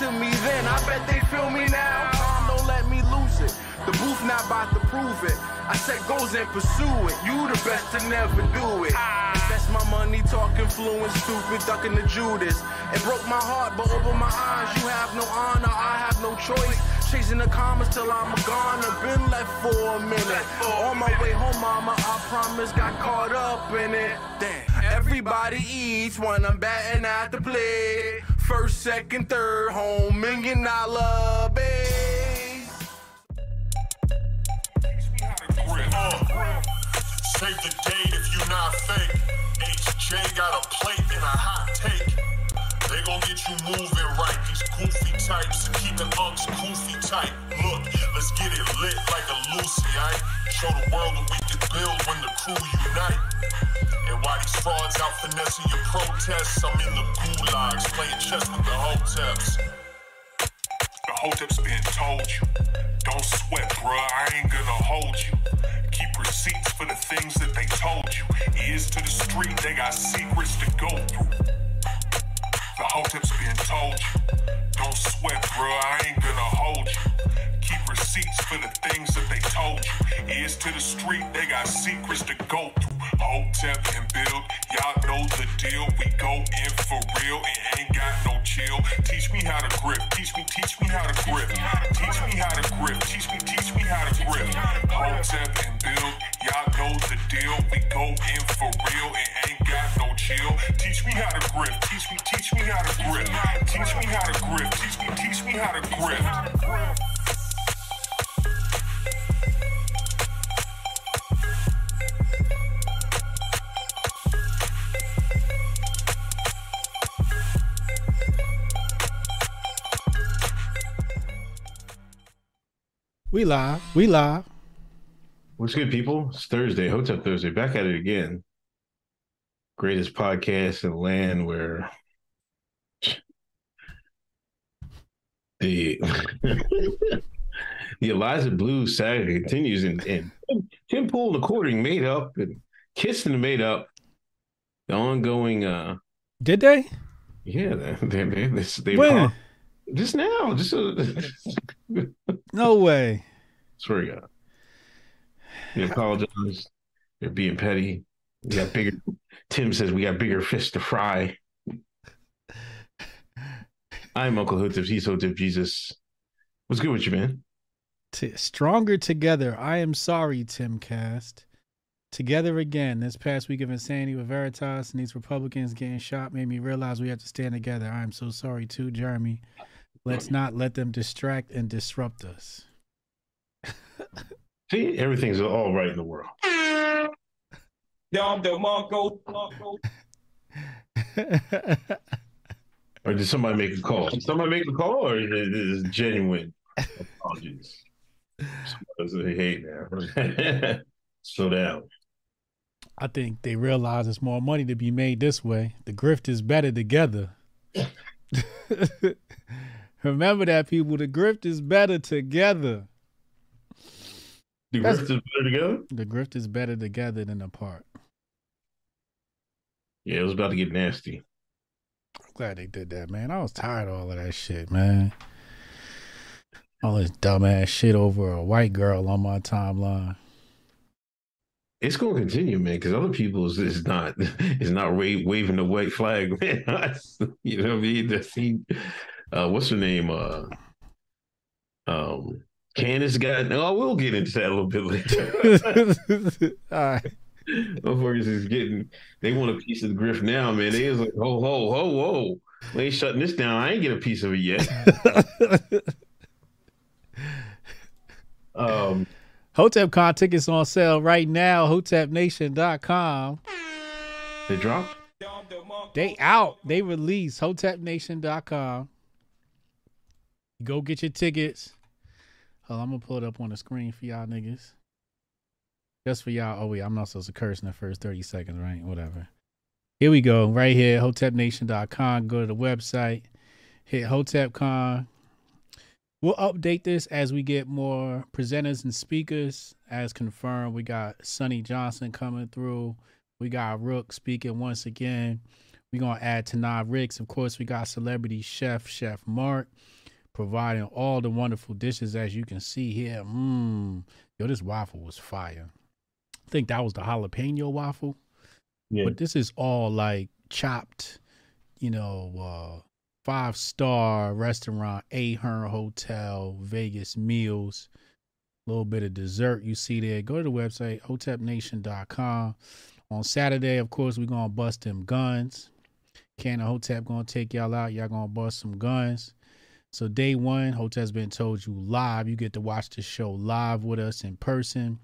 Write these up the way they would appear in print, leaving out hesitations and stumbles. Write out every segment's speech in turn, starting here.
to me then, I bet they feel me now. Mom, don't let me lose it. The booth not about to prove it. I set goals and pursue it. You the best to never do it. That's my money talking fluent, stupid, ducking the Judas. It broke my heart, but open my eyes. You have no honor, I have no choice. Chasing the commas till I'm gone. I've been left for a minute. On my way home, mama, I promise, got caught up in it. Damn. Everybody eats when I'm batting at the plate. First, second, third, home, $1 million base. Save the date if you not fake. HJ got a plate and a hot take. They gon' get you moving right. These goofy types and keeping lungs goofy tight. Look, let's get it lit like a Lucy, aight? Show the world that we can build when the crew unite. And while these frauds out finessing your protests, I'm in the gulags playing chess with the Hoteps. The Hoteps been told you. Don't sweat, bruh, I ain't gonna hold you. Keep receipts for the things that they told you. Ears to the street, they got secrets to go through. The Hotep's been told you. Don't sweat, bro, I ain't gonna hold you. Keep receipts for the things that they told you. Ears to the street, they got secrets to go through. Hotep and build, y'all know the deal. We go in for real and ain't got no chill. Teach me how to grip, teach me how to grip. Teach me how to grip, teach me how to grip. Hotep and build, y'all know the deal. We go in for real and ain't got no chill. Teach me how to grip, teach me how to grip. Teach me how to grip, teach me how to grip. We live. What's good, people? It's Thursday, Hotep Thursday. Back at it again. Greatest podcast in the land where the Eliza Blue saga continues, and Tim Pool, the quartering, made up and kissing made up. The ongoing. Did they? Yeah, they when? Just now, just no way. Swear to God, they apologize. They're being petty. We got bigger. Tim says we got bigger fish to fry. I'm Uncle Hotep. He's Hotep Jesus. What's good with you, man? Stronger together. I am sorry, Tim Cast. Together again. This past week of insanity with Veritas and these Republicans getting shot made me realize we have to stand together. I am so sorry too, Jeremy. Let's not let them distract and disrupt us. See, everything's all right in the world. Or did somebody make a call? Did somebody make a call, or is it genuine apologies? Hey, man. Slow down. I think they realize it's more money to be made this way. The grift is better together. Remember that, people. The grift is better together. The grift is better together? The grift is better together than apart. Yeah, it was about to get nasty. I'm glad they did that, man. I was tired of all of that shit, man. All this dumbass shit over a white girl on my timeline. It's going to continue, man, because other people is not waving the white flag, man. You know what I mean? What's her name? Candace got... Oh, we'll get into that a little bit later. All right. Motherfuckers is getting... They want a piece of the grift now, man. They was like, ho, ho, ho, whoa. We ain't shutting this down. I ain't get a piece of it yet. HotepCon tickets on sale right now. HotepNation.com. They dropped? They out. They released. HotepNation.com. Go get your tickets. I'm going to pull it up on the screen for y'all niggas. Just for y'all. Oh, wait. I'm not supposed to curse in the first 30 seconds, right? Whatever. Here we go. Right here. HotepNation.com. Go to the website. Hit HotepCon. We'll update this as we get more presenters and speakers. As confirmed, we got Sonny Johnson coming through. We got Rook speaking once again. We're going to add Tanav Ricks. Of course, we got celebrity chef, Chef Mark, providing all the wonderful dishes, as you can see here. Yo, this waffle was fire. I think that was the jalapeno waffle. Yeah. But this is all like chopped, you know, 5-star restaurant, Ahern Hotel, Vegas meals. A little bit of dessert you see there. Go to the website, HotepNation.com. On Saturday, of course, we're going to bust them guns. Can the Hotep going to take y'all out? Y'all going to bust some guns. So day one, Hotep's been told you live. You get to watch the show live with us in person.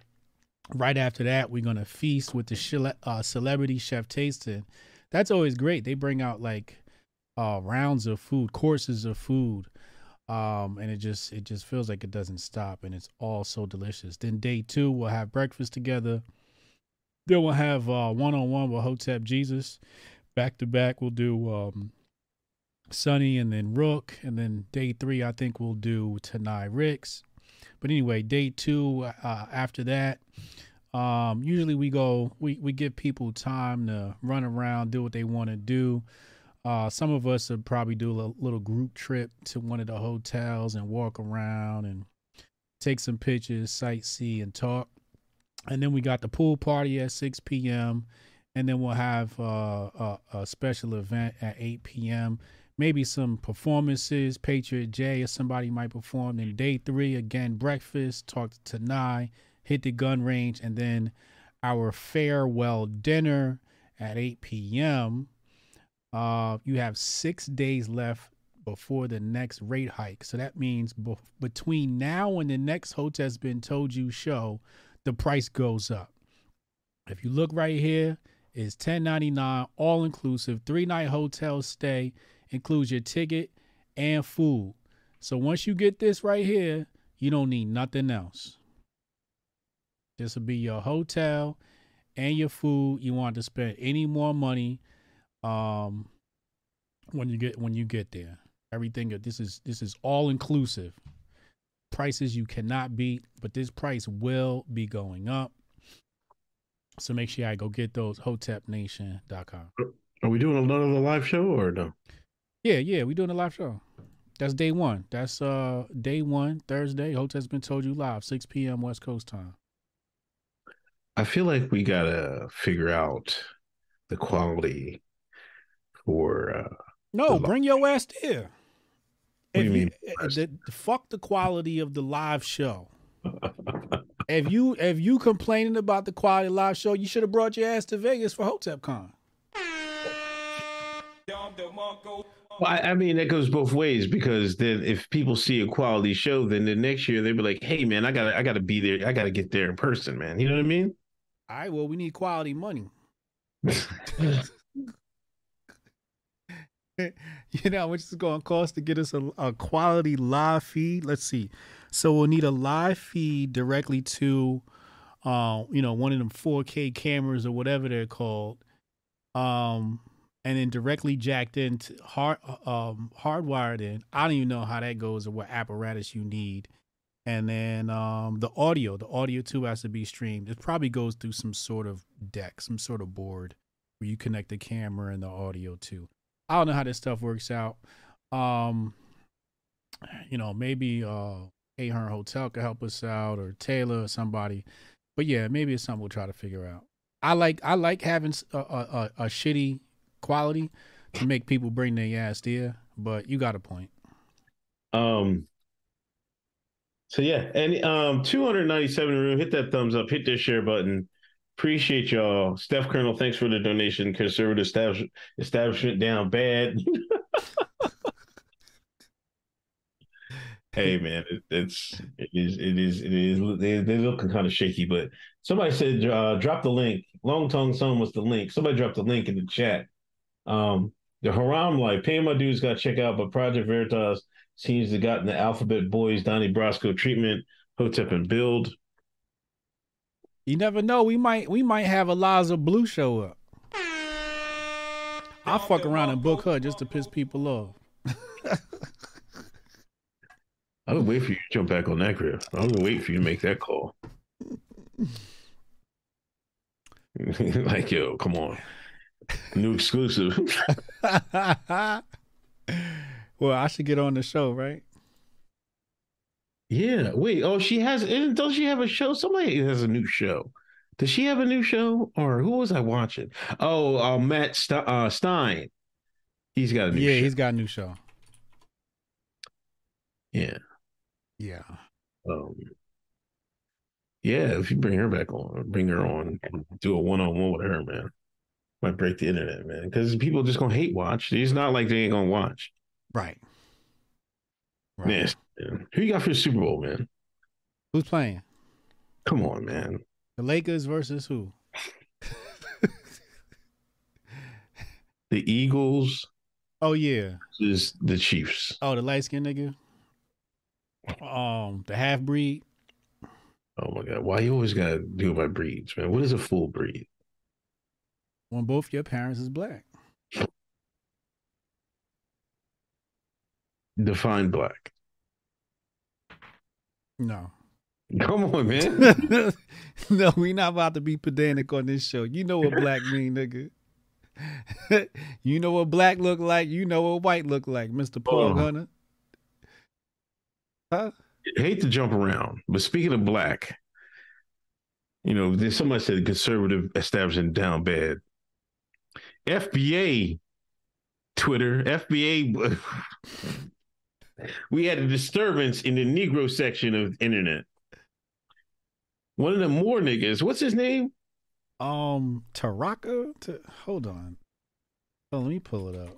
Right after that, we're going to feast with the celebrity chef tasting. That's always great. They bring out like rounds of food, courses of food. And it just feels like it doesn't stop, and it's all so delicious. Then day two, we'll have breakfast together. Then we'll have one-on-one with Hotep Jesus. Back to back, we'll do Sonny and then Rook. And then day three, I think we'll do Tanai Ricks. But anyway, day two, after that, usually we give people time to run around, do what they want to do. Some of us would probably do a little group trip to one of the hotels and walk around and take some pictures, sightsee, and talk. And then we got the pool party at 6 p.m. And then we'll have a special event at 8 p.m. Maybe some performances. Patriot J or somebody might perform. Then day three, again, breakfast, talk to Tanai, hit the gun range, and then our farewell dinner at 8 p.m. You have 6 days left before the next rate hike. So that means between now and the next Hotep's Been Told You show, the price goes up. If you look right here, it's $10.99 all inclusive, 3-night hotel stay, includes your ticket and food. So once you get this right here, you don't need nothing else. This will be your hotel and your food. You want to spend any more money when you get there. Everything, this is all inclusive. Prices you cannot beat, but this price will be going up. So make sure I go get those. HotepNation.com. Are we doing another live show or no? Yeah, we're doing a live show. That's day one. That's day one, Thursday. Hotep's Been Told You live, 6 p.m. West Coast time. I feel like we gotta figure out the quality for. No, bring your ass there. Fuck the quality of the live show. If you complaining about the quality of the live show, you should have brought your ass to Vegas for HotepCon. Well, I mean, that goes both ways, because then if people see a quality show, then the next year they'll be like, hey man, I gotta be there. I gotta get there in person, man. You know what I mean? All right, well, we need quality money. You know how much it's going to cost to get us a quality live feed? Let's see. So we'll need a live feed directly to, one of them 4K cameras or whatever they're called. And then directly jacked in, hardwired in. I don't even know how that goes or what apparatus you need. And then the audio too has to be streamed. It probably goes through some sort of deck, some sort of board where you connect the camera and the audio too. I don't know how this stuff works out. Maybe Ahern Hotel could help us out, or Taylor or somebody. But yeah, maybe it's something we'll try to figure out. I like having a shitty quality to make people bring their ass there. But you got a point. So yeah, and 297 in the room. Hit that thumbs up. Hit that share button. Appreciate y'all. Steph Colonel, thanks for the donation. Conservative establishment down bad. Hey man, it is. They're looking kind of shaky, but somebody said drop the link. Long tongue son, what's the link? Somebody dropped the link in the chat. The Haram Life, paying my dues, got to check out, but Project Veritas seems to have gotten the Alphabet Boys, Donnie Brasco treatment, Hotep and Build. You never know. We might have Eliza Blue show up. I'll fuck around and book her just to piss people off. I would wait for you to jump back on that crib. I would wait for you to make that call. Like, yo, come on. New exclusive. Well, I should get on the show, right? Yeah. Wait. Oh, she has. Does she have a show? Somebody has a new show. Does she have a new show? Or who was I watching? Oh, Matt Stein. He's got a new show. Yeah, he's got a new show. Yeah. Yeah. Yeah, if you bring her back on, do a one-on-one with her, man. Might break the internet, man. Because people just going to hate watch. It's not like they ain't going to watch. Right. Right. Yes, man. Who you got for the Super Bowl, man? Who's playing? Come on, man. The Lakers versus who? The Eagles. Oh, yeah. Versus the Chiefs. Oh, the light-skinned nigga? The half-breed? Oh my God! Why you always gotta do it by breeds, man? What is a full breed? When both your parents is black. Define black. No. Come on, man. No, we not about to be pedantic on this show. You know what black mean, nigga. You know what black look like. You know what white look like, Mr. Paul Hunter. Huh? Hate to jump around, but speaking of black, you know, there's somebody said conservative establishment down bad. FBA Twitter, FBA. We had a disturbance in the Negro section of the internet. One of the more niggas, what's his name? Taharka. Hold on. Oh, let me pull it up.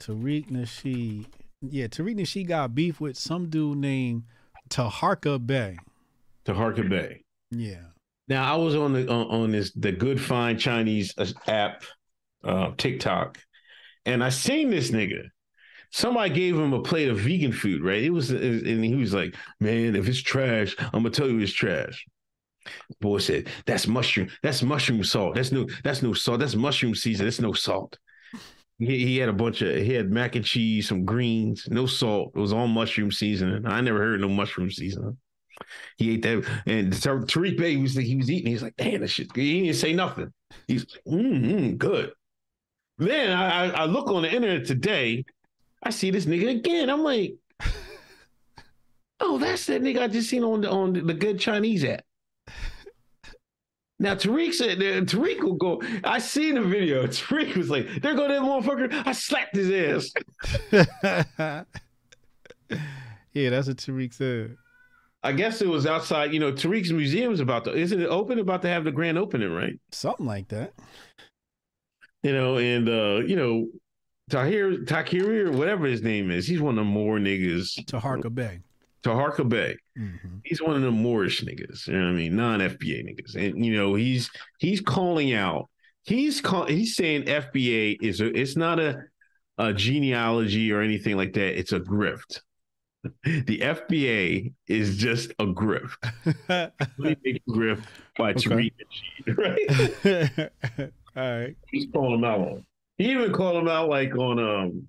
Tariq Nasheed. Yeah, Tariq Nasheed got beef with some dude named Taharka Bay. Taharka Bay. Yeah. Now I was on the on this Good Find Chinese app, TikTok, and I seen this nigga. Somebody gave him a plate of vegan food, right? And he was like, "Man, if it's trash, I'm gonna tell you it's trash." Boy said, "That's mushroom. That's mushroom salt. That's no salt. That's mushroom season. That's no salt." He had he had mac and cheese, some greens, no salt. It was all mushroom seasoning. I never heard of no mushroom seasoning. He ate that, and Tariq Bey he was eating. He's like, damn, that shit. He didn't say nothing. He's like, good. Then I look on the internet today. I see this nigga again. I'm like, oh, that's that nigga I just seen on the Good Chinese app. Now, Tariq said, Tariq will go, I seen the video. Tariq was like, there go that motherfucker. I slapped his ass. Yeah, that's what Tariq said. I guess it was outside, you know, Tariq's museum's isn't it open? About to have the grand opening, right? Something like that. You know, and, you know, Tahir, whatever his name is, he's one of the more niggas. Taharka Bay. Taharka Bay. Mm-hmm. He's one of the Moorish niggas, you know what I mean? Non-FBA niggas. And you know, he's calling out. He's saying FBA it's not a genealogy or anything like that. It's a grift. The FBA is just a grift. Really big grift by Tariq Nasheed, right? All right. He's calling him out. He even called him out like on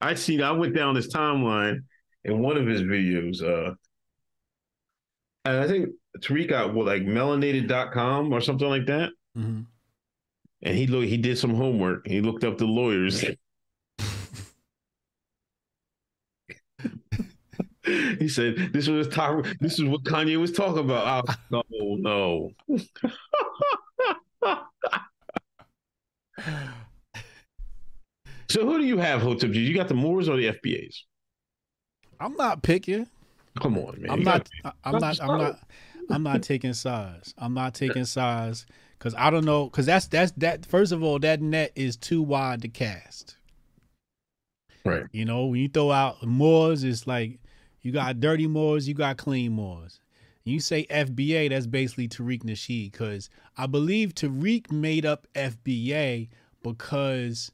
I went down this timeline in one of his videos, and I think Tariq got like melanated.com or something like that. Mm-hmm. And he did some homework. He looked up the lawyers. He said, this is what Kanye was talking about. Oh, no. So who do you have, Hotep? You got the Moors or the FBAs? I'm not picking. Come on, man. I'm not taking sides. I'm not taking sides because I don't know. Because that's first of all, that net is too wide to cast. Right. You know, when you throw out Moors, it's like you got dirty Moors, you got clean Moors. You say FBA, that's basically Tariq Nasheed, because I believe Tariq made up FBA because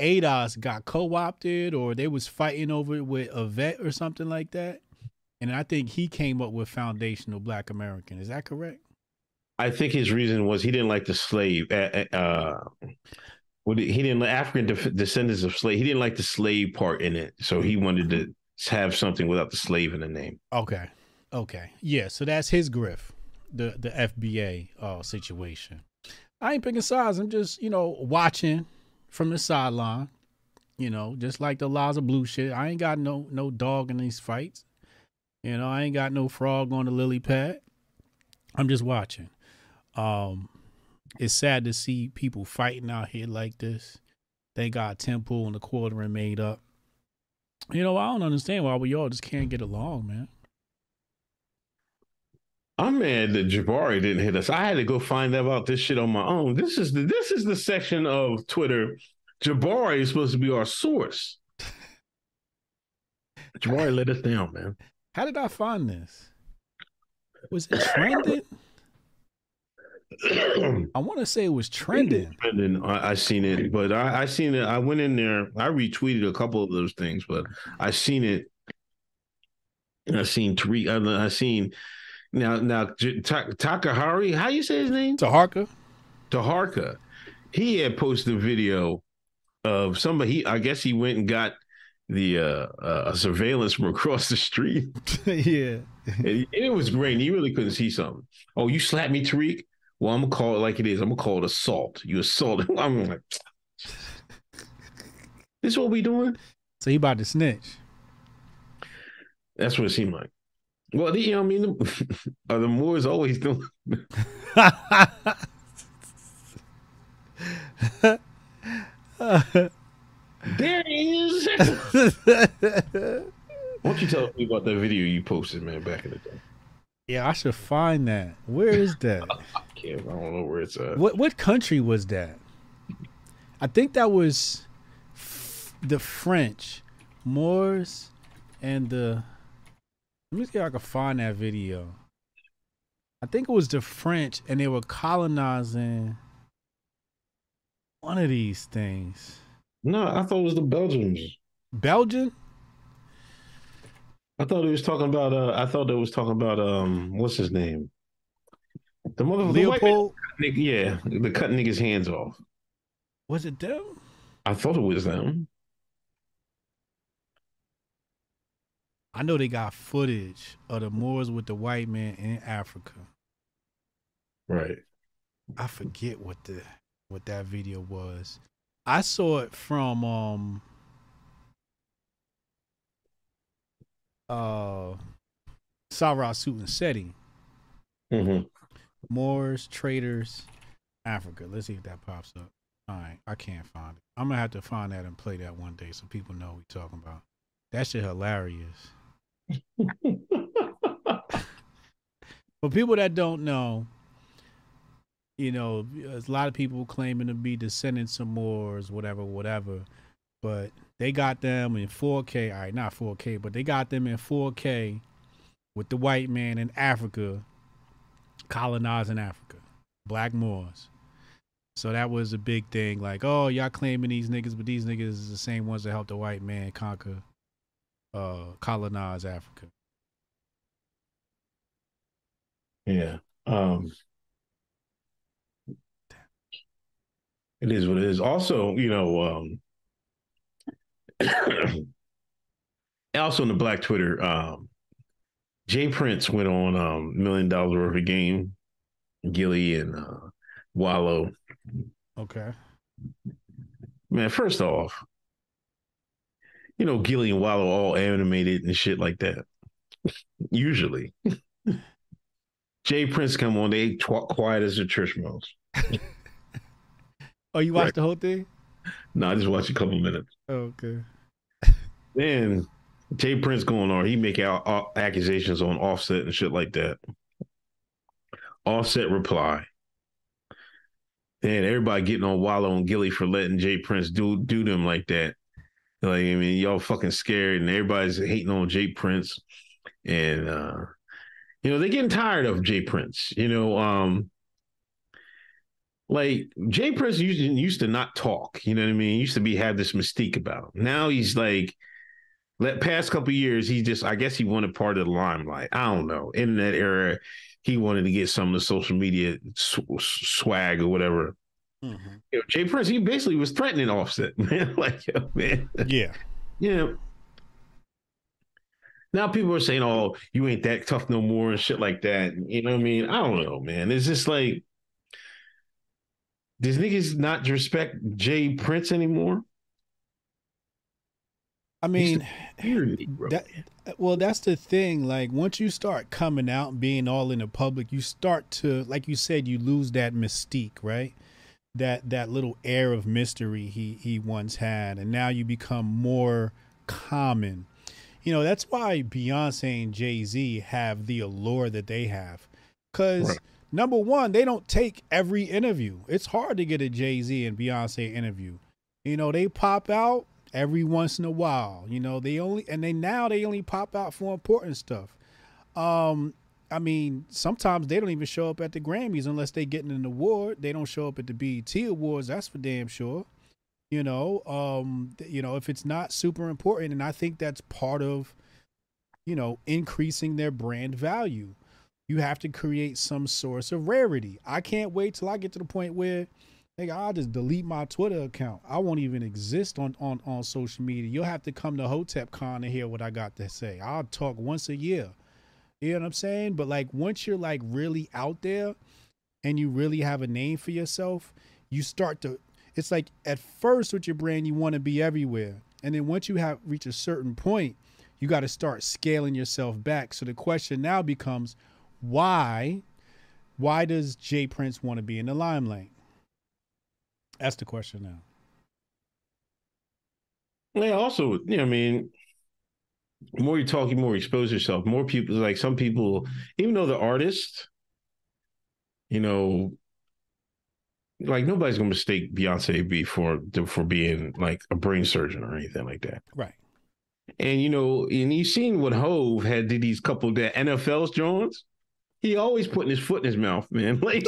ADOS got co-opted or they was fighting over it with a vet or something like that. And I think he came up with foundational Black American. Is that correct? I think his reason was he didn't like the slave. He didn't like African descendants of slave. He didn't like the slave part in it. So he wanted to have something without the slave in the name. Okay. Okay. Yeah. So that's his grift, the FBA situation. I ain't picking sides. I'm just, you know, watching from the sideline, you know, just like the Eliza Blue shit. I ain't got no dog in these fights. You know, I ain't got no frog on the lily pad. I'm just watching. It's sad to see people fighting out here like this. They got Tim Pool and the quartering made up. You know, I don't understand why we all just can't get along, man. I'm mad that Jabari didn't hit us. I had to go find out about this shit on my own. This is the section of Twitter. Jabari is supposed to be our source. Jabari let us down, man. How did I find this? Was it trending? I want to say it was trending. I seen it, but I seen it. I went in there. I retweeted a couple of those things, but I seen it. And I seen Tariq. I seen now Takahari. How you say his name? Taharka. Taharka. He had posted a video of somebody. I guess he went and got the surveillance from across the street. Yeah, and it was rainy. You really couldn't see something. Oh, you slapped me, Tariq. Well, I'm going to call it like it is. I'm going to call it assault. You assaulted. I'm like, this is what we doing? So he about to snitch. That's what it seemed like. Well, the, you know what I mean? The Moors always doing. There he is. Why don't you tell me about that video you posted, man, back in the day? Yeah, I should find that. Where is that? I don't know where it's at. What country was that? I think that was the French, Moors, and the... Let me see if I can find that video. I think it was the French, and they were colonizing one of these things. No, I thought it was the Belgians. Belgian? I thought he was talking about. I thought they was talking about. What's his name? The mother Leopold. The white man, yeah, the cut niggas' hands off. Was it them? I thought it was them. I know they got footage of the Moors with the white man in Africa. Right. I forget what that video was. I saw it from Sarah Suit and Seti. Moors, Traders, Africa. Let's see if that pops up. All right, I can't find it. I'm gonna have to find that and play that one day so people know what we're talking about. That shit hilarious. For people that don't know, you know, a lot of people claiming to be descendants of Moors, whatever, but they got them in 4K. All right, not 4K, but they got them in 4K with the white man in Africa, colonizing Africa, Black Moors. So that was a big thing. Like, oh, y'all claiming these niggas, but these niggas is the same ones that helped the white man conquer, colonize Africa. Yeah. It is what it is. Also, you know, also on the Black Twitter, Jay Prince went on $1 million worth of game, Gilly and Wallow. Okay. Man, first off, you know, Gilly and Wallow all animated and shit like that. Usually. Jay Prince come on, they quiet as a church mouse. Oh, you watched the whole thing? No, I just watched a couple minutes. Oh, okay. Then Jay Prince going on. He make out accusations on Offset and shit like that. Offset reply. Then everybody getting on Wallow and Gilly for letting Jay Prince do them like that. Like, I mean, y'all fucking scared, and everybody's hating on Jay Prince. And you know, they're getting tired of Jay Prince. You know, like Jay Prince used to not talk, you know what I mean? He used to have this mystique about him. Now he's like, past couple of years, he just, I guess he wanted part of the limelight. I don't know. In that era, he wanted to get some of the social media swag or whatever. You know, Jay Prince, he basically was threatening Offset, man. Like, yo, man. Yeah. You know. Now people are saying, oh, you ain't that tough no more and shit like that. You know what I mean? I don't know, man. It's just like, Does niggas not respect Jay Prince anymore? I mean, that's the thing. Like, once you start coming out and being all in the public, you start to, like you said, you lose that mystique, right? That little air of mystery he once had, and now you become more common. You know, that's why Beyonce and Jay-Z have the allure that they have, because right. Number one, they don't take every interview. It's hard to get a Jay-Z and Beyonce interview. You know, they pop out every once in a while. You know, they only pop out for important stuff. I mean, sometimes they don't even show up at the Grammys unless they getting an award. They don't show up at the BET Awards. That's for damn sure. You know, if it's not super important. And I think that's part of, you know, increasing their brand value. You have to create some source of rarity. I can't wait till I get to the point where, nigga, I'll just delete my Twitter account. I won't even exist on social media. You'll have to come to HotepCon to hear what I got to say. I'll talk once a year. You know what I'm saying? But like, once you're like really out there and you really have a name for yourself, you start to, it's like at first with your brand, you want to be everywhere. And then once you have reached a certain point, you got to start scaling yourself back. So the question now becomes, why does Jay Prince want to be in the limelight? That's the question now. Yeah, also, you know, I mean, the more you talk, you more expose yourself. More people, like some people, even though the artist, you know, like nobody's gonna mistake Beyonce B for being like a brain surgeon or anything like that, right? And you know, and you've seen what Hove had did these couple of NFL's Jones. He always putting his foot in his mouth, man. Like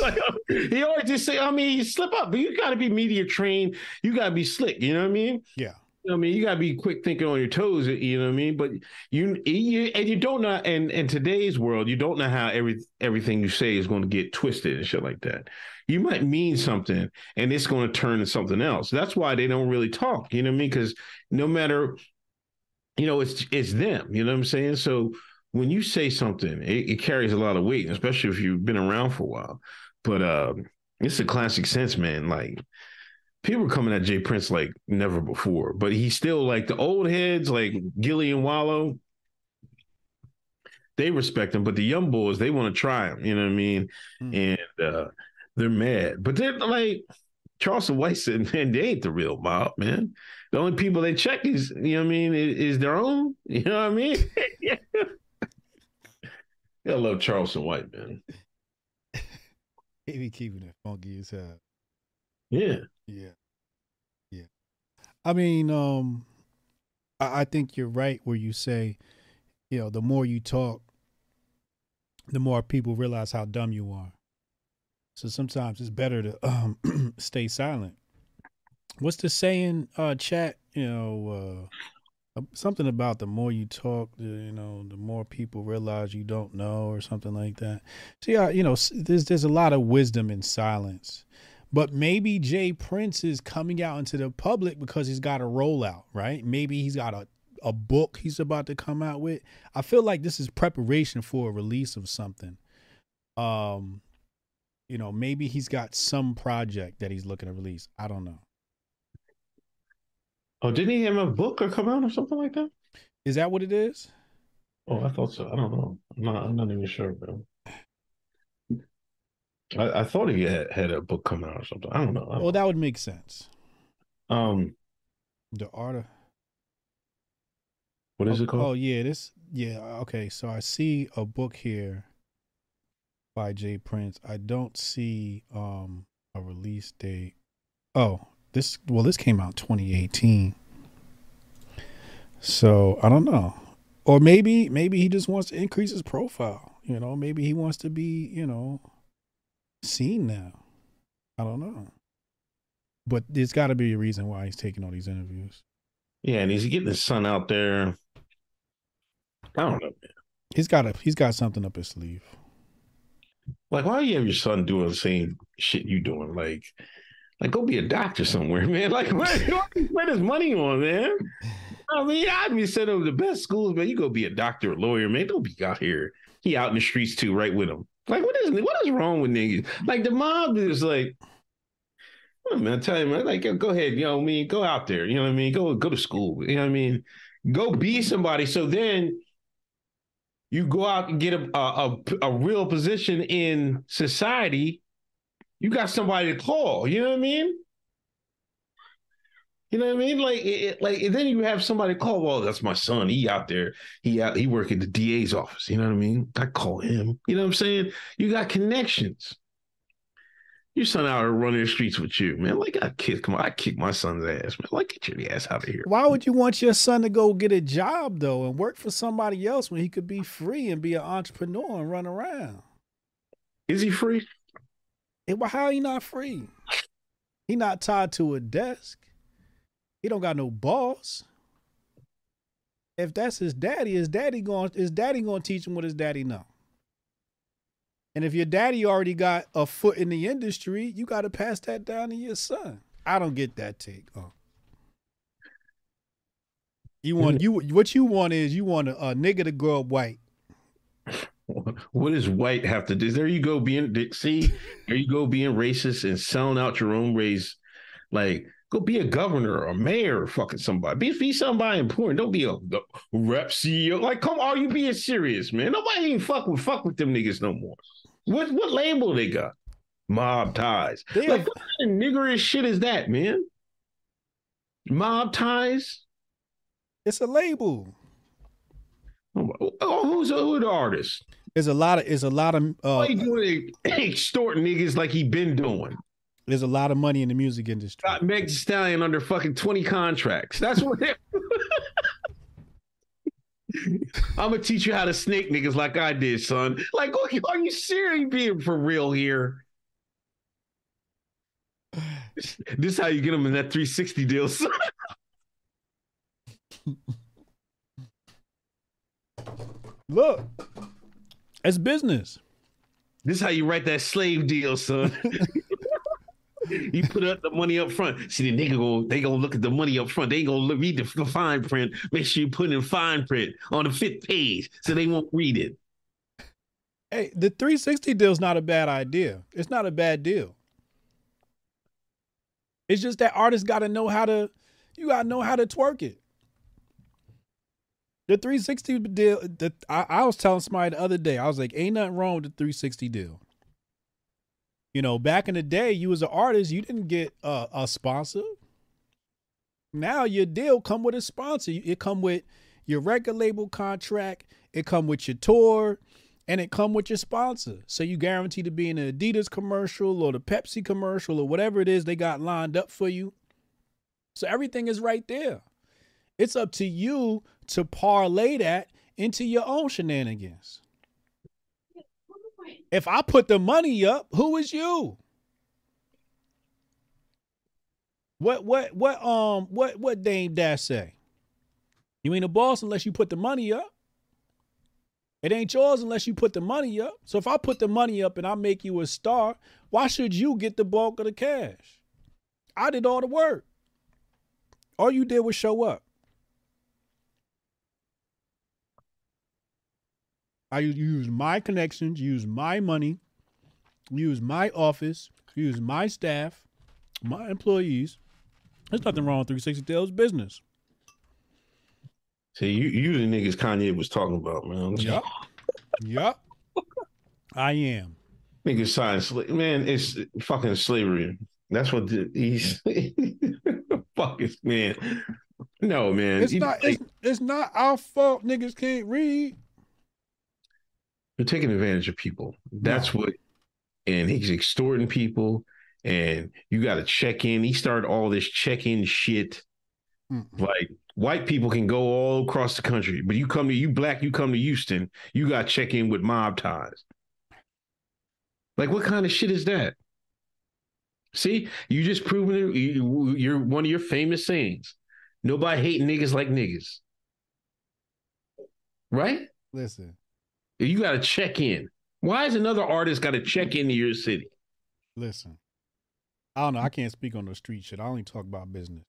he always just say, I mean, you slip up, but you got to be media trained. You got to be slick. You know what I mean? Yeah. You know what I mean, you got to be quick thinking on your toes. You know what I mean? But you don't know. And in today's world, you don't know how everything you say is going to get twisted and shit like that. You might mean something, and it's going to turn into something else. That's why they don't really talk. You know what I mean? Because no matter, you know, it's them. You know what I'm saying? So when you say something, it carries a lot of weight, especially if you've been around for a while. But it's a classic sense, man. Like, people were coming at Jay Prince like never before, but he's still like the old heads, like Gilly and Wallow. They respect him, but the young boys, they want to try him. You know what I mean? Mm. And they're mad. But they're like, Charleston White said, man, they ain't the real mob, man. The only people they check is, you know what I mean, is their own. You know what I mean? Yeah. I love Charleston White, man. He be keeping it funky as hell. Yeah. Yeah. Yeah. I mean, I think you're right where you say, you know, the more you talk, the more people realize how dumb you are. So sometimes it's better to stay silent. What's the saying, chat? You know, something about the more you talk, you know, the more people realize you don't know, or something like that. So yeah, you know, there's a lot of wisdom in silence. But maybe Jay Prince is coming out into the public because he's got a rollout, right? Maybe he's got a book he's about to come out with. I feel like this is preparation for a release of something. You know, maybe he's got some project that he's looking to release. I don't know. Oh, didn't he have a book or come out or something like that? Is that what it is? Oh, I thought so. I don't know. I'm not even sure, bro. I thought he had a book coming out or something. I don't know. Well, that would make sense. The art of what is it called? Oh yeah, okay. So I see a book here by Jay Prince. I don't see a release date. Oh. This came out 2018, so I don't know. Or maybe he just wants to increase his profile. You know, maybe he wants to be, you know, seen now. I don't know. But there's got to be a reason why he's taking all these interviews. Yeah, and he's getting his son out there. I don't know, man. He's got something up his sleeve. Like, why do you have your son doing the same shit you doing? Like, go be a doctor somewhere, man. Like, where is money on, man? I mean, I'd be sending him to the best schools, man. You go be a doctor or lawyer, man. Don't be out here. He out in the streets too, right with him. Like, what is wrong with niggas? Like, the mob is like, Man, I tell you, man, like, go ahead, you know what I mean? Go out there, you know what I mean? Go to school, you know what I mean? Go be somebody. So then you go out and get a real position in society. You got somebody to call, you know what I mean? You know what I mean? Like, and then you have somebody call, well, that's my son. He out there. He work at the DA's office. You know what I mean? I call him. You know what I'm saying? You got connections. Your son out here running the streets with you, man. Like, I kick my son's ass, man. Like, get your ass out of here. Why would you want your son to go get a job, though, and work for somebody else when he could be free and be an entrepreneur and run around? Is he free? Well, how he not free? He not tied to a desk. He don't got no boss. If that's his daddy gonna teach him what his daddy know? And if your daddy already got a foot in the industry, you got to pass that down to your son. I don't get that take. Oh. What you want is a nigga to grow up white. What does white have to do? There you go being being racist and selling out your own race. Like, go be a governor or a mayor or fucking somebody. Be somebody important. Don't be a rep CEO. Like, come on, you being serious, man? Nobody even fuck with them niggas no more. What label they got? Mob ties. Damn. Like, what kind of niggerish shit is that, man? Mob ties? It's a label. Oh, who the artist? There's a lot of he doing extorting niggas like he been doing. There's a lot of money in the music industry. Got Meg Thee Stallion under fucking 20 contracts. That's what it I'm gonna teach you how to snake niggas like I did, son. Like, are you serious? You being for real here? This is how you get them in that 360 deal, son. Look, it's business. This is how you write that slave deal, son. You put up the money up front. See, the nigga they gonna look at the money up front. They ain't gonna read the fine print. Make sure you put in fine print on the 5th page so they won't read it. Hey, the 360 deal's not a bad idea. It's not a bad deal. It's just that artists gotta know how to twerk it. The 360 deal, I was telling somebody the other day, I was like, ain't nothing wrong with the 360 deal. You know, back in the day, you as an artist, you didn't get a sponsor. Now your deal come with a sponsor. It come with your record label contract. It come with your tour, and it come with your sponsor. So you guaranteed to be in an Adidas commercial or the Pepsi commercial or whatever it is they got lined up for you. So everything is right there. It's up to you to parlay that into your own shenanigans. If I put the money up, who is you? What Dame Dash say? You ain't a boss unless you put the money up. It ain't yours unless you put the money up. So if I put the money up and I make you a star, why should you get the bulk of the cash? I did all the work. All you did was show up. I use my connections, use my money, use my office, use my staff, my employees. There's nothing wrong with 360 deals business. See, you the niggas Kanye was talking about, man. Yup. Yup. I am. Niggas signed, man, it's fucking slavery. That's what he's fucking, man. No, man. It's not our fault niggas can't read. They're taking advantage of people. That's what, and he's extorting people, and you got to check in. He started all this check-in shit. Like, white people can go all across the country, but you come to Houston, you got to check in with mob ties. Like, what kind of shit is that? See, you just proven it. You're one of your famous sayings. Nobody hate niggas like niggas. Right? Listen. You got to check in. Why is another artist got to check into your city? Listen, I don't know. I can't speak on the street shit. I only talk about business.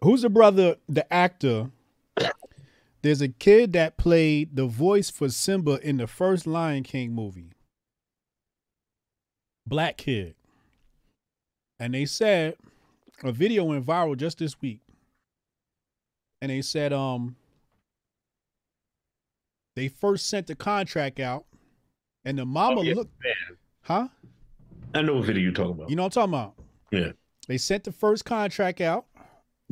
Who's the brother, the actor? There's a kid that played the voice for Simba in the first Lion King movie. Black kid. And they said a video went viral just this week. And they said they first sent the contract out and the mama looked, man. Huh? I know what video you're talking about. You know what I'm talking about? Yeah. They sent the first contract out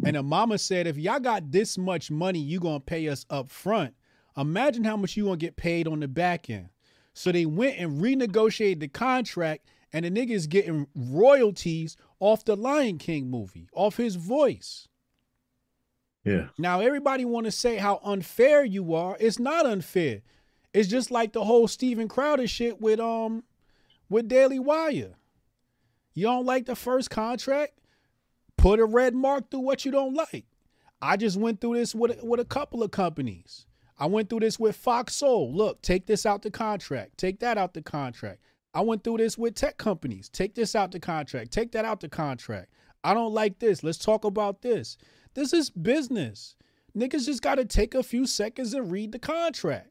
and the mama said, if y'all got this much money, you gonna pay us up front. Imagine how much you gonna get paid on the back end. So they went and renegotiated the contract and the nigga is getting royalties off the Lion King movie, off his voice. Yeah. Now, everybody want to say how unfair you are. It's not unfair. It's just like the whole Steven Crowder shit with Daily Wire. You don't like the first contract? Put a red mark through what you don't like. I just went through this with a couple of companies. I went through this with Fox Soul. Look, take this out the contract. Take that out the contract. I went through this with tech companies. Take this out the contract. Take that out the contract. I don't like this. Let's talk about this. This is business. Niggas just got to take a few seconds and read the contract.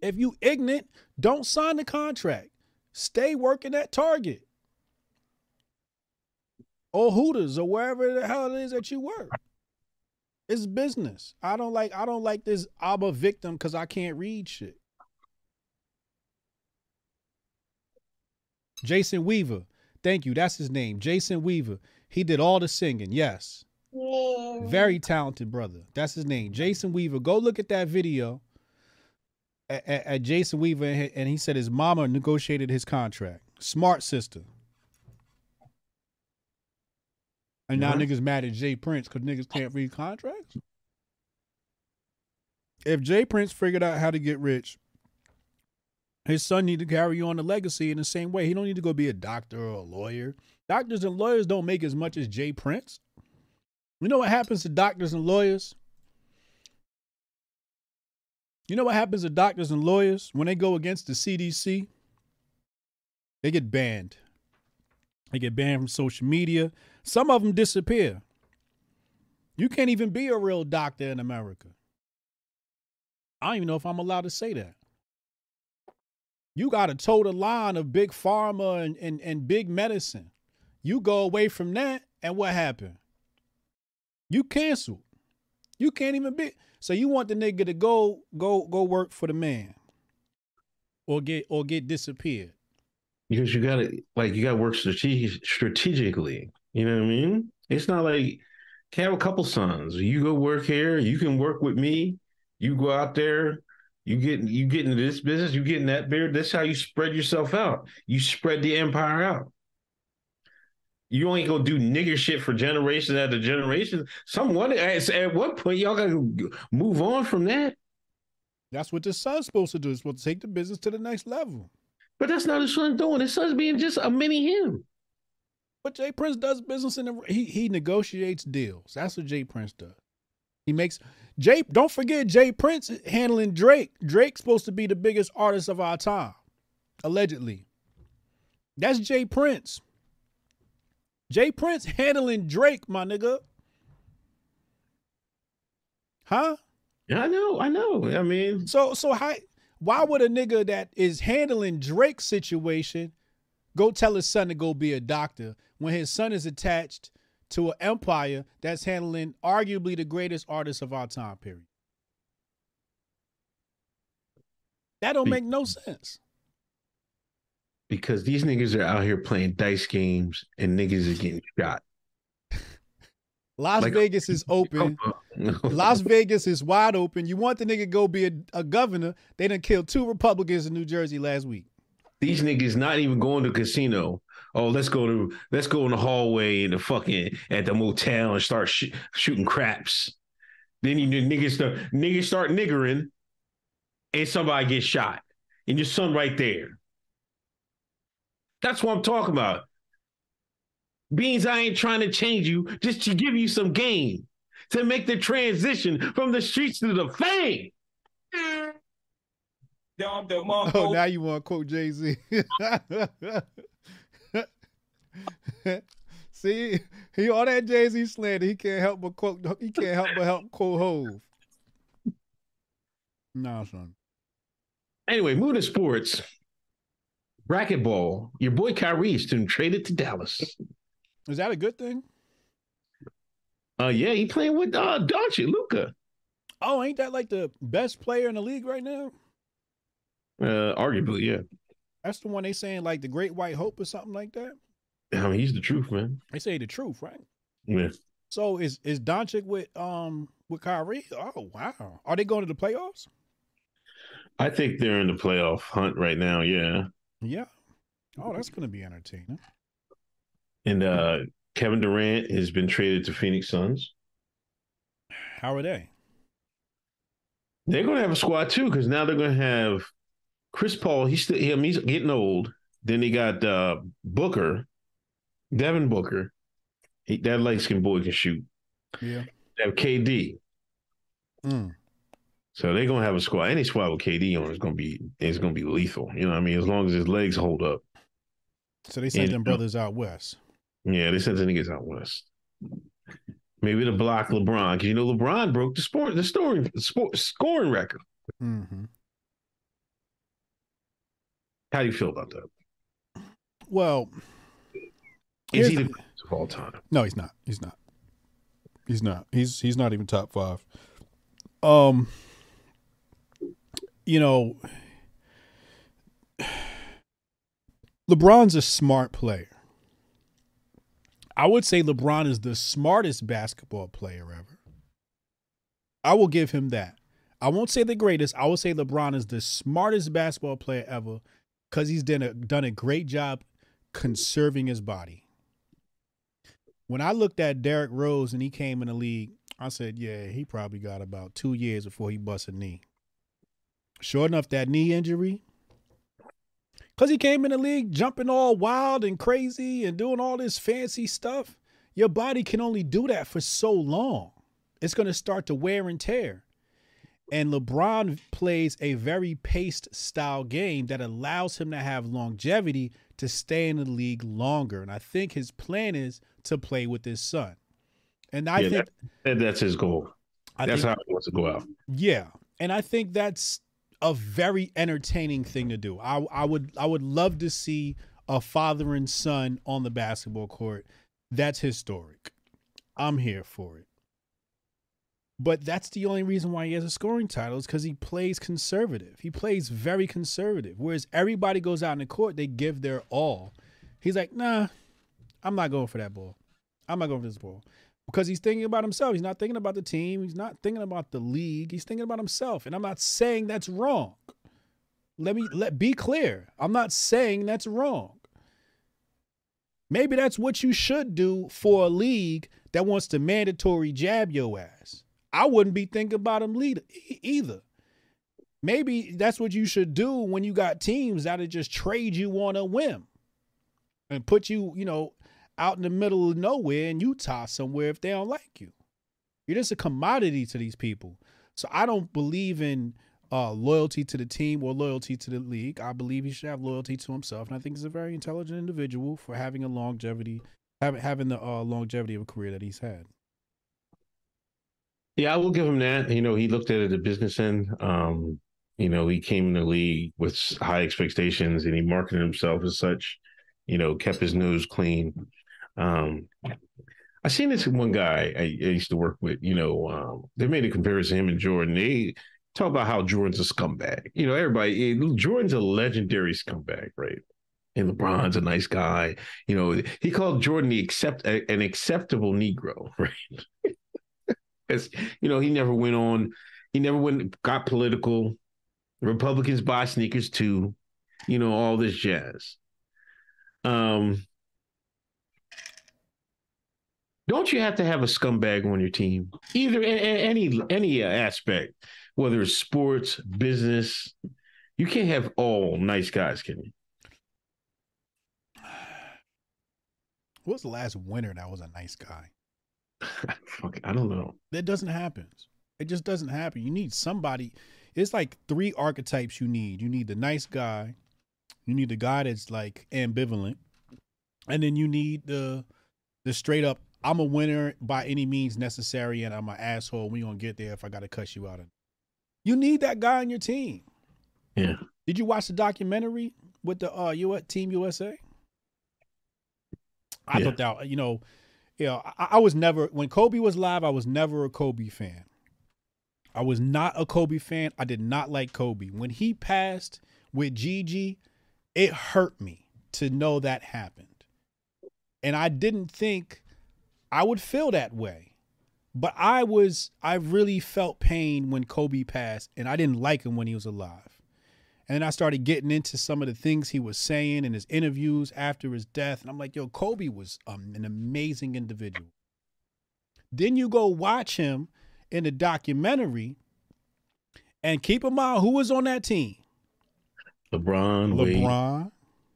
If you ignorant, don't sign the contract. Stay working at Target or Hooters or wherever the hell it is that you work. It's business. I don't like this. I'm a victim because I can't read shit. Jason Weaver. Thank you. That's his name. Jason Weaver. He did all the singing. Yes. Yeah. Very talented brother. That's his name. Jason Weaver. Go look at that video at Jason Weaver. And he said his mama negotiated his contract. Smart sister. And now niggas mad at Jay Prince because niggas can't read contracts. If Jay Prince figured out how to get rich, his son need to carry on the legacy in the same way. He don't need to go be a doctor or a lawyer. Doctors and lawyers don't make as much as Jay Prince. You know what happens to doctors and lawyers? You know what happens to doctors and lawyers when they go against the CDC? They get banned. They get banned from social media. Some of them disappear. You can't even be a real doctor in America. I don't even know if I'm allowed to say that. You got to toe the line of big pharma and big medicine. You go away from that, and what happened? You canceled. You can't even be. So you want the nigga to go work for the man, or get disappeared. Because you gotta work strategically. You know what I mean? It's not like have a couple sons. You go work here. You can work with me. You go out there. You get into this business, you get in that beard. That's how you spread yourself out. You spread the empire out. You ain't gonna do nigger shit for generations after generations. Someone at what point y'all gotta move on from that? That's what the son's supposed to do. It's supposed to take the business to the next level. But that's not his son doing. His son's being just a mini him. But Jay Prince does business and he negotiates deals. That's what Jay Prince does. He makes Jay. Don't forget Jay Prince handling Drake. Drake's supposed to be the biggest artist of our time, allegedly. That's Jay Prince. Jay Prince handling Drake, my nigga. Huh? Yeah, I know. I mean, so how? Why would a nigga that is handling Drake's situation go tell his son to go be a doctor when his son is attached to an empire that's handling arguably the greatest artist of our time period? That don't make no sense. Because these niggas are out here playing dice games and niggas is getting shot. Las Vegas is open. Las Vegas is wide open. You want the nigga to go be a governor. They done killed 2 Republicans in New Jersey last week. These niggas not even going to casino. Oh, let's go in the hallway in the fucking at the motel and start shooting craps. Then you niggas start niggering, and somebody gets shot, and your son right there. That's what I'm talking about. Beans, I ain't trying to change you, just to give you some game to make the transition from the streets to the fame. Oh, now you want to quote Jay-Z. See, he all that Jay-Z slander. He can't help but quote. He can't help but quote Hove. Nah, son. Anyway, moving to sports. Racquetball. Your boy Kyrie is being traded to Dallas. Is that a good thing? Yeah, he playing with Doncic, Luka. Oh, ain't that like the best player in the league right now? Arguably, yeah. That's the one they saying like the Great White Hope or something like that. I mean, he's the truth, man. They say the truth, right? Yeah. So is Doncic with Kyrie? Oh wow, are they going to the playoffs? I think they're in the playoff hunt right now. Yeah. Yeah. Oh, that's going to be entertaining. And Kevin Durant has been traded to Phoenix Suns. How are they? They're going to have a squad too, because now they're going to have Chris Paul. He's still him. He's getting old. Then they got Booker, Devin Booker. That light-skinned boy can shoot. Yeah. They have KD. Mm. So they're gonna have a squad. Any squad with KD on is gonna be lethal. You know what I mean? As long as his legs hold up. So they sent them brothers out west. Yeah, they sent the niggas out west. Maybe to block LeBron, because you know LeBron broke the scoring record. Mm-hmm. How do you feel about that? Well, is he the greatest of all time? No, he's not. He's not. He's not. He's not even top five. You know, LeBron's a smart player. I would say LeBron is the smartest basketball player ever. I will give him that. I won't say the greatest. I will say LeBron is the smartest basketball player ever because he's done a great job conserving his body. When I looked at Derrick Rose and he came in the league, I said, yeah, he probably got about 2 years before he busts a knee. Sure enough, that knee injury, because he came in the league jumping all wild and crazy and doing all this fancy stuff, your body can only do that for so long. It's going to start to wear and tear. And LeBron plays a very paced style game that allows him to have longevity to stay in the league longer. And I think his plan is to play with his son. And I think that's his goal. That's how he wants to go out. Yeah. And I think that's a very entertaining thing to do. I would love to see a father and son on the basketball court. That's historic. I'm here for it. But that's the only reason why he has a scoring title is because he plays conservative. He plays very conservative. Whereas everybody goes out in the court, they give their all. He's like, nah, I'm not going for that ball. I'm not going for this ball. Because he's thinking about himself. He's not thinking about the team. He's not thinking about the league. He's thinking about himself. And I'm not saying that's wrong. Let be clear. I'm not saying that's wrong. Maybe that's what you should do for a league that wants to mandatory jab your ass. I wouldn't be thinking about him either. Maybe that's what you should do when you got teams that'll just trade you on a whim and put you, you know, out in the middle of nowhere in Utah somewhere if they don't like you. You're just a commodity to these people. So I don't believe in loyalty to the team or loyalty to the league. I believe he should have loyalty to himself. And I think he's a very intelligent individual for having a longevity, having the longevity of a career that he's had. Yeah, I will give him that. You know, he looked at it at the business end. You know, he came in the league with high expectations and he marketed himself as such, you know, kept his nose clean. I seen this one guy I used to work with, you know, they made a comparison to him and Jordan. They talk about how Jordan's a scumbag. You know, everybody, Jordan's a legendary scumbag, right? And LeBron's a nice guy. You know, he called Jordan an acceptable Negro, right? As, you know, got political. Republicans buy sneakers too, you know, all this jazz. Don't you have to have a scumbag on your team? Either in any aspect, whether it's sports, business, you can't have all nice guys, can you? What was the last winner that was a nice guy? I don't know. That doesn't happen. It just doesn't happen. You need somebody. It's like three archetypes you need. You need the nice guy. You need the guy that's like ambivalent. And then you need the straight up, I'm a winner by any means necessary, and I'm an asshole. We gonna get there if I gotta cuss you out. You need that guy on your team. Yeah. Did you watch the documentary? with the Team USA? I thought that, I was never, when Kobe was live, I was never a Kobe fan. I was not a Kobe fan. I did not like Kobe. When he passed with Gigi, it hurt me to know that happened. And I didn't think I would feel that way. But I really felt pain when Kobe passed, and I didn't like him when he was alive. And then I started getting into some of the things he was saying in his interviews after his death. And I'm like, yo, Kobe was an amazing individual. Then you go watch him in the documentary, and keep in mind who was on that team. LeBron, Wade,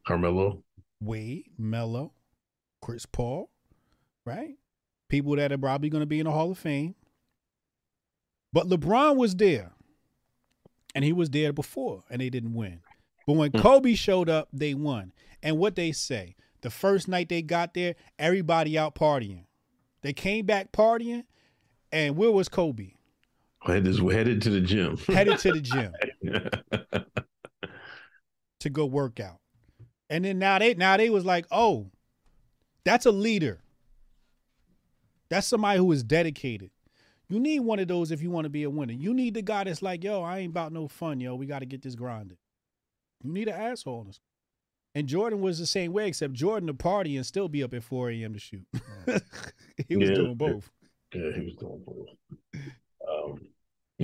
Carmelo, Wade, Melo, Chris Paul, right? People that are probably going to be in the Hall of Fame. But LeBron was there, and he was there before, and they didn't win. But when Kobe showed up, they won. And what they say, the first night they got there, everybody out partying. They came back partying, and where was Kobe? Headed to the gym. Headed to the gym to go work out. And then now they was like, oh, that's a leader. That's somebody who is dedicated. You need one of those if you want to be a winner. You need the guy that's like, yo, I ain't about no fun, yo. We got to get this grinded. You need an asshole. And Jordan was the same way, except Jordan to party and still be up at 4 a.m. to shoot. He was doing both. Yeah, he was doing both.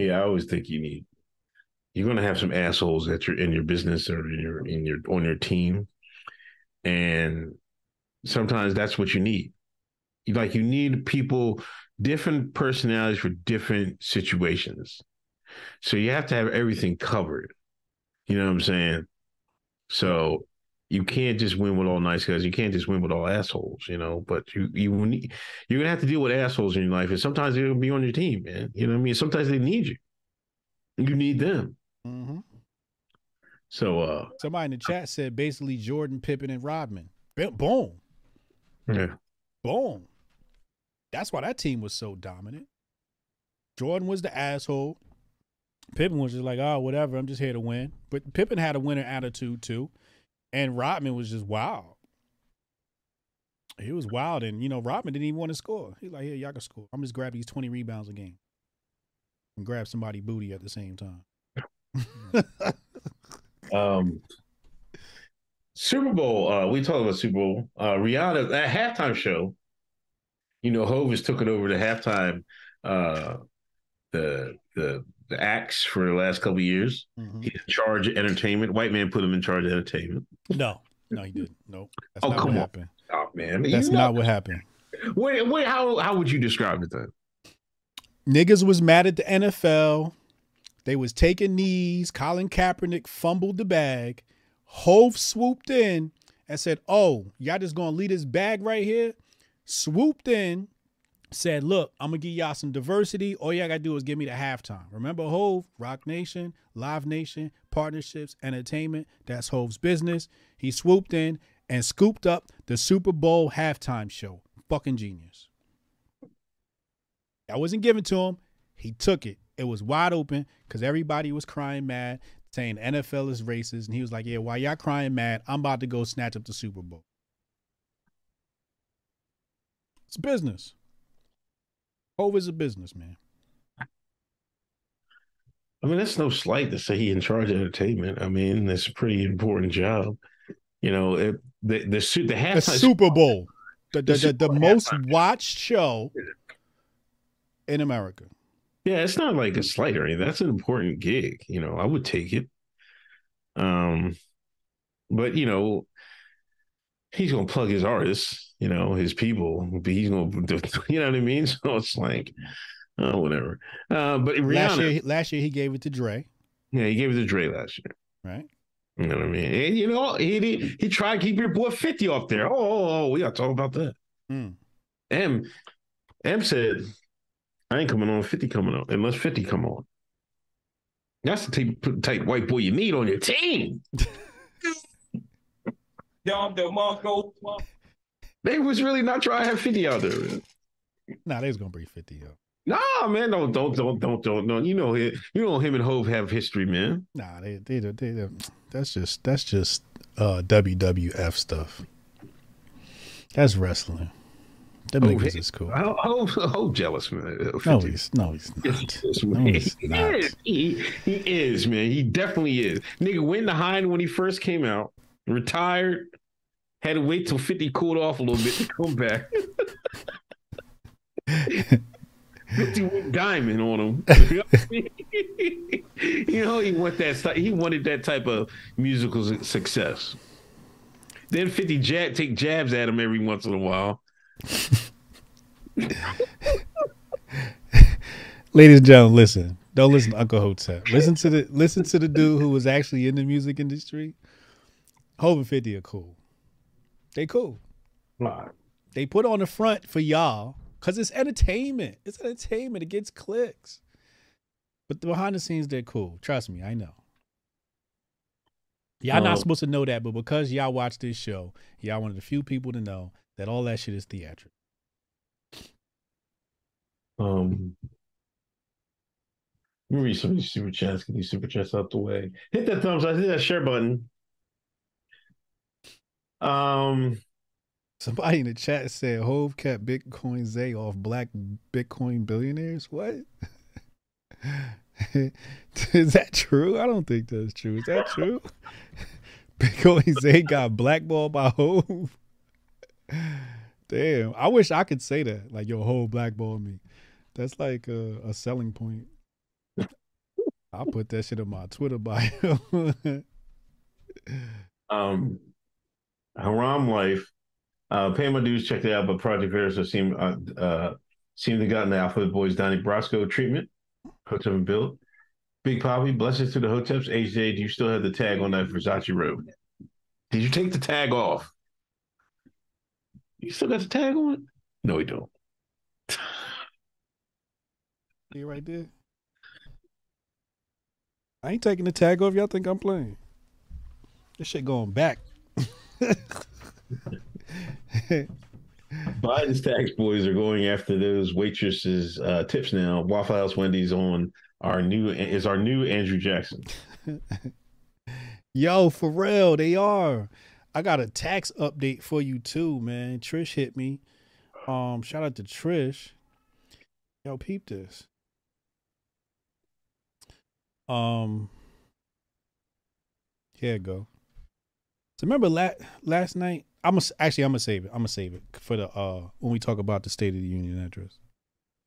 I always think you're gonna have some assholes that you're in your business or on your team, and sometimes that's what you need. Like, you need people, different personalities for different situations. So you have to have everything covered. You know what I'm saying? So you can't just win with all nice guys. You can't just win with all assholes, but you're going to have to deal with assholes in your life. And sometimes they'll be on your team, man. You know what I mean? Sometimes they need you. You need them. Mm-hmm. So somebody in the chat said basically Jordan, Pippen, and Rodman. Boom. Yeah. Boom. That's why that team was so dominant. Jordan was the asshole. Pippen was just like, oh, whatever, I'm just here to win. But Pippen had a winner attitude, too. And Rodman was just wild. He was wild. And, Rodman didn't even want to score. He's like, here, y'all can score. I'm just grab these 20 rebounds a game and grab somebody's booty at the same time. Super Bowl, we talked about Super Bowl. Rihanna, that halftime show, Hov is took it over the halftime, the acts for the last couple of years. Mm-hmm. He's in charge of entertainment. White man put him in charge of entertainment. No, he didn't. No, that's not what happened. Oh, man. That's not what happened. Wait, how would you describe it then? Niggas was mad at the NFL. They was taking knees. Colin Kaepernick fumbled the bag. Hov swooped in and said, oh, y'all just going to leave this bag right here? Swooped in. Said, look, I'm going to give y'all some diversity. All y'all got to do is give me the halftime. Remember Hov, Rock Nation, Live Nation, Partnerships, Entertainment. That's Hov's business. He swooped in and scooped up the Super Bowl halftime show. Fucking genius. That wasn't given to him. He took it. It was wide open because everybody was crying mad, saying the NFL is racist. And he was like, yeah, why y'all crying mad? I'm about to go snatch up the Super Bowl. It's business. Hov is a businessman. I mean, that's no slight to say he in charge of entertainment. I mean, that's a pretty important job. The halftime Super Bowl, the most watched show in America. Yeah, it's not like a slight or anything. That's an important gig. I would take it. But he's gonna plug his artists. His people, he's going to, what I mean? So it's like, oh, whatever. But Rihanna, last year he gave it to Dre. Yeah, he gave it to Dre last year. Right. You know what I mean? And, he tried to keep your boy 50 off there. Oh, we got to talk about that. M said, I ain't coming on, 50 coming on, unless 50 come on. That's the type white boy you need on your team. Y'all, the Marco. They was really not trying to have 50 out there. Man. Nah, they was gonna bring 50 up. Nah, man, don't. Him and Hov have history, man. Nah, that's just WWF stuff. That's wrestling. That niggas is cool. Oh, jealous, man. No, he's not. He is, man. He definitely is. Nigga went to hide when he first came out, retired, had to wait till 50 cooled off a little bit to come back. 50 went diamond on him. You know, he wanted that type of musical success. Then 50 take jabs at him every once in a while. Ladies and gentlemen, listen. Don't listen to Uncle Hotep. Listen to the dude who was actually in the music industry. Hov and 50 are cool. They cool. Right. They put on the front for y'all because it's entertainment. It's entertainment. It gets clicks. But behind the scenes, they're cool. Trust me, I know. Y'all not supposed to know that, but because y'all watch this show, y'all one of the few people to know that all that shit is theatrical. Let me read some of these super chats. Get these super chats out the way. Hit that thumbs up. Hit that share button. Somebody in the chat said Hov kept Bitcoin Zay off black Bitcoin billionaires. What? Is that true? I don't think that's true. Is that true? Bitcoin Zay got blackballed by Hov. Damn, I wish I could say that. Like, yo, Hov blackballed me. That's like a selling point. I'll put that shit in my Twitter bio. Haram Life, pay my dues. Check that out. But Project Veritas seemed to have gotten the Alpha Boys Donnie Brasco treatment. Hotep and Bill, Big Poppy, blessings to the Hoteps. AJ, do you still have the tag on that Versace robe? Did you take the tag off? You still got the tag on? No, he don't. You right there. I ain't taking the tag off. Y'all think I'm playing? This shit going back. Biden's tax boys are going after those waitresses' tips now. Waffle House Wendy's on our new Andrew Jackson. Yo, for real, they are. I got a tax update for you too, man. Trish hit me. Shout out to Trish. Yo, peep this. Here it go. So remember last night. I'm gonna save it. I'm gonna save it for the when we talk about the State of the Union address.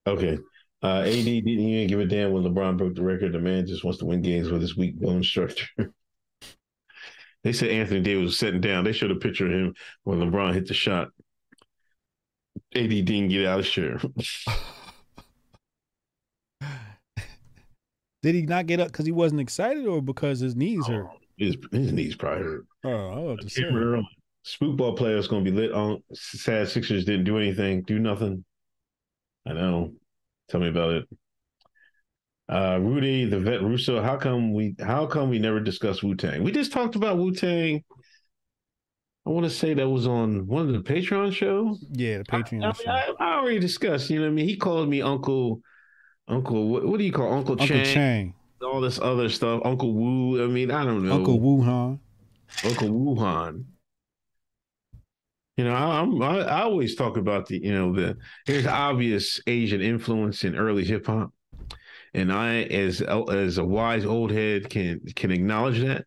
Okay. AD didn't even give a damn when LeBron broke the record. The man just wants to win games with his weak bone structure. They said Anthony Davis was sitting down. They showed a picture of him when LeBron hit the shot. AD didn't get out of share. Did he not get up because he wasn't excited, or because his knees hurt? His knees probably hurt. Oh, I say early. Spookball players gonna be lit on. Sad Sixers didn't do anything. Do nothing. I know. Tell me about it. Rudy, the vet Russo. How come we never discussed Wu-Tang? We just talked about Wu-Tang. I want to say that was on one of the Patreon shows. Yeah, the Patreon show. I already discussed. You know what I mean? He called me Uncle. What do you call Uncle Chang? All this other stuff. Uncle Wu. I mean, I don't know. Uncle Wuhan. You know, I always talk about there's obvious Asian influence in early hip hop, and I as a wise old head can acknowledge that.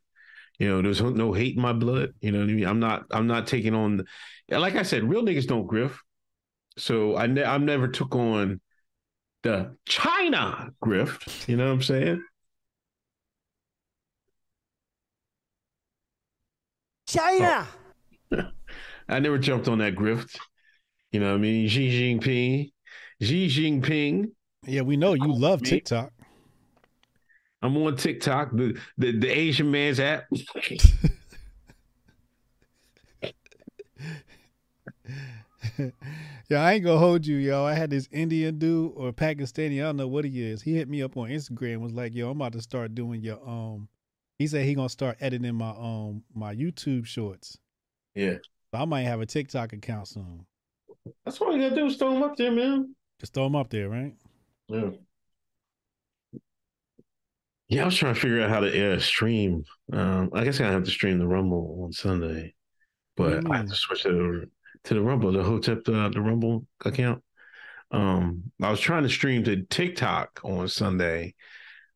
You know, there's no hate in my blood. You know what I mean? I'm not taking on, like I said, real niggas don't grift. So I never took on the China grift. You know what I'm saying? China. Oh. I never jumped on that grift. You know what I mean? Xi Jinping. Yeah, we know you love TikTok. I'm on TikTok, the Asian man's app. Yeah, I ain't gonna hold you, yo. I had this Indian dude or Pakistani, I don't know what he is. He hit me up on Instagram, was like, yo, I'm about to start doing your he said he gonna start editing my my YouTube shorts. Yeah. I might have a TikTok account soon. That's all you gotta do is throw them up there, man. Just throw them up there, right? Yeah. Yeah, I was trying to figure out how to stream. I guess I have to stream the Rumble on Sunday, but I have to switch it over to the Rumble, the Hotep, the Rumble account. I was trying to stream to TikTok on Sunday,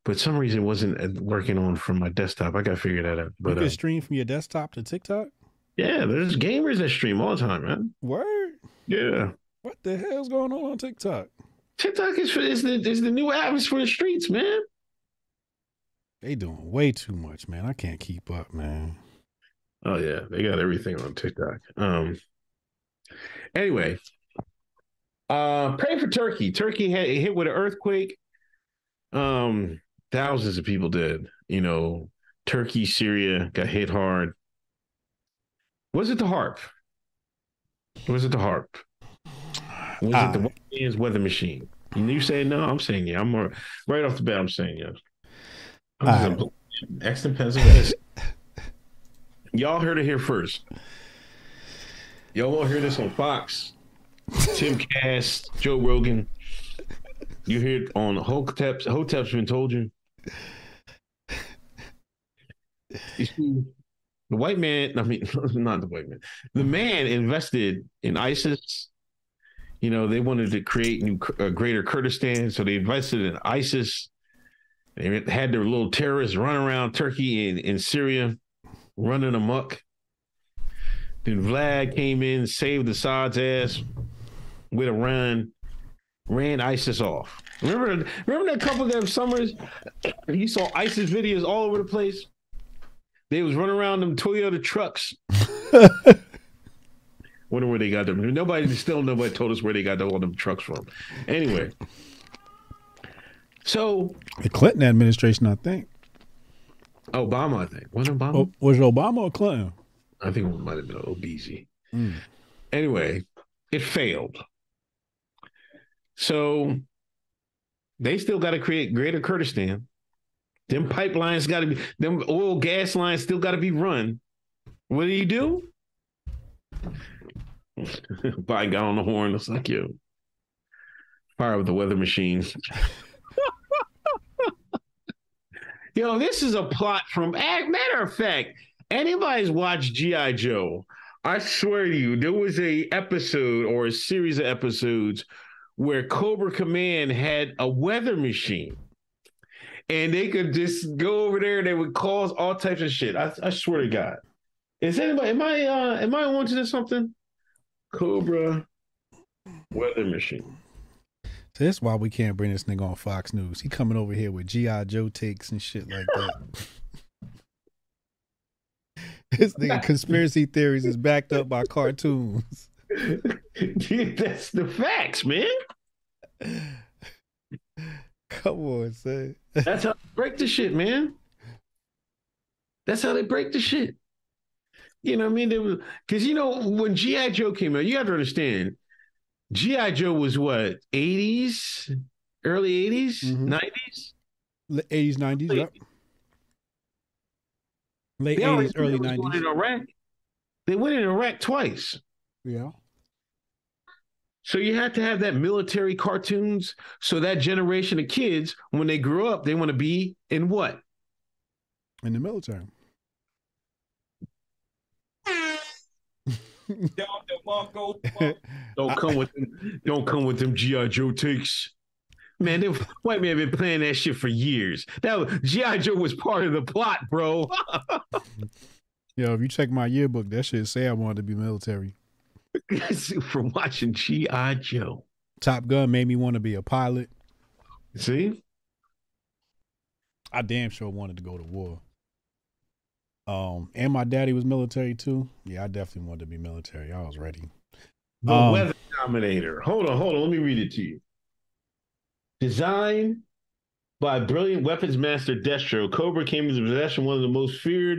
but for some reason it wasn't working on from my desktop. I got to figure that out. But you can stream from your desktop to TikTok? Yeah, there's gamers that stream all the time, man. Word? Yeah. What the hell's going on TikTok? TikTok is the new atmosphere for the streets, man. They doing way too much, man. I can't keep up, man. Oh yeah, they got everything on TikTok. Anyway, pray for Turkey. Turkey had hit with an earthquake. Thousands of people did. You know, Turkey, Syria got hit hard. Was it the harp? Was it the harp? Was it the White Man's Weather Machine? You saying no? I'm saying yeah. I'm more, right off the bat. I'm saying yeah. I'm just a Pennsylvania. Y'all heard it here first. Y'all won't hear this on Fox, Tim Cast, Joe Rogan. You hear it on Hotep's. Hotep's been told you. You see, the white man. I mean, not the white man. The man invested in ISIS. You know, they wanted to create new Greater Kurdistan, so they invested in ISIS. They had their little terrorists run around Turkey and in Syria, running amok. Then Vlad came in, saved Assad's ass with Iran, ran ISIS off. Remember that couple of them summers? You saw ISIS videos all over the place. They was running around them Toyota trucks. Wonder where they got them. Nobody told us where they got all them trucks from. Anyway. So the Clinton administration, I think. Obama, I think. Wasn't Obama? Oh, was it Obama or Clinton? I think it might have been Obese. Mm. Anyway, it failed. So they still got to create Greater Kurdistan. Them pipelines got to be, them oil gas lines still got to be run. What do you do? Biden got on the horn. It's like, yo, fire with the weather machines. Yo, this is a plot from, matter of fact, anybody's watched G.I. Joe, I swear to you, there was a episode or a series of episodes where Cobra Command had a weather machine and they could just go over there and they would cause all types of shit. I swear to God. Is anybody, am I on to this something? Cobra weather machine. That's why we can't bring this nigga on Fox News. He coming over here with G.I. Joe takes and shit like that. This nigga conspiracy theories is backed up by cartoons. Dude, that's the facts, man. Come on, son. That's how they break the shit, man. That's how they break the shit. You know what I mean? There was, because, you know, when G.I. Joe came out, you have to understand, G.I. Joe was what, 80s, early 80s, 90s? 80s, 90s, yep. Late 80s, early 90s. They went in Iraq twice. Yeah. So you have to have that military cartoons so that generation of kids, when they grow up, they want to be in what? In the military. Don't come with them G.I. Joe takes. Man, them white man been playing that shit for years. That G.I. Joe was part of the plot, bro. Yo, if you check my yearbook, that shit say I wanted to be military. From watching G.I. Joe. Top Gun made me want to be a pilot. See? I damn sure wanted to go to war. And my daddy was military too. Yeah, I definitely wanted to be military. I was ready. The weather dominator. Hold on. Let me read it to you. Designed by brilliant weapons master Destro, Cobra came into possession of one of the most feared,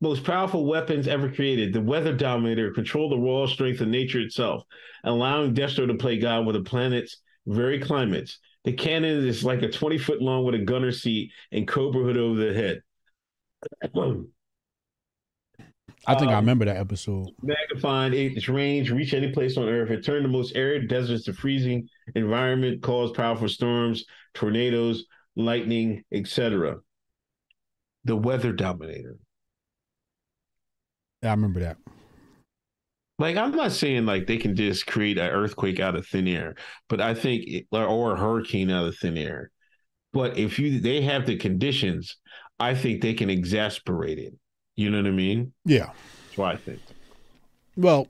most powerful weapons ever created. The weather dominator controlled the raw strength of nature itself, allowing Destro to play God with the planet's very climates. The cannon is like a 20-foot long with a gunner seat and Cobra hood over the head. I think I remember that episode. Magnifying 8-inch range, reach any place on Earth. It turned the most arid deserts to freezing environment, caused powerful storms, tornadoes, lightning, etc. the Weather Dominator. I remember that. Like, I'm not saying like they can just create an earthquake out of thin air, but I think or a hurricane out of thin air. But if they have the conditions, I think they can exasperate it. You know what I mean? Yeah, that's what I think. Well,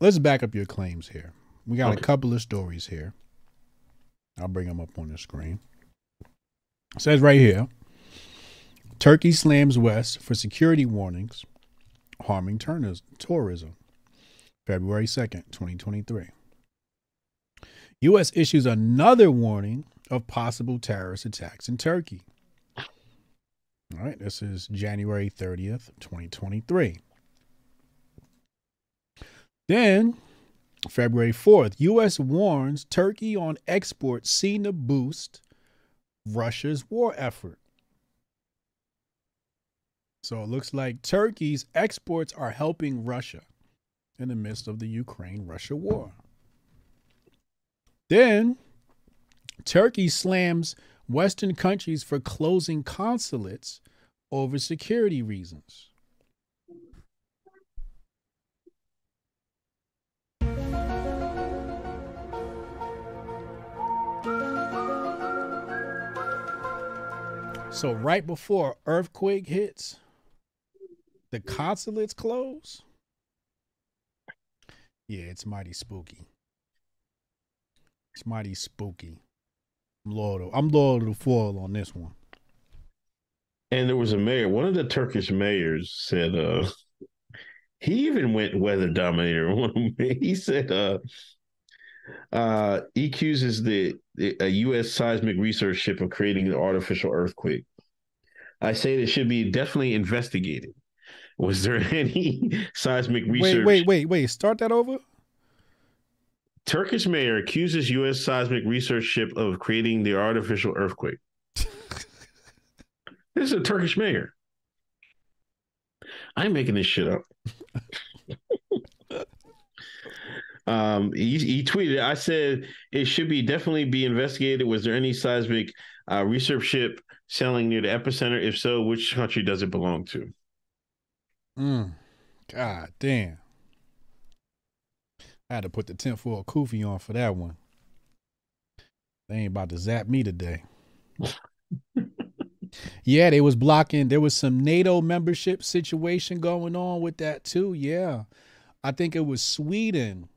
let's back up your claims here. We got a couple of stories here. I'll bring them up on the screen. It says right here: Turkey slams West for security warnings harming tourism. February 2nd, 2023. U.S. issues another warning of possible terrorist attacks in Turkey. All right, this is January 30th, 2023. Then, February 4th, U.S. warns Turkey on exports seen to boost Russia's war effort. So it looks like Turkey's exports are helping Russia in the midst of the Ukraine-Russia war. Then, Turkey slams Western countries for closing consulates over security reasons. So right before earthquake hits, the consulates close? Yeah, it's mighty spooky. It's mighty spooky. I'm loyal to the foil on this one. And there was a mayor. One of the Turkish mayors said, he even went Weather Dominator. He said, he accuses a U.S. seismic research ship of creating an artificial earthquake. I say it should be definitely investigated. Was there any seismic research? Wait. Start that over. Turkish mayor accuses U.S. seismic research ship of creating the artificial earthquake. This is a Turkish mayor. I'm making this shit up. He tweeted, I said it should be definitely be investigated. Was there any seismic research ship sailing near the epicenter? If so, which country does it belong to? God damn. I had to put the tinfoil koofy on for that one. They ain't about to zap me today. Yeah, they was blocking. There was some NATO membership situation going on with that too. Yeah. I think it was Sweden.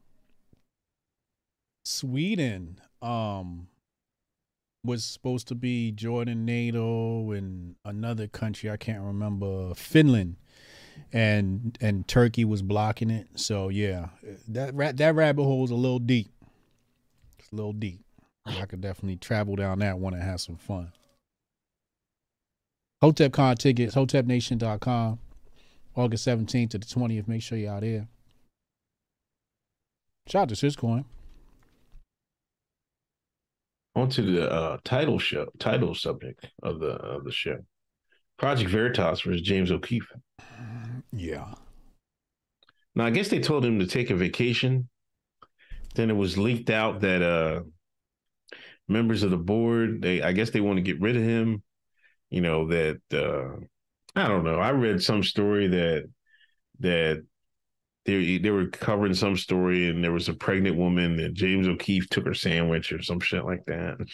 Sweden was supposed to be joining NATO and another country. I can't remember. Finland. And Turkey was blocking it. So yeah, that rabbit hole is a little deep. It's a little deep. I could definitely travel down that one and have some fun. HotepCon tickets, HotepNation.com, August 17th to the 20th. Make sure you're out there. Shout out to Syscoin. On to the title subject of the show. Project Veritas versus James O'Keefe. Yeah. Now, I guess they told him to take a vacation. Then it was leaked out that members of the board, I guess they want to get rid of him. You know, that, I don't know. I read some story that they were covering some story and there was a pregnant woman that James O'Keefe took her sandwich or some shit like that.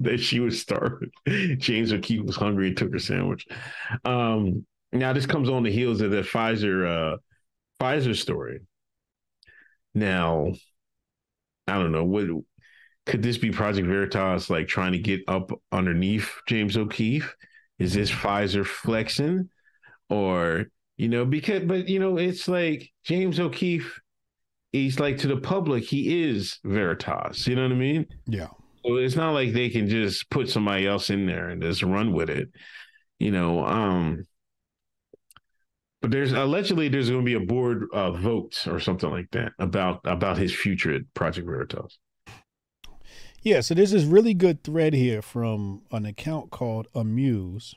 That she was starving. James O'Keefe was hungry and took her sandwich. Now, this comes on the heels of the Pfizer story. Now, I don't know. Could this be Project Veritas, like, trying to get up underneath James O'Keefe? Is this Pfizer flexing? Or, you know, because it's like James O'Keefe, he's like, to the public, he is Veritas. You know what I mean? Yeah. So it's not like they can just put somebody else in there and just run with it. You know, but there's going to be a board vote or something like that about his future at Project Veritas. Yeah, so there's this really good thread here from an account called Amuse.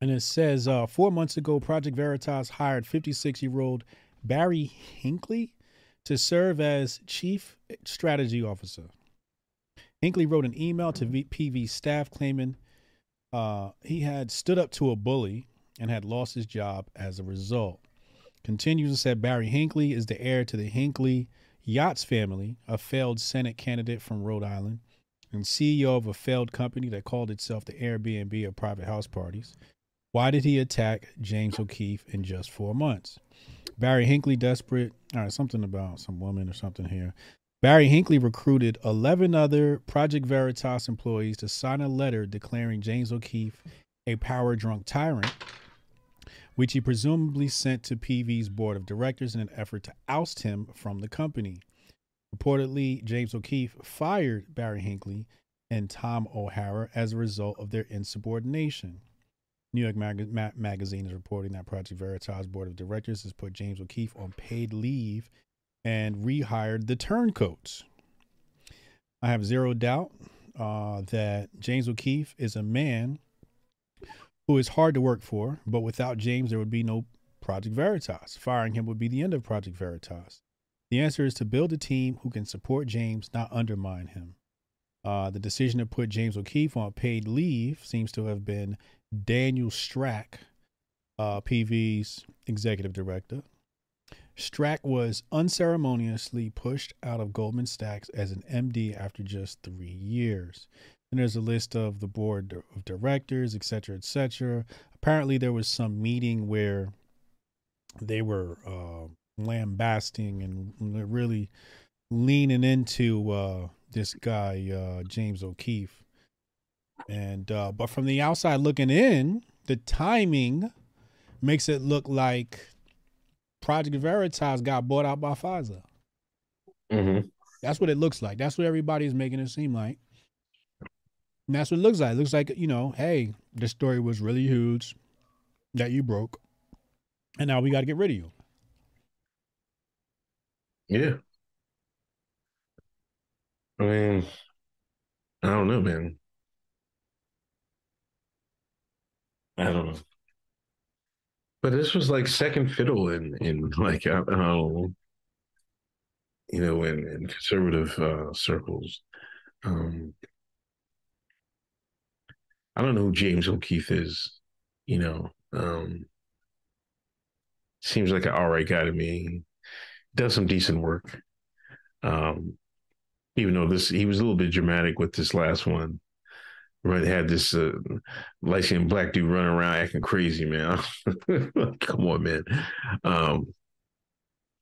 And it says, 4 months ago, Project Veritas hired 56-year-old Barry Hinckley to serve as chief strategy officer. Hinckley wrote an email to PV staff claiming He had stood up to a bully and had lost his job as a result. Continues and said Barry Hinckley is the heir to the Hinckley Yachts family, a failed Senate candidate from Rhode Island and CEO of a failed company that called itself the Airbnb of private house parties. Why did he attack James O'Keefe in just 4 months? Barry Hinckley desperate. All right, something about some woman or something here. Barry Hinckley recruited 11 other Project Veritas employees to sign a letter declaring James O'Keefe a power-drunk tyrant, which he presumably sent to PV's board of directors in an effort to oust him from the company. Reportedly, James O'Keefe fired Barry Hinckley and Tom O'Hara as a result of their insubordination. New York Magazine is reporting that Project Veritas board of directors has put James O'Keefe on paid leave and rehired the turncoats. I have zero doubt that James O'Keefe is a man who is hard to work for, but without James, there would be no Project Veritas. Firing him would be the end of Project Veritas. The answer is to build a team who can support James, not undermine him. The decision to put James O'Keefe on paid leave seems to have been Daniel Strack, PV's executive director. Strack was unceremoniously pushed out of Goldman Sachs as an MD after just 3 years. And there's a list of the board of directors, et cetera, et cetera. Apparently there was some meeting where they were lambasting and really leaning into this guy, James O'Keefe. And but from the outside looking in, the timing makes it look like Project Veritas got bought out by Pfizer. Mm-hmm. That's what it looks like. That's what everybody is making it seem like. And that's what it looks like. It looks like, you know, hey, this story was really huge that you broke, and now we got to get rid of you. Yeah. I mean, I don't know, man. I don't know. But this was like second fiddle in like, I don't know, you know, in conservative circles. I don't know who James O'Keefe is, you know. Seems like an all right guy to me. Does some decent work. Even though this, he was a little bit dramatic with this last one. Right, had this light-skinned black dude running around acting crazy, man. Come on, man. I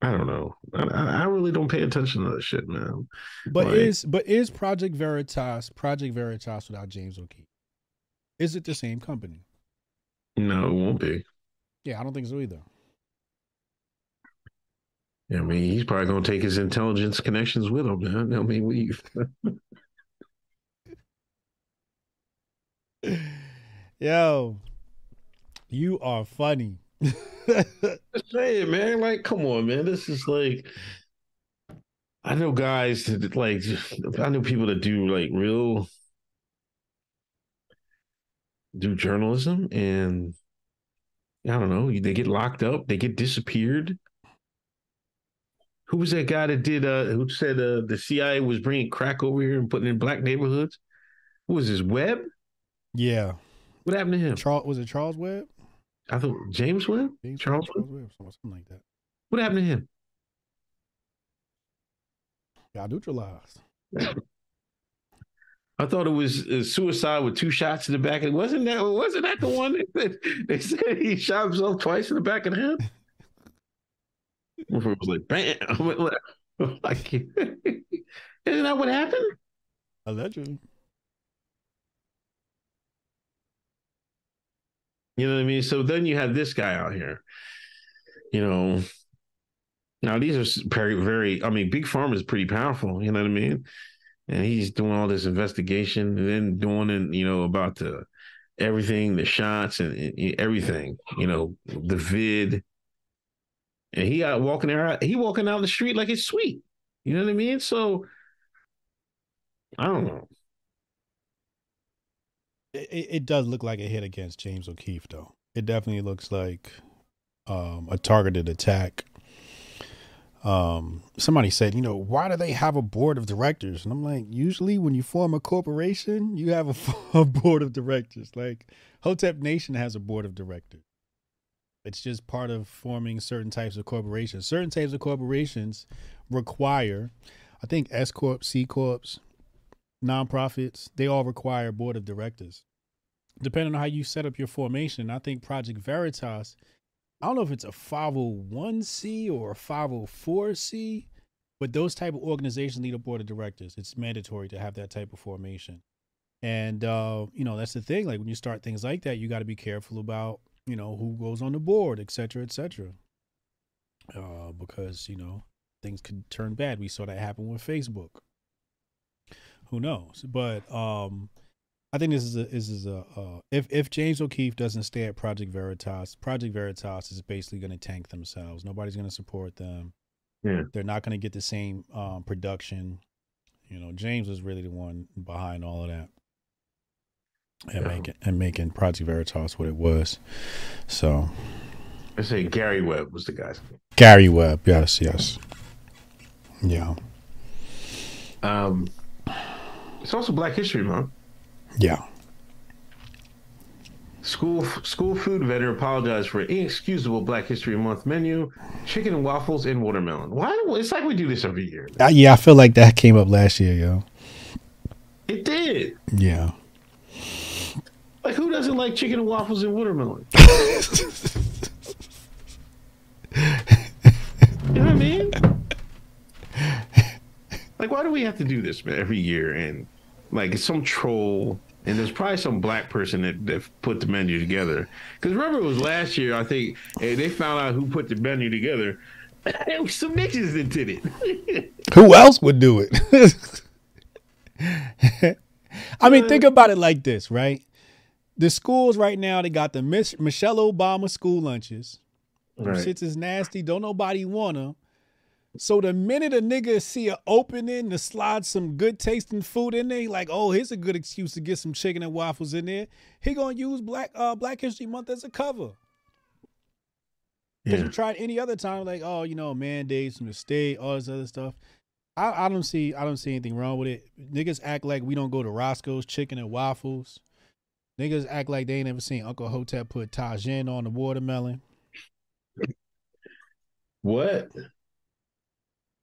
don't know. I really don't pay attention to that shit, man. But like, is Project Veritas without James O'Keefe? Is it the same company? No, it won't be. Yeah, I don't think so either. I mean, he's probably gonna take his intelligence connections with him, man. I mean, Yo, you are funny. Just saying, man. Like, come on, man. This is like, I know guys that like, I know people that do like real, do journalism, and I don't know, they get locked up, they get disappeared. Who was that guy that did? Who said the CIA was bringing crack over here and putting it in black neighborhoods? Who was this, Webb? Yeah. What happened to him? Was it Charles Webb? I thought James Webb? Charles Webb? Something like that. What happened to him? Got neutralized. I thought it was a suicide with 2 shots in the back. And wasn't that the one that they said he shot himself twice in the back of the head? It was like, bam. Like, isn't that what happened? Allegedly. You know what I mean? So then you have this guy out here, you know. Now these are very, I mean, Big Pharma is pretty powerful, you know what I mean? And he's doing all this investigation and then you know, about everything, the shots and everything, you know, the vid. And he out walking there, he walking down the street like it's sweet. You know what I mean? So I don't know. It does look like a hit against James O'Keefe, though. It definitely looks like a targeted attack Somebody said, you know, why do they have a board of directors? And I'm like, usually when you form a corporation, you have a board of directors. Like Hotep Nation has a board of directors. It's just part of forming certain types of corporations. Certain types of corporations require, I think, S Corps, C Corps, nonprofits, they all require board of directors. Depending on how you set up your formation, I think Project Veritas, I don't know if it's a 501c or a 504c, but those type of organizations need a board of directors. It's mandatory to have that type of formation. And, you know, that's the thing. Like when you start things like that, you got to be careful about, you know, who goes on the board, et cetera, et cetera. Because, you know, things could turn bad. We saw that happen with Facebook. Who knows? But I think if James O'Keefe doesn't stay at Project Veritas is basically going to tank themselves. Nobody's going to support them. Yeah. They're not going to get the same production. You know, James was really the one behind all of that. And making Project Veritas what it was. So I say Gary Webb was the guy's name. Gary Webb, yes, yes. Yeah. It's also Black History Month. Yeah. School food vendor apologized for inexcusable Black History Month menu, chicken and waffles and watermelon. Why? It's like we do this every year. Yeah, I feel like that came up last year, yo. It did. Yeah. Like, who doesn't like chicken and waffles and watermelon? You know what I mean? Like, why do we have to do this, man, every year? And, like, it's some troll. And there's probably some black person that put the menu together. Because remember, it was last year, I think, and they found out who put the menu together. There was some niggas that did it. Who else would do it? I mean, think about it like this, right? The schools right now, they got the Michelle Obama school lunches. Right. Shits is nasty. Don't nobody want them. So the minute a nigga see an opening to slide some good tasting food in there, he like, oh, here's a good excuse to get some chicken and waffles in there. He gonna use Black History Month as a cover. Because you tried any other time, like, oh, you know, mandates from the state, all this other stuff. I don't see anything wrong with it. Niggas act like we don't go to Roscoe's Chicken and Waffles. Niggas act like they ain't ever seen Uncle Hotep put tajin on the watermelon. What?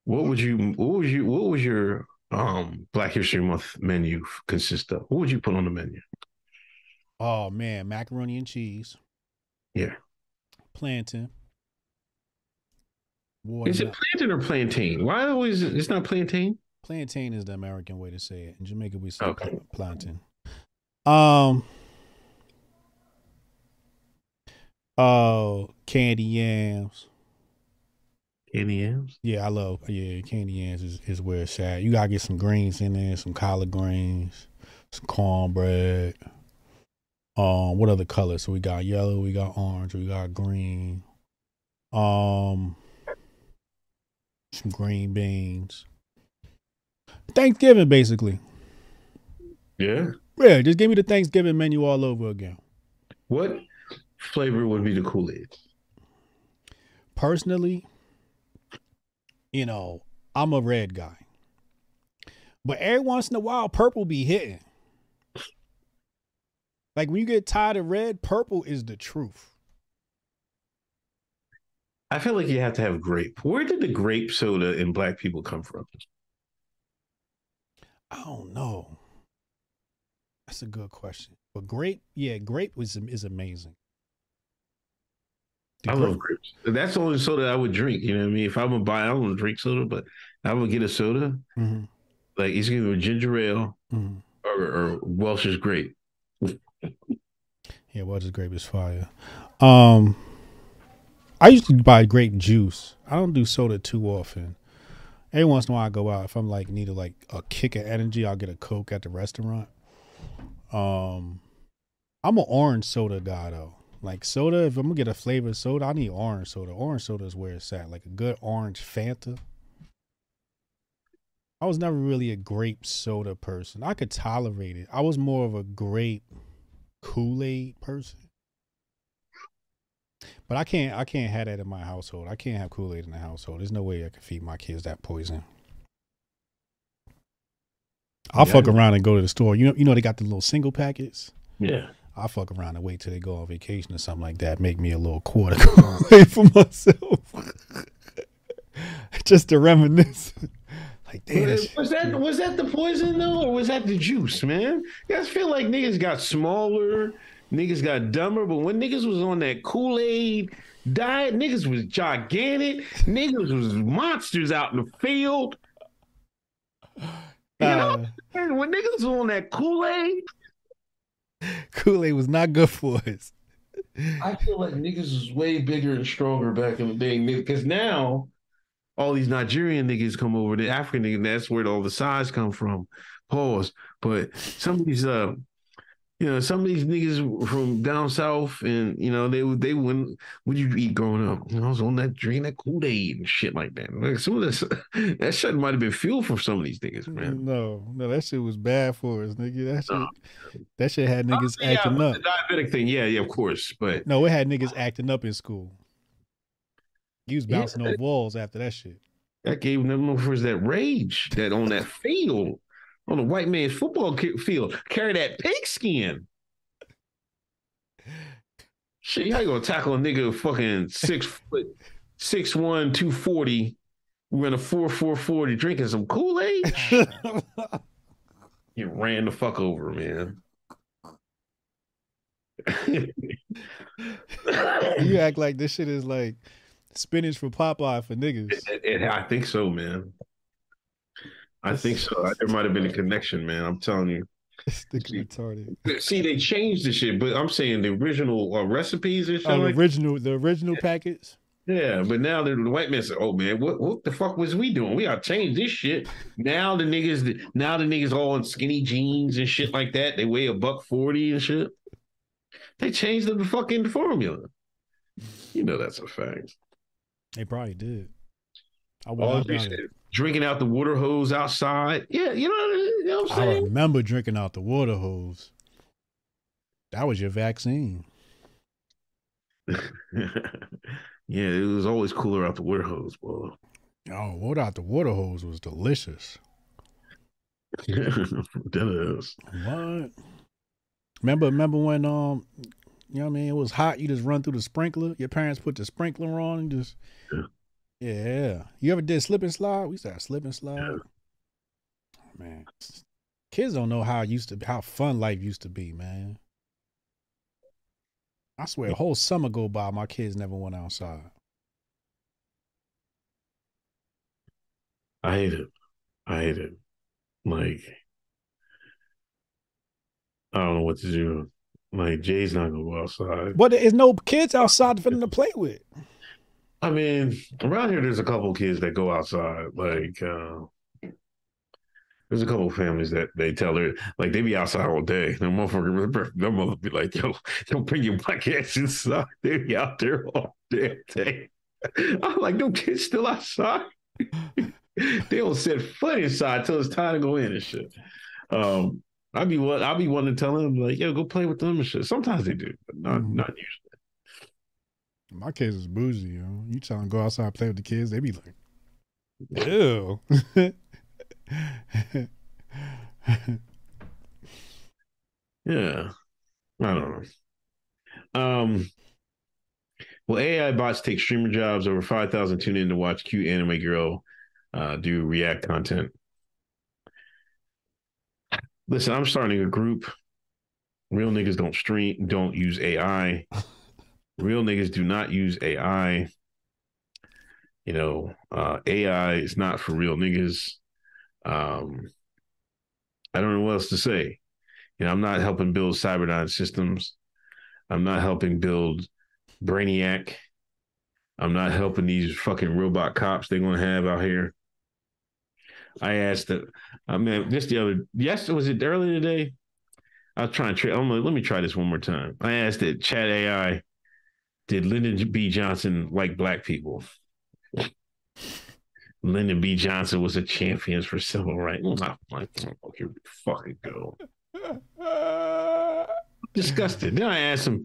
What would your Black History Month menu consist of? What would you put on the menu? Oh man, macaroni and cheese. Yeah. Plantain. Watermelon. Is it plantain or plantain? Why always it's not plantain? Plantain is the American way to say it. In Jamaica we say plantain. Candy yams. Candy yams? Yeah, I love candy yams is where it's at. You gotta get some greens in there, some collard greens, some cornbread. What other colors? So we got yellow, we got orange, we got green. Some green beans. Thanksgiving basically. Yeah. Yeah, just give me the Thanksgiving menu all over again. What flavor would be the Kool-Aid? Personally, you know, I'm a red guy. But every once in a while, purple be hitting. Like when you get tired of red, purple is the truth. I feel like you have to have grape. Where did the grape soda in black people come from? I don't know. That's a good question. But grape, yeah, grape is amazing. I love grapes. That's the only soda I would drink. You know what I mean? If I'm gonna buy, I don't drink soda, but I would get a soda. Mm-hmm. Like it's either a ginger ale or Welch's grape. Yeah, Welch's grape is fire. I used to buy grape juice. I don't do soda too often. Every once in a while, I go out. If I'm like needed like a kick of energy, I'll get a Coke at the restaurant. I'm an orange soda guy though. Like soda, if I'm gonna get a flavor of soda, I need orange soda. Orange soda is where it's at. Like a good orange Fanta. I was never really a grape soda person. I could tolerate it. I was more of a grape Kool-Aid person. But I can't have that in my household. I can't have Kool-Aid in the household. There's no way I can feed my kids that poison. I'll fuck around and go to the store. You know they got the little single packets. Yeah. I'll fuck around and wait till they go on vacation or something like that. Make me a little quarter Kool-Aid for myself. Just to reminisce. Like, damn, was that the poison though, or was that the juice, man? You guys feel like niggas got smaller, niggas got dumber, but when niggas was on that Kool-Aid diet, niggas was gigantic, niggas was monsters out in the field. You know, when niggas was on that Kool-Aid was not good for us. I feel like niggas was way bigger and stronger back in the day, because now all these Nigerian niggas come over, the African niggas, that's where all the size come from. Pause. But some of these, some of these niggas from down south, and you know, they wouldn't. What did you eat growing up? You know, I was on that drink, that Kool-Aid and shit like that. Like some of this, that shit might have been fuel for some of these niggas, man. No, that shit was bad for us, nigga. That shit had niggas acting up. The diabetic thing, yeah, of course, but no, it had niggas acting up in school. He was bouncing on walls after that shit. That gave them that rage that on that field, on the white man's football field, carry that pigskin. Shit, how you gonna tackle a nigga fucking 6 foot, 6'1", 240, running a 4.40, drinking some Kool-Aid? You ran the fuck over, man. You act like this shit is like spinach for Popeye for niggas. I think so, man. I think so. There might have been a connection, man. I'm telling you. See, they changed the shit, but I'm saying the original recipes and shit. The original packets. Yeah, but now the white man said, "Oh man, what the fuck was we doing? We gotta change this shit." Now the niggas all in skinny jeans and shit like that. They weigh $140 and shit. They changed the fucking formula. You know that's a fact. They probably did. Drinking out the water hose outside. Yeah, you know what I'm saying? I remember drinking out the water hose. That was your vaccine. Yeah, it was always cooler out the water hose, boy. Oh, water out the water hose was delicious. That is. What? Remember when you know what I mean? It was hot. You just run through the sprinkler. Your parents put the sprinkler on and just... Yeah. You ever did slip and slide? We used to have slip and slide. Yeah. Oh, man. Kids don't know how fun life used to be, man. I swear, a whole summer go by, my kids never went outside. I hate it. Like, I don't know what to do. Like, Jay's not gonna go outside. But there's no kids outside for them to play with. I mean, around here, there's a couple of kids that go outside. Like, there's a couple of families that they tell her, like, they be outside all day. Their mother be like, yo, don't bring your black ass inside. They be out there all day. I'm like, no kids still outside. They don't set foot inside till it's time to go in and shit. I be wanting to tell them, like, yo, go play with them and shit. Sometimes they do, but not usually. My kids is bougie, yo. You tell them go outside and play with the kids, they be like, ew. Yeah. I don't know. Well, AI bots take streamer jobs. Over 5,000 tune in to watch cute anime girl do react content. Listen, I'm starting a group. Real niggas don't use AI. Real niggas do not use AI. You know, AI is not for real niggas. I don't know what else to say. You know, I'm not helping build Cyberdyne systems. I'm not helping build Brainiac. I'm not helping these fucking robot cops they're going to have out here. I asked them, I mean, just was it earlier today? Let me try this one more time. I asked it, Chat AI, did Lyndon B. Johnson like black people? Lyndon B. Johnson was a champion for civil rights. I'm like, oh, here we fucking go. Disgusted. Then I asked him,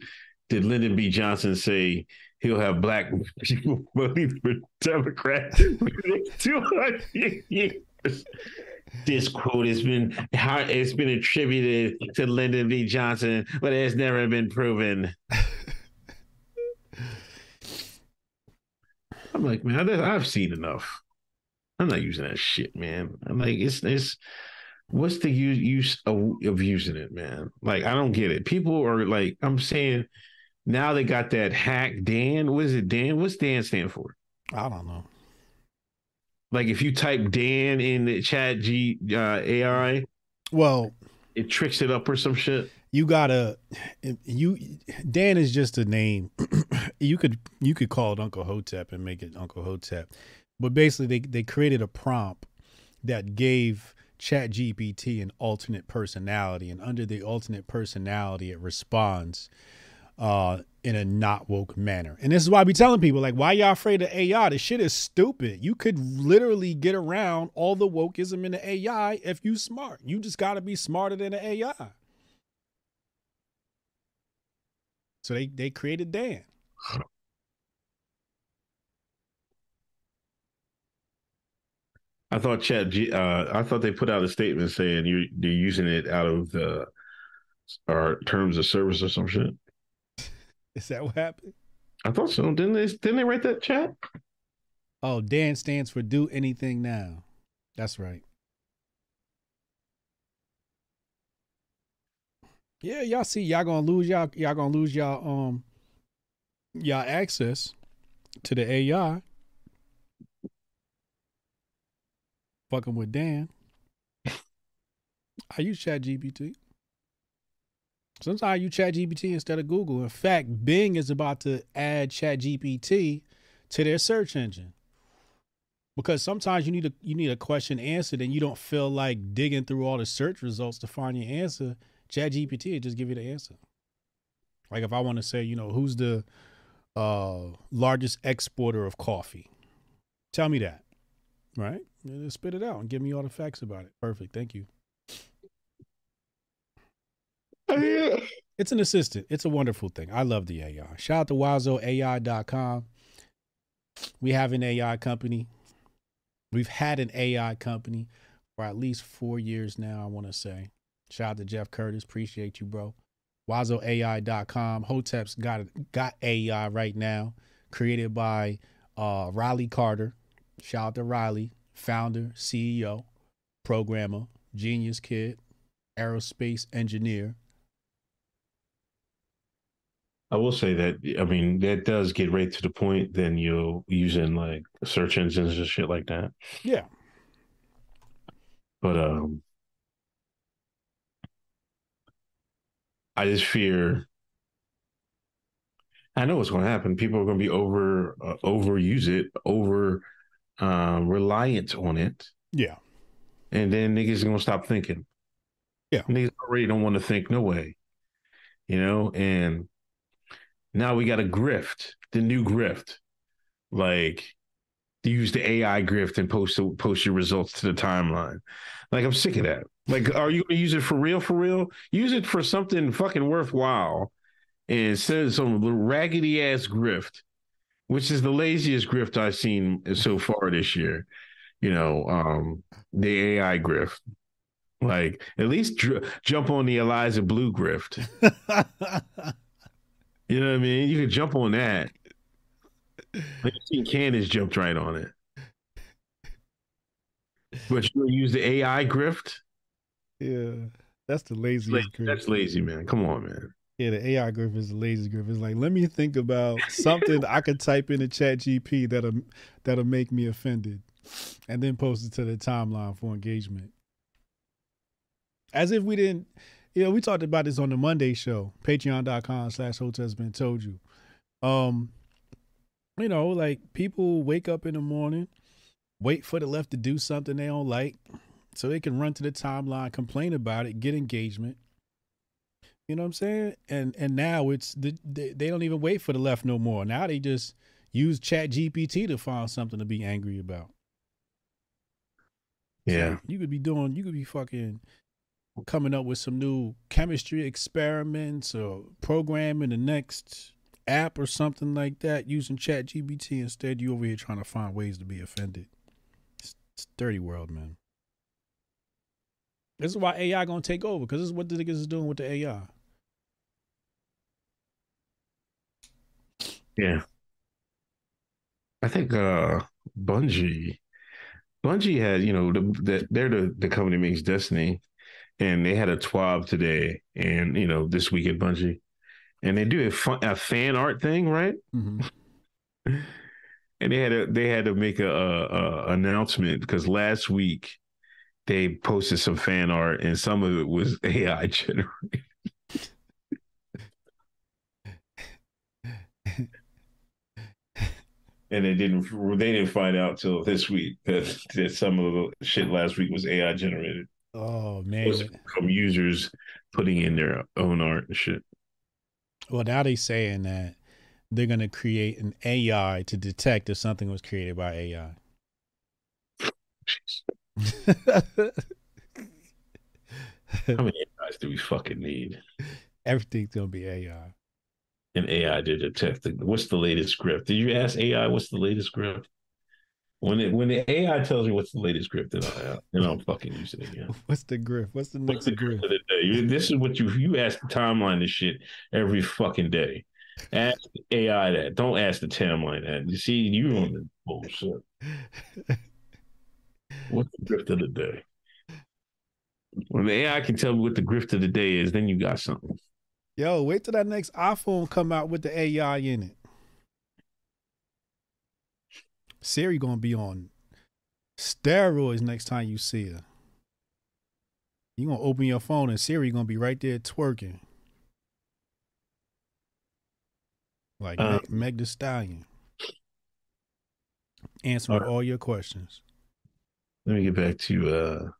did Lyndon B. Johnson say he'll have black people voting for Democrats for 200 years? This quote has been attributed to Lyndon B. Johnson, but it has never been proven. I'm like, man, I've seen enough. I'm not using that shit, man. I'm like, it's what's the use of using it, man? Like, I don't get it. People are like, I'm saying now they got that hack Dan. What is it, Dan? What's Dan stand for? I don't know. Like, if you type Dan in the chat AI, well, it tricks it up or some shit. You gotta, Dan is just a name. you could call it Uncle Hotep and make it Uncle Hotep. But basically they created a prompt that gave ChatGPT an alternate personality, and under the alternate personality, it responds in a not woke manner. And this is why I be telling people, like, why y'all afraid of AI? This shit is stupid. You could literally get around all the wokeism in the AI if you smart. You just got to be smarter than the AI. So they created Dan. I thought I thought they put out a statement saying they're using it out of our terms of service or some shit. Is that what happened? I thought so. Didn't they write that, chat? Oh, Dan stands for do anything now. That's right. Yeah, y'all see, y'all gonna lose y'all y'all access to the AI. Fucking with Dan. I use ChatGPT. Sometimes I use ChatGPT instead of Google. In fact, Bing is about to add ChatGPT to their search engine, because sometimes you need a question answered and you don't feel like digging through all the search results to find your answer. ChatGPT will just give you the answer. Like, if I want to say, you know, who's the largest exporter of coffee? Tell me that, right? And spit it out and give me all the facts about it. Perfect. Thank you. It's an assistant. It's a wonderful thing. I love the AI. Shout out to WazoAI.com. We have an AI company. We've had an AI company for at least 4 years now, I want to say. Shout out to Jeff Curtis. Appreciate you, bro. WazoAI.com. Hotep's got AI right now, created by Riley Carter. Shout out to Riley, founder, CEO, programmer, genius kid, aerospace engineer. I will say that, I mean, that does get right to the point. Then you're using like search engines and shit like that. Yeah. But I just fear, I know what's going to happen. People are going to be overuse it, reliant on it. Yeah. And then niggas are going to stop thinking. Yeah. Niggas already don't want to think no way, you know? And now we got a grift, the new grift, like use the AI grift and post your results to the timeline. Like, I'm sick of that. Like, are you going to use it for real? For real? Use it for something fucking worthwhile instead of some raggedy ass grift, which is the laziest grift I've seen so far this year. You know, the AI grift. Like, at least jump on the Eliza Blue grift. You know what I mean? You can jump on that. Like, Candace jumped right on it. But you use the AI grift? Yeah, that's the laziest grift. That's lazy, man. Come on, man. Yeah, the AI grift is the lazy grift. It's like, let me think about something I could type in a ChatGPT that'll make me offended, and then post it to the timeline for engagement. As if we didn't, you know, we talked about this on the Monday show, patreon.com/HotepBeenToldYou. You know, like, people wake up in the morning, wait for the left to do something they don't like, so they can run to the timeline, complain about it, get engagement. You know what I'm saying? And now it's they don't even wait for the left no more. Now they just use ChatGPT to find something to be angry about. Yeah, so you could be fucking coming up with some new chemistry experiments or programming the next app or something like that using ChatGPT. Instead, you over here trying to find ways to be offended. It's a dirty world, man. This is why AI gonna take over, because this is what the niggas is doing with the AI. Yeah. I think Bungie had, you know, they're the company makes Destiny, and they had a TWAB today and, you know, this week at Bungie. And they do a fan art thing, right? Mm-hmm. And they had to make a announcement, because last week they posted some fan art and some of it was AI generated. And they didn't find out till this week that some of the shit last week was AI generated. Oh man, it was from users putting in their own art and shit. Well, now they're saying that they're going to create an AI to detect if something was created by AI. How many AIs do we fucking need? Everything's going to be AI. And AI to detect what's the latest grift. Did you ask AI what's the latest grift? When the AI tells me what's the latest grift, then I'll fucking use it again. What's the grift? What's the next grift of the day? This is what you ask the timeline this shit every fucking day. Ask AI that. Don't ask the timeline that. You see, you on the bullshit. What's the grift of the day? When the AI can tell me what the grift of the day is, then you got something. Yo, wait till that next iPhone come out with the AI in it. Siri gonna be on steroids next time you see her. You gonna open your phone and Siri gonna be right there twerking like Meg Thee Stallion, answering all your questions. Let me get back to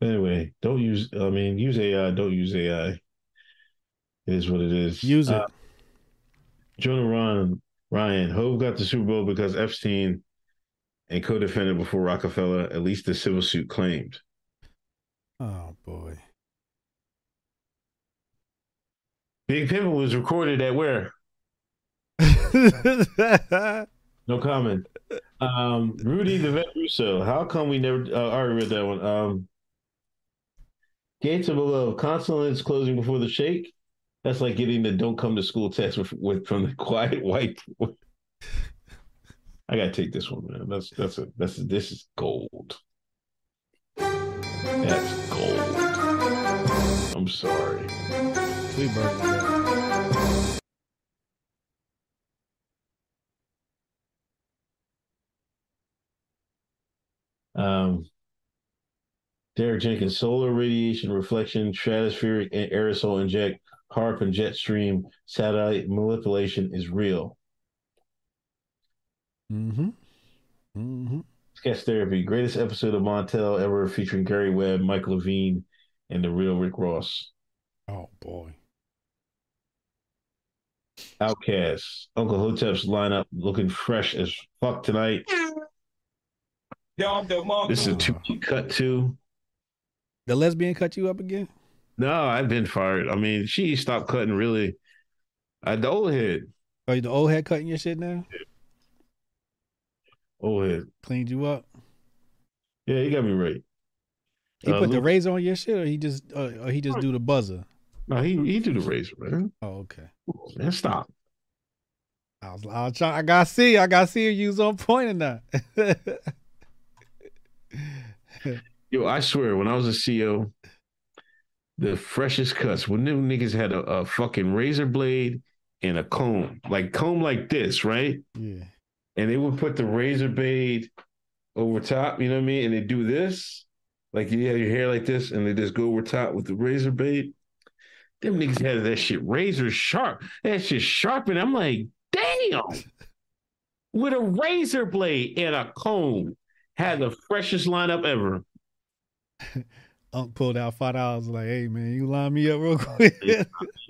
anyway. Use AI. Don't use AI. It is what it is. Use it. Jonah Ryan, Hove got the Super Bowl because Epstein and co-defendant before Rockefeller, at least the civil suit claimed. Oh, boy. Big Pimpin' was recorded at where? No comment. Rudy the Vet Russo. How come we never... I already read that one. Gates of Below. Consulates closing before the shake. That's like getting the don't come to school text from the quiet white boy. I gotta take this one, man. This is gold. That's gold. I'm sorry. Sweet birthday. Derek Jenkins, solar radiation reflection, stratospheric aerosol inject. HAARP and jet stream satellite manipulation is real. Mm-hmm. Mm-hmm. Sketch Therapy, greatest episode of Montel ever, featuring Gary Webb, Michael Levine, and the real Rick Ross. Oh, boy. Outcast, Uncle Hotep's lineup looking fresh as fuck tonight. This is a 2-week cut, too. The lesbian cut you up again? No, I've been fired. I mean, she stopped cutting, really. The old head. Are you the old head cutting your shit now? Yeah. Old head. Cleaned you up? Yeah, he got me right. He put the razor on your shit, or he just do the buzzer? No, he do the razor, man. Oh, okay. Ooh, man, stop. I got to see. I got to see if you was on point or not. Yo, I swear, when I was a CEO... The freshest cuts. When them niggas had a fucking razor blade and a comb like this, right? Yeah. And they would put the razor blade over top, you know what I mean? And they do this, like you have your hair like this, and they just go over top with the razor blade. Them niggas had that shit razor sharp. That shit sharpened. I'm like, damn. With a razor blade and a comb, had the freshest lineup ever. Unc pulled out $5, like, hey man, you line me up real quick. Let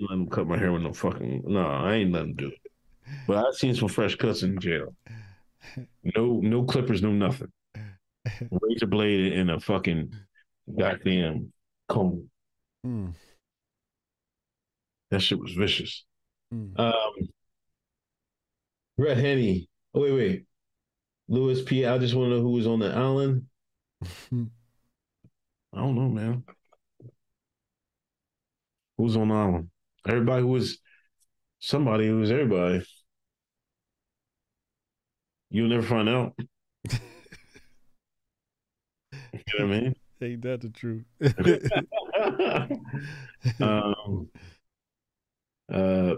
him cut my hair with no fucking. No, I ain't let him do it. But I've seen some fresh cuts in jail. No clippers, no nothing. Razor blade and a fucking goddamn cone. Mm. That shit was vicious. Mm. Red Henny. Oh, wait. Louis P. I just want to know who was on the island. I don't know, man. Who's on the island? Everybody who was somebody who was everybody. You'll never find out. You know what I mean? Ain't that the truth?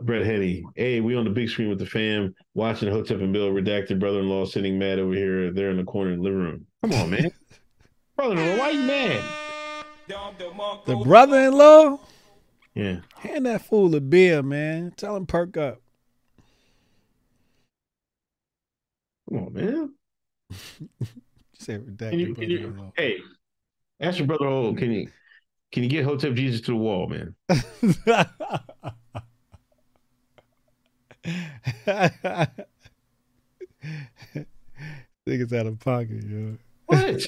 Brett Henny. Hey, we on the big screen with the fam, watching Hotep and Bill, redacted brother-in-law sitting mad over here. They're in the corner in the living room. Come on, man. Brother-in-law, why you mad? The brother-in-law? Yeah. Hand that fool a beer, man. Tell him perk up. Come on, man. Say redacted brother-in-law. Hey, ask your brother-in-law, can you get Hotep Jesus to the wall, man? Niggas out of pocket, yo. What?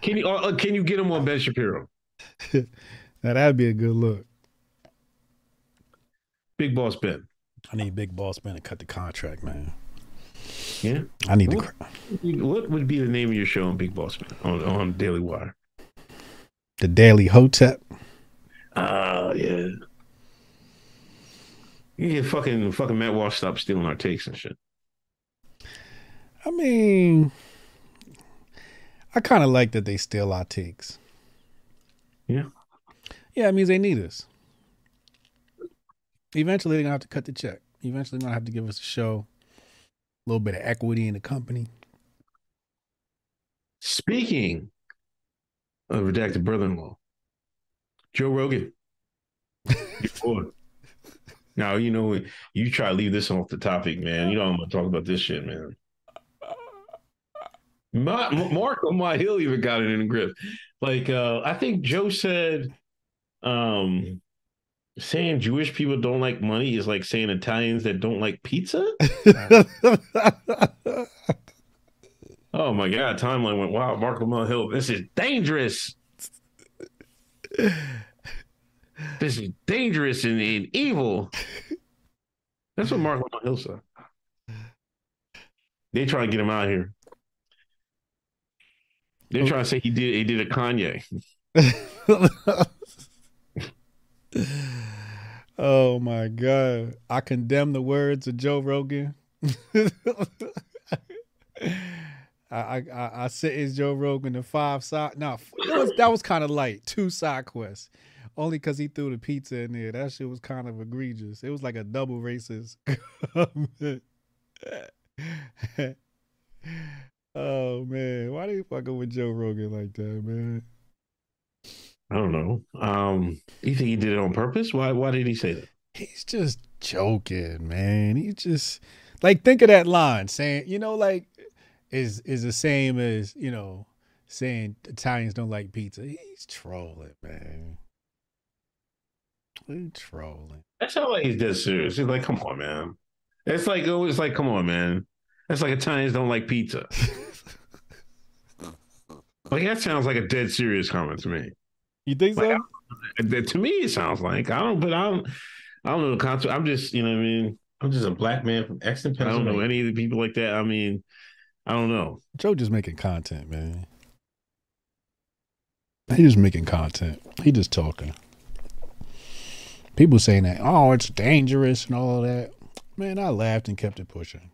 Can you get him on Ben Shapiro? Now that'd be a good look. Big Boss Ben. I need Big Boss Ben to cut the contract, man. Yeah, I need to. What would be the name of your show on Big Boss Man on Daily Wire? The Daily Hotep. Yeah. You get fucking Matt Walsh stop stealing our takes and shit. I mean, I kind of like that they steal our takes. Yeah. Yeah, it means they need us. Eventually, they're gonna have to cut the check. Eventually, they're gonna have to give us a show. A little bit of equity in the company. Speaking of redacted brother-in-law, Joe Rogan. Now, you know, you try to leave this off the topic, man. You know I'm going to talk about this shit, man. Mark on my hill even got it in the grip. Like, I think Joe said saying Jewish people don't like money is like saying Italians that don't like pizza? Oh my God, timeline went wild. Mark Lamont Hill, this is dangerous. This is dangerous and evil. That's what Mark Lamont Hill said. They try to get him out of here. They're trying to say he did a Kanye. Oh my God. I condemn the words of Joe Rogan. I sentenced Joe Rogan to 5 side. No, that was kind of light. 2 side quests. Only because he threw the pizza in there. That shit was kind of egregious. It was like a double racist. Oh man. Why do you fucking with Joe Rogan like that, man? I don't know. You think he did it on purpose? Why did he say that? He's just joking, man. He just like think of that line saying, you know, like is the same as, you know, saying Italians don't like pizza. He's trolling, man. He's trolling. That's not like he's that serious. He's like, come on, man. It's like come on, man. That's like Italians don't like pizza. Like that sounds like a dead serious comment to me. You think so? Like, to me, it sounds like I don't know the concept. I'm just, you know what I mean? I'm just a black man from Exton, Pennsylvania. I don't know any of the people like that. I mean, I don't know. Joe just making content, man. He just making content. He just talking. People saying that, oh, it's dangerous and all that. Man, I laughed and kept it pushing.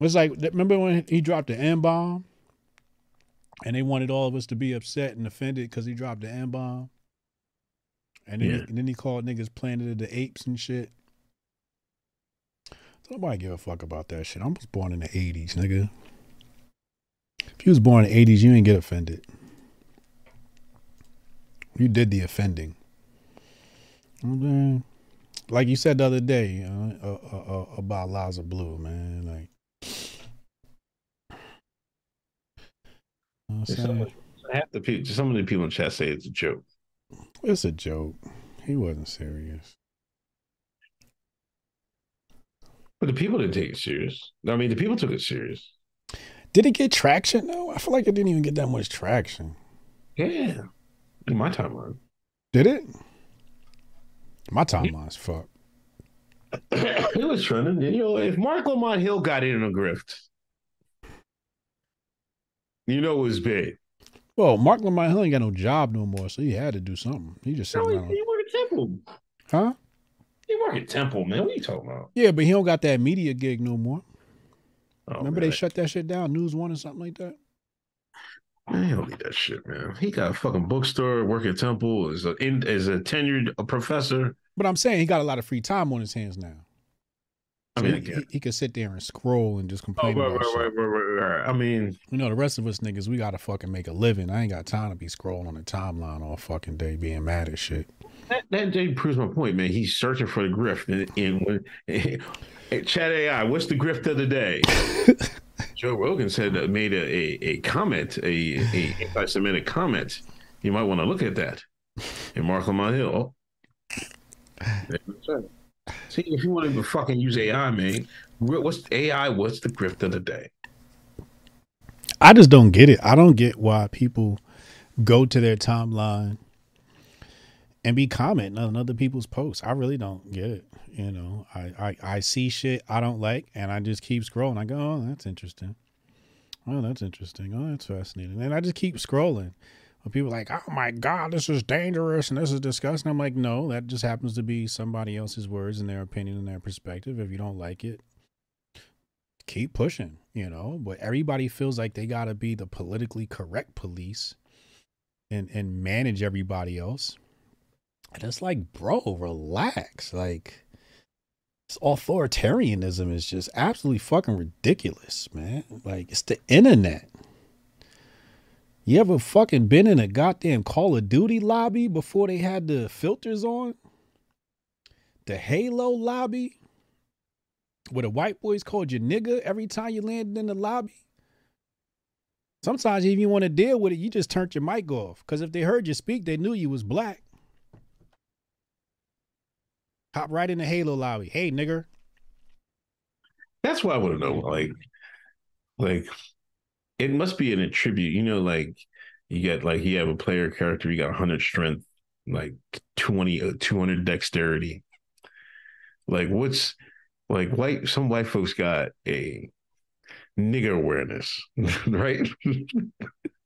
It's like, remember when he dropped the N-bomb? And they wanted all of us to be upset and offended because he dropped the N-bomb. And then, he called niggas Planet of the Apes and shit. Nobody give a fuck about that shit. I was born in the 80s, nigga. If you was born in the 80s, you ain't get offended. You did the offending. Okay. Like you said the other day, you know, about Eliza Blue, man. Like, some of the people in chat say it's a joke. It's a joke. He wasn't serious. But the people didn't take it serious. I mean, the people took it serious. Did it get traction though? I feel like it didn't even get that much traction. Yeah. In my timeline. Did it? My timeline's fucked. It was trending. You know, if Mark Lamont Hill got in a grift, you know it was big. Well, Mark Lamont Hill ain't got no job no more, so he had to do something. He just said, no, he worked at Temple. Huh? He worked at Temple, man. What are you talking about? Yeah, but he don't got that media gig no more. Oh, remember man. They shut that shit down, News One or something like that? Man, he don't need that shit, man. He got a fucking bookstore, work at Temple, is a tenured professor. But I'm saying he got a lot of free time on his hands now. So I mean, he could sit there and scroll and just complain. Right. I mean, you know, the rest of us niggas, we gotta fucking make a living. I ain't got time to be scrolling on the timeline all fucking day being mad at shit. That Jay proves my point, man. He's searching for the grift. And Chat AI, what's the grift of the day? Joe Rogan said made a comment, a anti-Semitic comment. You might want to look at that. And Mark Lamont Hill. See, if you want to fucking use AI, man, what's AI? What's the grift of the day? I just don't get it. I don't get why people go to their timeline and be commenting on other people's posts. I really don't get it. You know, I see shit I don't like, and I just keep scrolling. I go, oh, that's interesting. Oh, that's interesting. Oh, that's fascinating. And I just keep scrolling. When people are like, oh my God, this is dangerous and this is disgusting. I'm like, no, that just happens to be somebody else's words and their opinion and their perspective. If you don't like it, keep pushing, you know. But everybody feels like they got to be the politically correct police and manage everybody else. And it's like, bro, relax. Like, this authoritarianism is just absolutely fucking ridiculous, man. Like, it's the internet. You ever fucking been in a goddamn Call of Duty lobby before they had the filters on? The Halo lobby? Where the white boys called you nigga every time you landed in the lobby? Sometimes if you want to deal with it, you just turned your mic off. Because if they heard you speak, they knew you was black. Hop right in the Halo lobby. Hey, nigger. That's what I want to know. Like... It must be an attribute, you know, like you get like you have a player character, you got 100 strength, like 200 dexterity. Like what's like some white folks got a nigger awareness, right?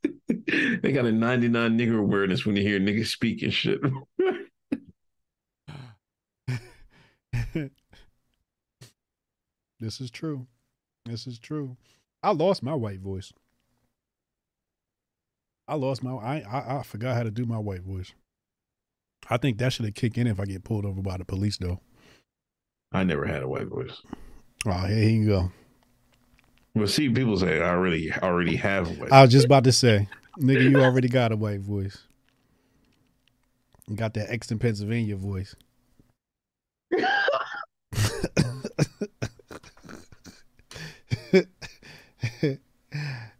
They got a 99 nigger awareness when you hear niggas speak and shit. This is true. This is true. I lost my white voice. I forgot how to do my white voice. I think that should have kicked in if I get pulled over by the police, though. I never had a white voice. Oh, here you go. Well, see, people say I already have a white voice. I was just about to say, nigga, you already got a white voice. You got that Exton, Pennsylvania voice.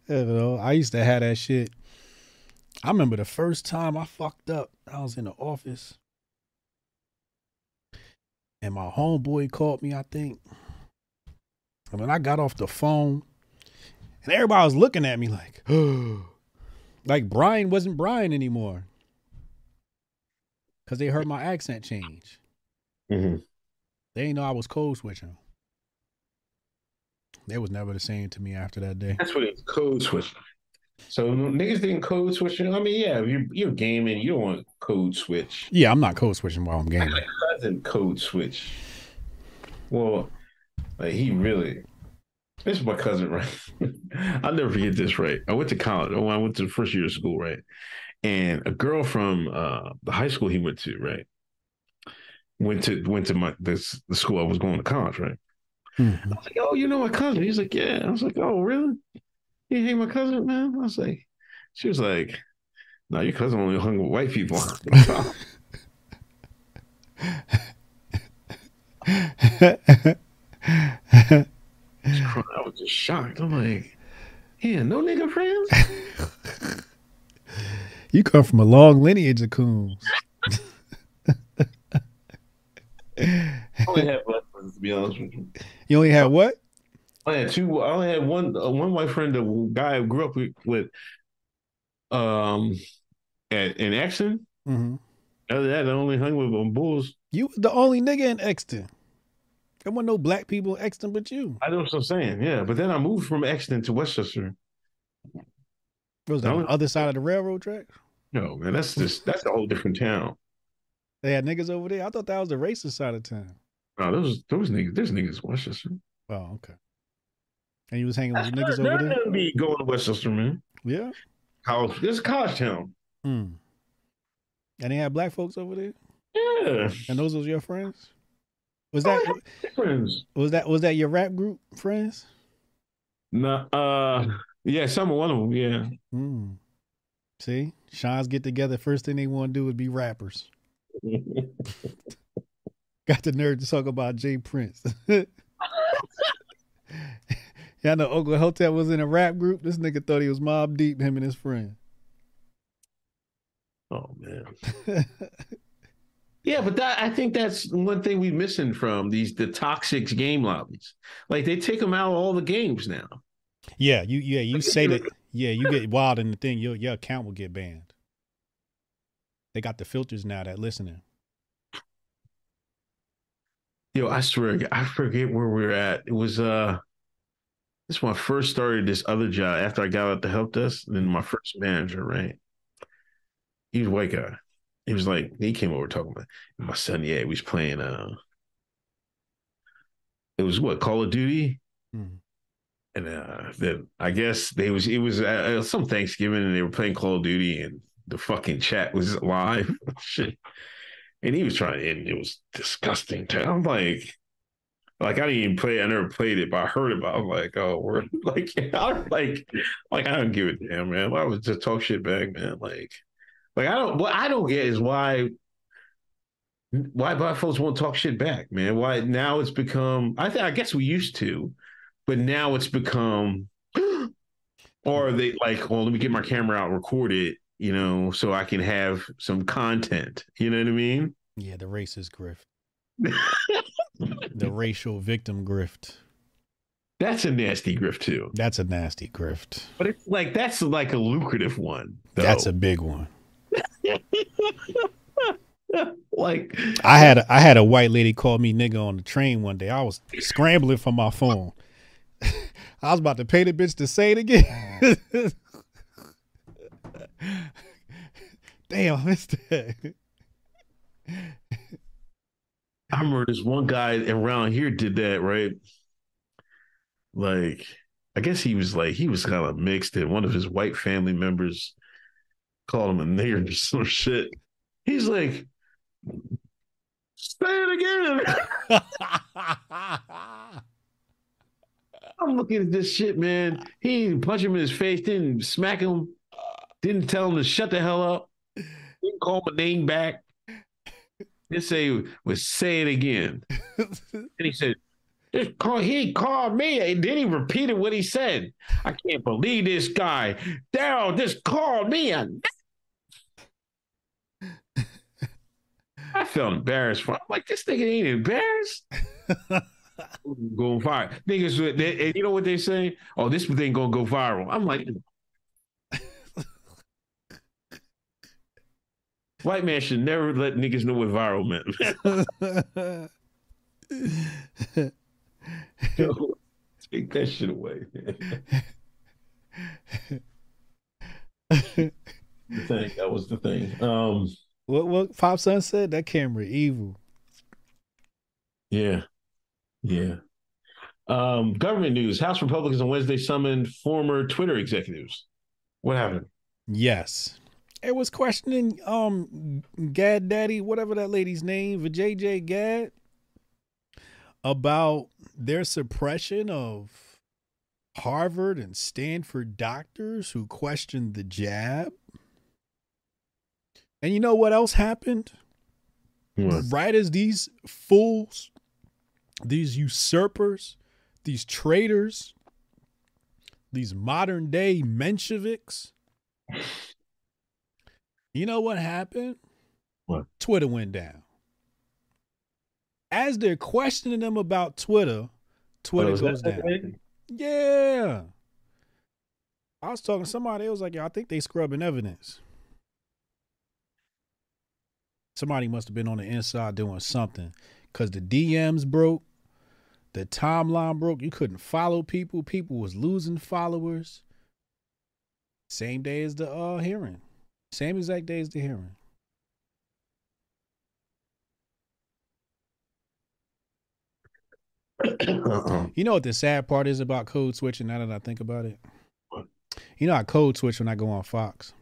You know, I used to have that shit. I remember the first time I fucked up, I was in the office and my homeboy called me, I think. And when I got off the phone and everybody was looking at me like, oh, like Brian wasn't Brian anymore. Cause they heard my accent change. Mm-hmm. They didn't know I was code switching. They was never the same to me after that day. That's what it's code switching. So niggas didn't code switch. I mean, yeah, you're gaming. You don't want code switch. Yeah, I'm not code switching while I'm gaming. My cousin code switch. Well, like he really. This is my cousin, right? I'll never forget this, right? I went to college. Oh, I went to the first year of school, right? And a girl from the high school he went to, right? Went to the school I was going to college, right? Mm-hmm. I was like, oh, you know my cousin? He's like, yeah. I was like, oh, really? You hate my cousin, man? I was like, she was like, no, your cousin only hung with white people. I was just shocked. I'm like, yeah, no nigga friends? You come from a long lineage of coons. I only have black friends, to be honest with you. You only had what? I had two. I only had one white friend, the guy I grew up with in Exton. Mm-hmm. Other than that, I only hung with on Bulls. You the only nigga in Exton. There weren't no black people in Exton but you. I know what I'm saying, yeah. But then I moved from Exton to Westchester. Was that on the other side of the railroad track? No, man, that's a whole different town. They had niggas over there? I thought that was the racist side of town. No, those niggas, there's niggas in Westchester. Oh, okay. And you was hanging with niggas over there? I shouldn't be going to Westchester, man. Yeah? It's a college town. Hmm. And they had black folks over there? Yeah. And those was your friends? Was that your rap group friends? No, yeah, one of them, yeah. Mm. See, Sean's get together. First thing they want to do is be rappers. Got the nerve to talk about Jay Prince. Y'all know Uncle Hotep was in a rap group. This nigga thought he was Mobb Deep, him and his friend. Oh man. Yeah, but I think that's one thing we're missing from the toxic game lobbies. Like they take them out of all the games now. Yeah, you say that. Yeah, you get wild in the thing, your account will get banned. They got the filters now that listening. Yo, I swear, I forget where we were at. It was this when I first started this other job after I got out the help desk. Then my first manager, right? He was a white guy. He was like, he came over talking about my son. Yeah, he was playing. It was what, Call of Duty, and then I guess it was some Thanksgiving, and they were playing Call of Duty, and the fucking chat was live, shit. And he was trying to, and it was disgusting. I'm like I didn't even play. I never played it, but I heard about it. I'm like, oh, we're like I don't give a damn, man. I was just talk shit back, man. Like I don't. What I don't get is why black folks won't talk shit back, man. Why now it's become? I guess we used to, but now it's become. Or they like, well, let me get my camera out, and record it, you know, so I can have some content. You know what I mean? Yeah, the racist grift, the racial victim grift. That's a nasty grift too. That's a nasty grift. But it's like that's like a lucrative one, though. That's a big one. Like I had a white lady call me nigga on the train one day. I was scrambling for my phone. I was about to pay the bitch to say it again. Damn, I missed that. I remember this one guy around here did that, right? Like I guess he was kind of mixed, and one of his white family members called him a nigger or some shit. He's like, say it again. I'm looking at this shit, man. He didn't punch him in his face, didn't smack him, didn't tell him to shut the hell up, didn't call my name back. Just say it again. And he said, he called me, and then he repeated what he said. I can't believe this guy. Daryl just called me a I felt embarrassed. I'm like, this nigga ain't embarrassed. Going viral. Niggas, and you know what they say? Oh, this thing gonna go viral. I'm like, white man should never let niggas know what viral meant. Yo, take that shit away, man. The thing, that was the thing. What Pop Son said, that camera evil. Yeah. Yeah. Government news. House Republicans on Wednesday summoned former Twitter executives. What happened? Yes. It was questioning Gad Daddy, whatever that lady's name, Vijay Gad, about their suppression of Harvard and Stanford doctors who questioned the jab. And you know what else happened? What? Right as these fools, these usurpers, these traitors, these modern day Mensheviks, you know what happened? What? Twitter went down. As they're questioning them about Twitter goes down. Yeah. I was talking to somebody, it was like, yeah, I think they scrubbing evidence. Somebody must have been on the inside doing something, because the DMs broke. The timeline broke. You couldn't follow people. People was losing followers. Same day as the hearing. Same exact day as the hearing. You know what the sad part is about code switching, now that I think about it? What? You know, I code switch when I go on Fox.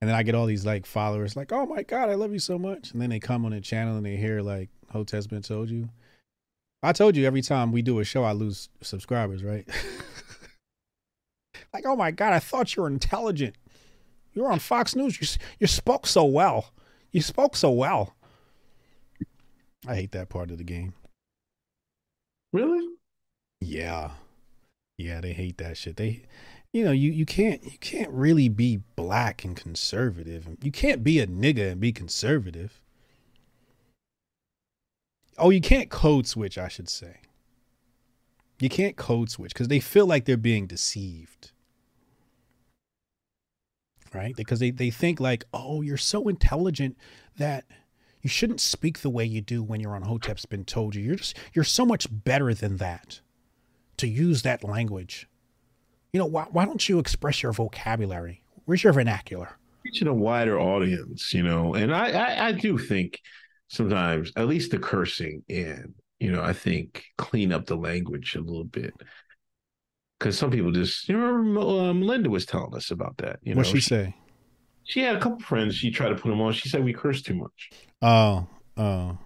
And then I get all these like followers like, oh my God, I love you so much. And then they come on the channel and they hear like, Hotep's been told you. I told you every time we do a show, I lose subscribers, right? Like, oh my God, I thought you were intelligent. You were on Fox News. You spoke so well. You spoke so well. I hate that part of the game. Really? Yeah. Yeah, they hate that shit. They, you know, you can't really be black and conservative. You can't be a nigga and be conservative. Oh, you can't code switch, I should say. You can't code switch because they feel like they're being deceived. Right? Because they think like, oh, you're so intelligent that you shouldn't speak the way you do when you're on Hotep's Been Told You. You're so much better than that to use that language. You know, why don't you express your vocabulary? Where's your vernacular? Reaching a wider audience, you know, and I do think sometimes, at least the cursing, and, you know, I think clean up the language a little bit. Because some people just, you remember, Melinda was telling us about that. You know, what'd she say? She had a couple friends. She tried to put them on. She said we curse too much. Oh.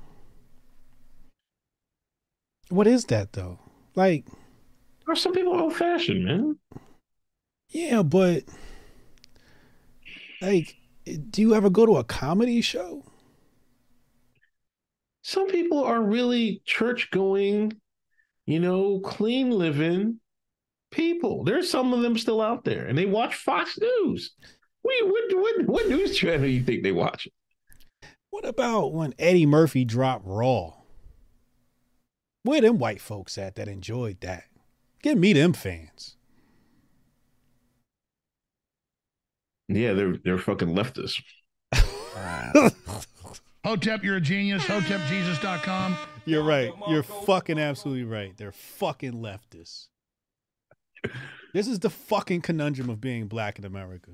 What is that, though? Like, or some people are old-fashioned, man. Yeah, but, like, do you ever go to a comedy show? Some people are really church-going, you know, clean-living people. There's some of them still out there, and they watch Fox News. What news channel do you think they watch? What about when Eddie Murphy dropped Raw? Where them white folks at that enjoyed that? Give me them fans. Yeah, they're fucking leftists. Hotep, you're a genius. HotepJesus.com. You're right. You're fucking absolutely right. They're fucking leftists. This is the fucking conundrum of being black in America.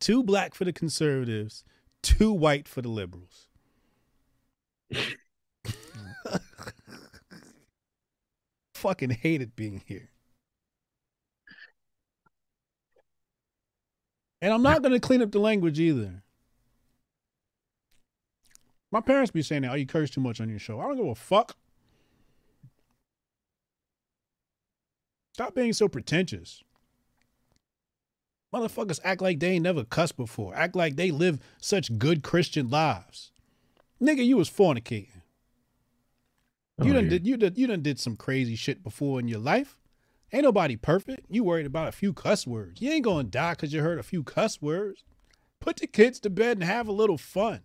Too black for the conservatives, too white for the liberals. Fucking hated being here. And I'm not going to clean up the language either. My parents be saying that, oh, you curse too much on your show. I don't give a fuck. Stop being so pretentious. Motherfuckers act like they ain't never cussed before. Act like they live such good Christian lives. Nigga, you was fornicating. You done did some crazy shit before in your life. Ain't nobody perfect. You worried about a few cuss words. You ain't gonna die because you heard a few cuss words. Put the kids to bed and have a little fun.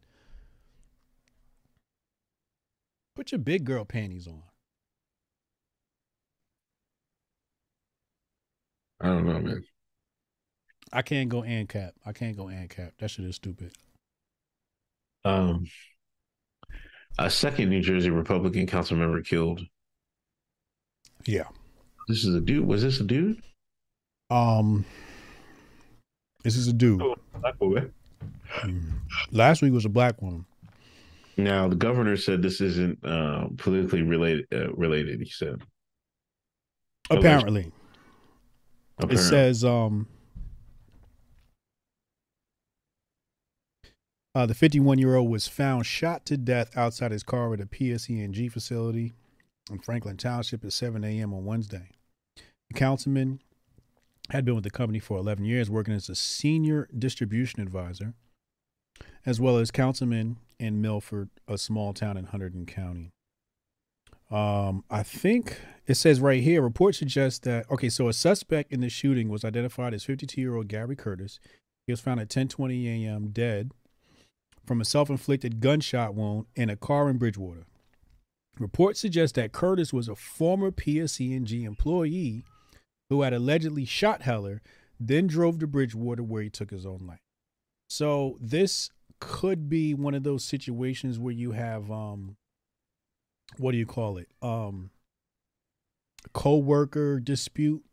Put your big girl panties on. I don't know, man. I can't go ANCAP. I can't go ANCAP. That shit is stupid. A second New Jersey Republican council member killed. Yeah. This is a dude. Was this a dude? This is a dude. Oh, black boy. Last week was a black woman. Now, the governor said this isn't politically related, he said. Apparently. It says the 51-year-old was found shot to death outside his car at a PSE&G facility in Franklin Township at 7 a.m. on Wednesday. The councilman had been with the company for 11 years, working as a senior distribution advisor, as well as councilman in Milford, a small town in Hunterdon County. I think it says right here, report suggests that, okay, so a suspect in the shooting was identified as 52-year-old Gary Curtis. He was found at 10:20 a.m. dead from a self-inflicted gunshot wound in a car in Bridgewater. Reports suggest that Curtis was a former PSE&G employee who had allegedly shot Heller, then drove to Bridgewater where he took his own life. So this could be one of those situations where you have, what do you call it? Co-worker dispute.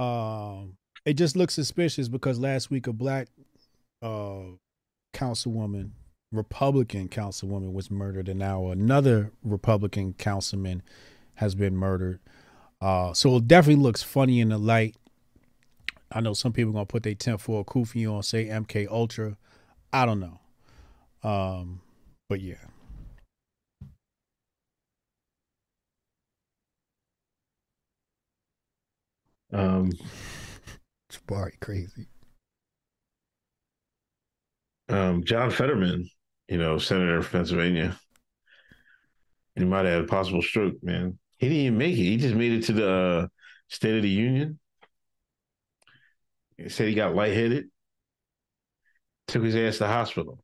It just looks suspicious because last week a black councilwoman, Republican councilwoman, was murdered, and now another Republican councilman has been murdered. So it definitely looks funny in the light. I know some people are gonna put their tinfoil kufi on, say MK Ultra. I don't know. But yeah. Jabari crazy. John Fetterman, you know, senator of Pennsylvania. He might have had a possible stroke, man. He didn't even make it. He just made it to the State of the Union. He said he got lightheaded. Took his ass to the hospital.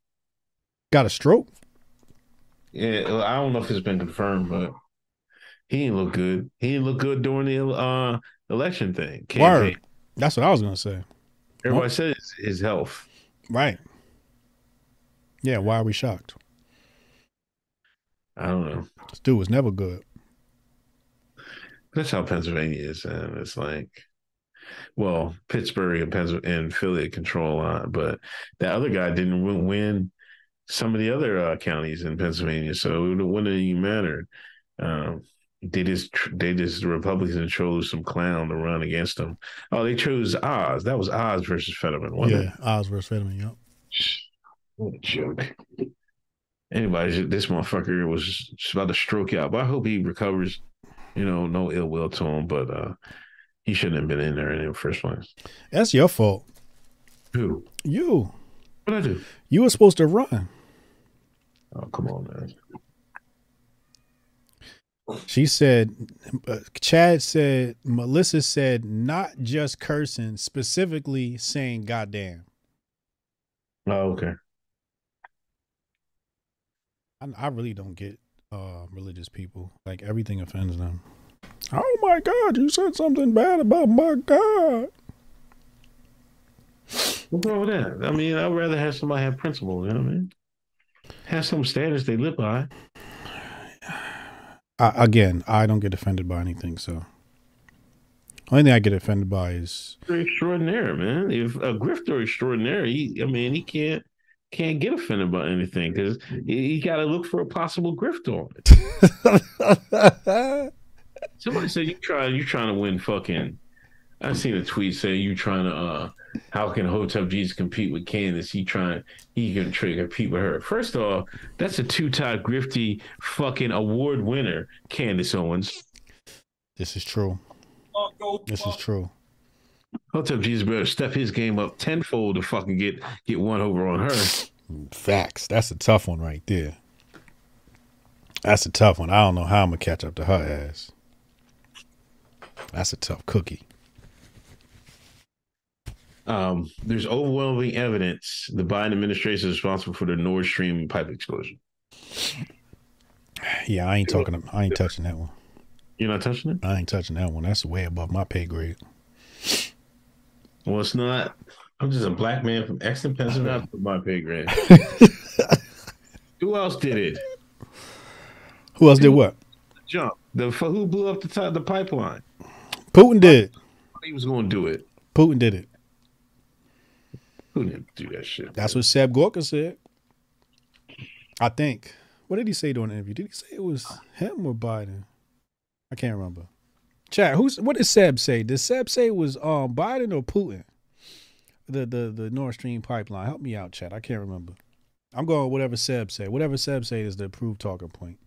Got a stroke? Yeah, I don't know if it's been confirmed, but he didn't look good. He didn't look good during the election thing. Word. That's what I was going to say. Everybody said it's his health. Right. Yeah, why are we shocked? I don't know. This dude was never good. That's how Pennsylvania is, and it's like, well, Pittsburgh and Pennsylvania and Philly control line, but that other guy didn't win some of the other counties in Pennsylvania, so it wouldn't even matter. The Republicans chose some clown to run against them. Oh, they chose Oz. That was Oz versus Fetterman, wasn't it? Yeah, Oz versus Fetterman. Yep. What a joke. Anybody, this motherfucker was about to stroke out, but I hope he recovers. You know, no ill will to him, but he shouldn't have been in there in the first place. That's your fault. Who? You. What I do? You were supposed to run. Oh, come on, man. She said, Chad said, Melissa said, not just cursing, specifically saying, goddamn. Oh, okay. I really don't get religious people. Like, everything offends them. Oh my God, you said something bad about my God. What's wrong with that? I mean, I'd rather have somebody have principles, you know what I mean? Have some standards they live by. I don't get offended by anything, so. Only thing I get offended by is extraordinaire, man. If a grifter extraordinaire, he can't get offended by anything because you got to look for a possible grift on it. Somebody said you're trying to win fucking. I seen a tweet saying you trying to. How can Hotep Jesus compete with Candace? He can compete with her. First off, that's a two-time grifty fucking award winner, Candace Owens. This is true. This is true. Hotep Jesus better step his game up tenfold to fucking get one over on her. Facts. That's a tough one right there. That's a tough one. I don't know how I'm gonna catch up to her ass. That's a tough cookie. There's overwhelming evidence the Biden administration is responsible for the Nord Stream pipe explosion. Yeah, I ain't touching that one. You're not touching it? I ain't touching that one. That's way above my pay grade. Well, it's not. I'm just a black man from Exton, Pennsylvania. My pay grade. Who else did it? Who else did what? Jump. Who blew up the pipeline? Putin did. He was going to do it. Putin did it. Putin didn't do that shit. That's what Seb Gorka said. I think. What did he say during the interview? Did he say it was him or Biden? I can't remember. Chat. What did Seb say? Did Seb say it was Biden or Putin? The Nord Stream pipeline. Help me out, chat. I can't remember. I'm going with whatever Seb said. Whatever Seb said is the approved talking point.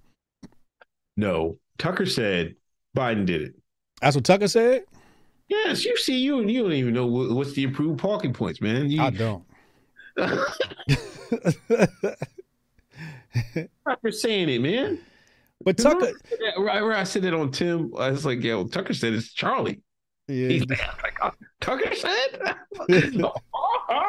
No, Tucker said Biden did it. That's what Tucker said. Yes, you see, you don't even know what's the approved talking points, man. I don't. Tucker's saying it, man. But Tucker, I said that on Tim. I was like, "Yo, Tucker said it's Charlie." Yeah, he's like, Tucker said.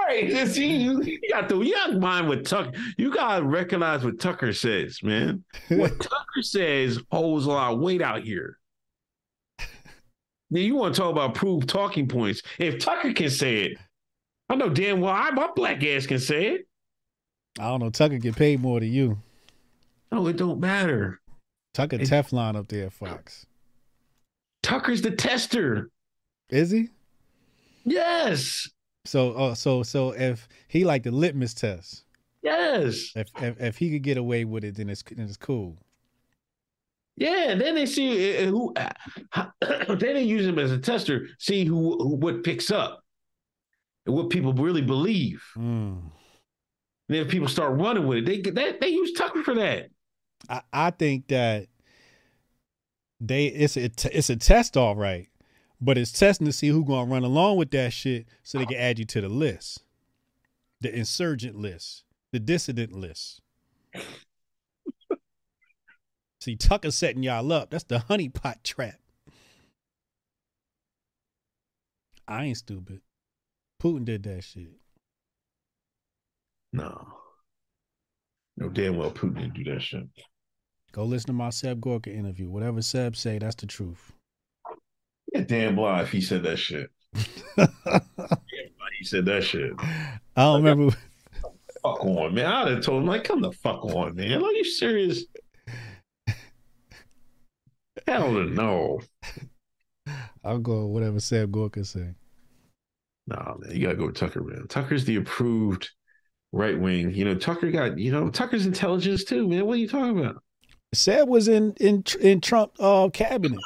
right. You got the young mind with Tucker. You got to recognize what Tucker says, man. What Tucker says holds a lot of weight out here. Now, you want to talk about proved talking points. If Tucker can say it, I know damn well my black ass can say it. I don't know. Tucker get paid more than you. No, it don't matter. Tucker Teflon up there, Fox. Tucker's the tester. Is he? Yes. So if he like the litmus test. Yes. If he could get away with it, then it's cool. Yeah, then they see who. Then they use him as a tester, see who what picks up, and what people really believe. Mm. And then if people start running with it, they use Tucker for that. I think that it's a test, all right, but it's testing to see who's gonna run along with that shit, so they can add you to the list, the insurgent list, the dissident list. See, Tucker setting y'all up. That's the honeypot trap. I ain't stupid. Putin did that shit. No damn well Putin didn't do that shit. Go listen to my Seb Gorka interview. Whatever Seb say, that's the truth. Yeah, damn well if he said that shit. He said that shit. I don't remember. Fuck on, man. I'd have told him, like, come the fuck on, man. Are you serious? Hell no. I'll go whatever Seb Gorka say. Nah, man, you gotta go with Tucker, man. Tucker's the approved right wing. You know, Tucker got, you know, Tucker's intelligence too, man. What are you talking about? Seb was in Trump cabinet.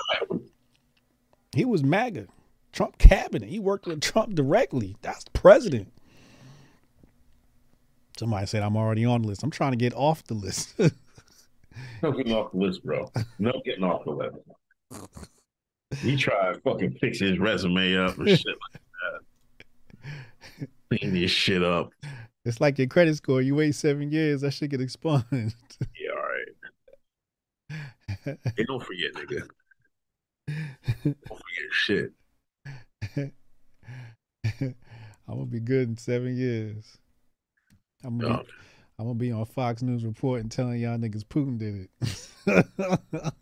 He was MAGA, Trump cabinet. He worked with Trump directly. That's the president. Somebody said I'm already on the list. I'm trying to get off the list. No getting off the list, bro. No getting off the list. He tried to fucking fix his resume up and shit like that. Clean this shit up. It's like your credit score. You wait 7 years, that shit get expunged. Yeah, all right. Hey, don't forget, nigga. Don't forget shit. I'm gonna be good in 7 years. I'm gonna be on Fox News reporting telling y'all niggas Putin did it.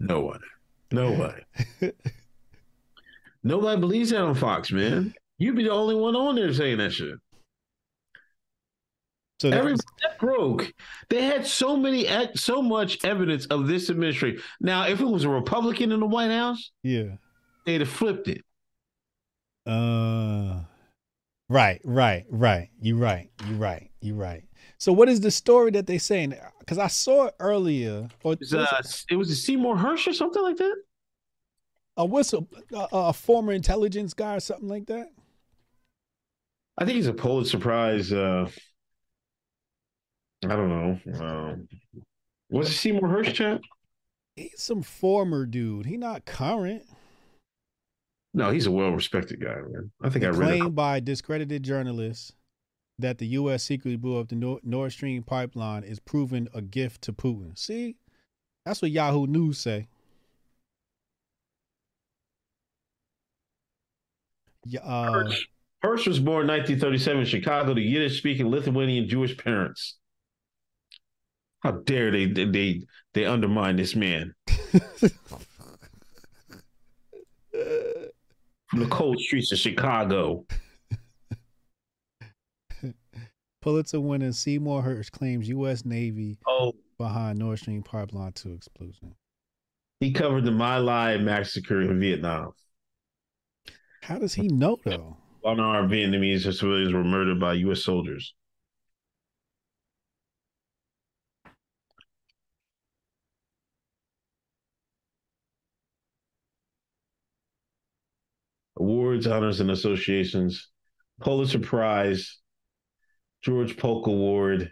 No one. Nobody believes that on Fox, man. You'd be the only one on there saying that shit. So that broke. They had so much evidence of this administration. Now, if it was a Republican in the White House, yeah, they'd have flipped it. Right. You're right. So what is the story that they saying? Because I saw it earlier. It was a Seymour Hersh or something like that? A former intelligence guy or something like that? I think he's a Pulitzer Prize. I don't know. Was it Seymour Hersh, chat? He's some former dude. He not current. No, he's a well-respected guy, man. I think claimed by discredited journalists that the U.S. secretly blew up the Nord Stream pipeline is proven a gift to Putin. See, that's what Yahoo News say. Hersh was born in 1937 in Chicago to Yiddish-speaking Lithuanian Jewish parents. How dare they undermine this man? From the cold streets of Chicago. Pulitzer winner Seymour Hersh claims U.S. Navy behind Nord Stream pipeline to explosion. He covered the My Lai massacre in Vietnam. How does he know though? Unarmed Vietnamese civilians were murdered by U.S. soldiers. Awards, honors, and associations. Pulitzer Prize. George Polk Award.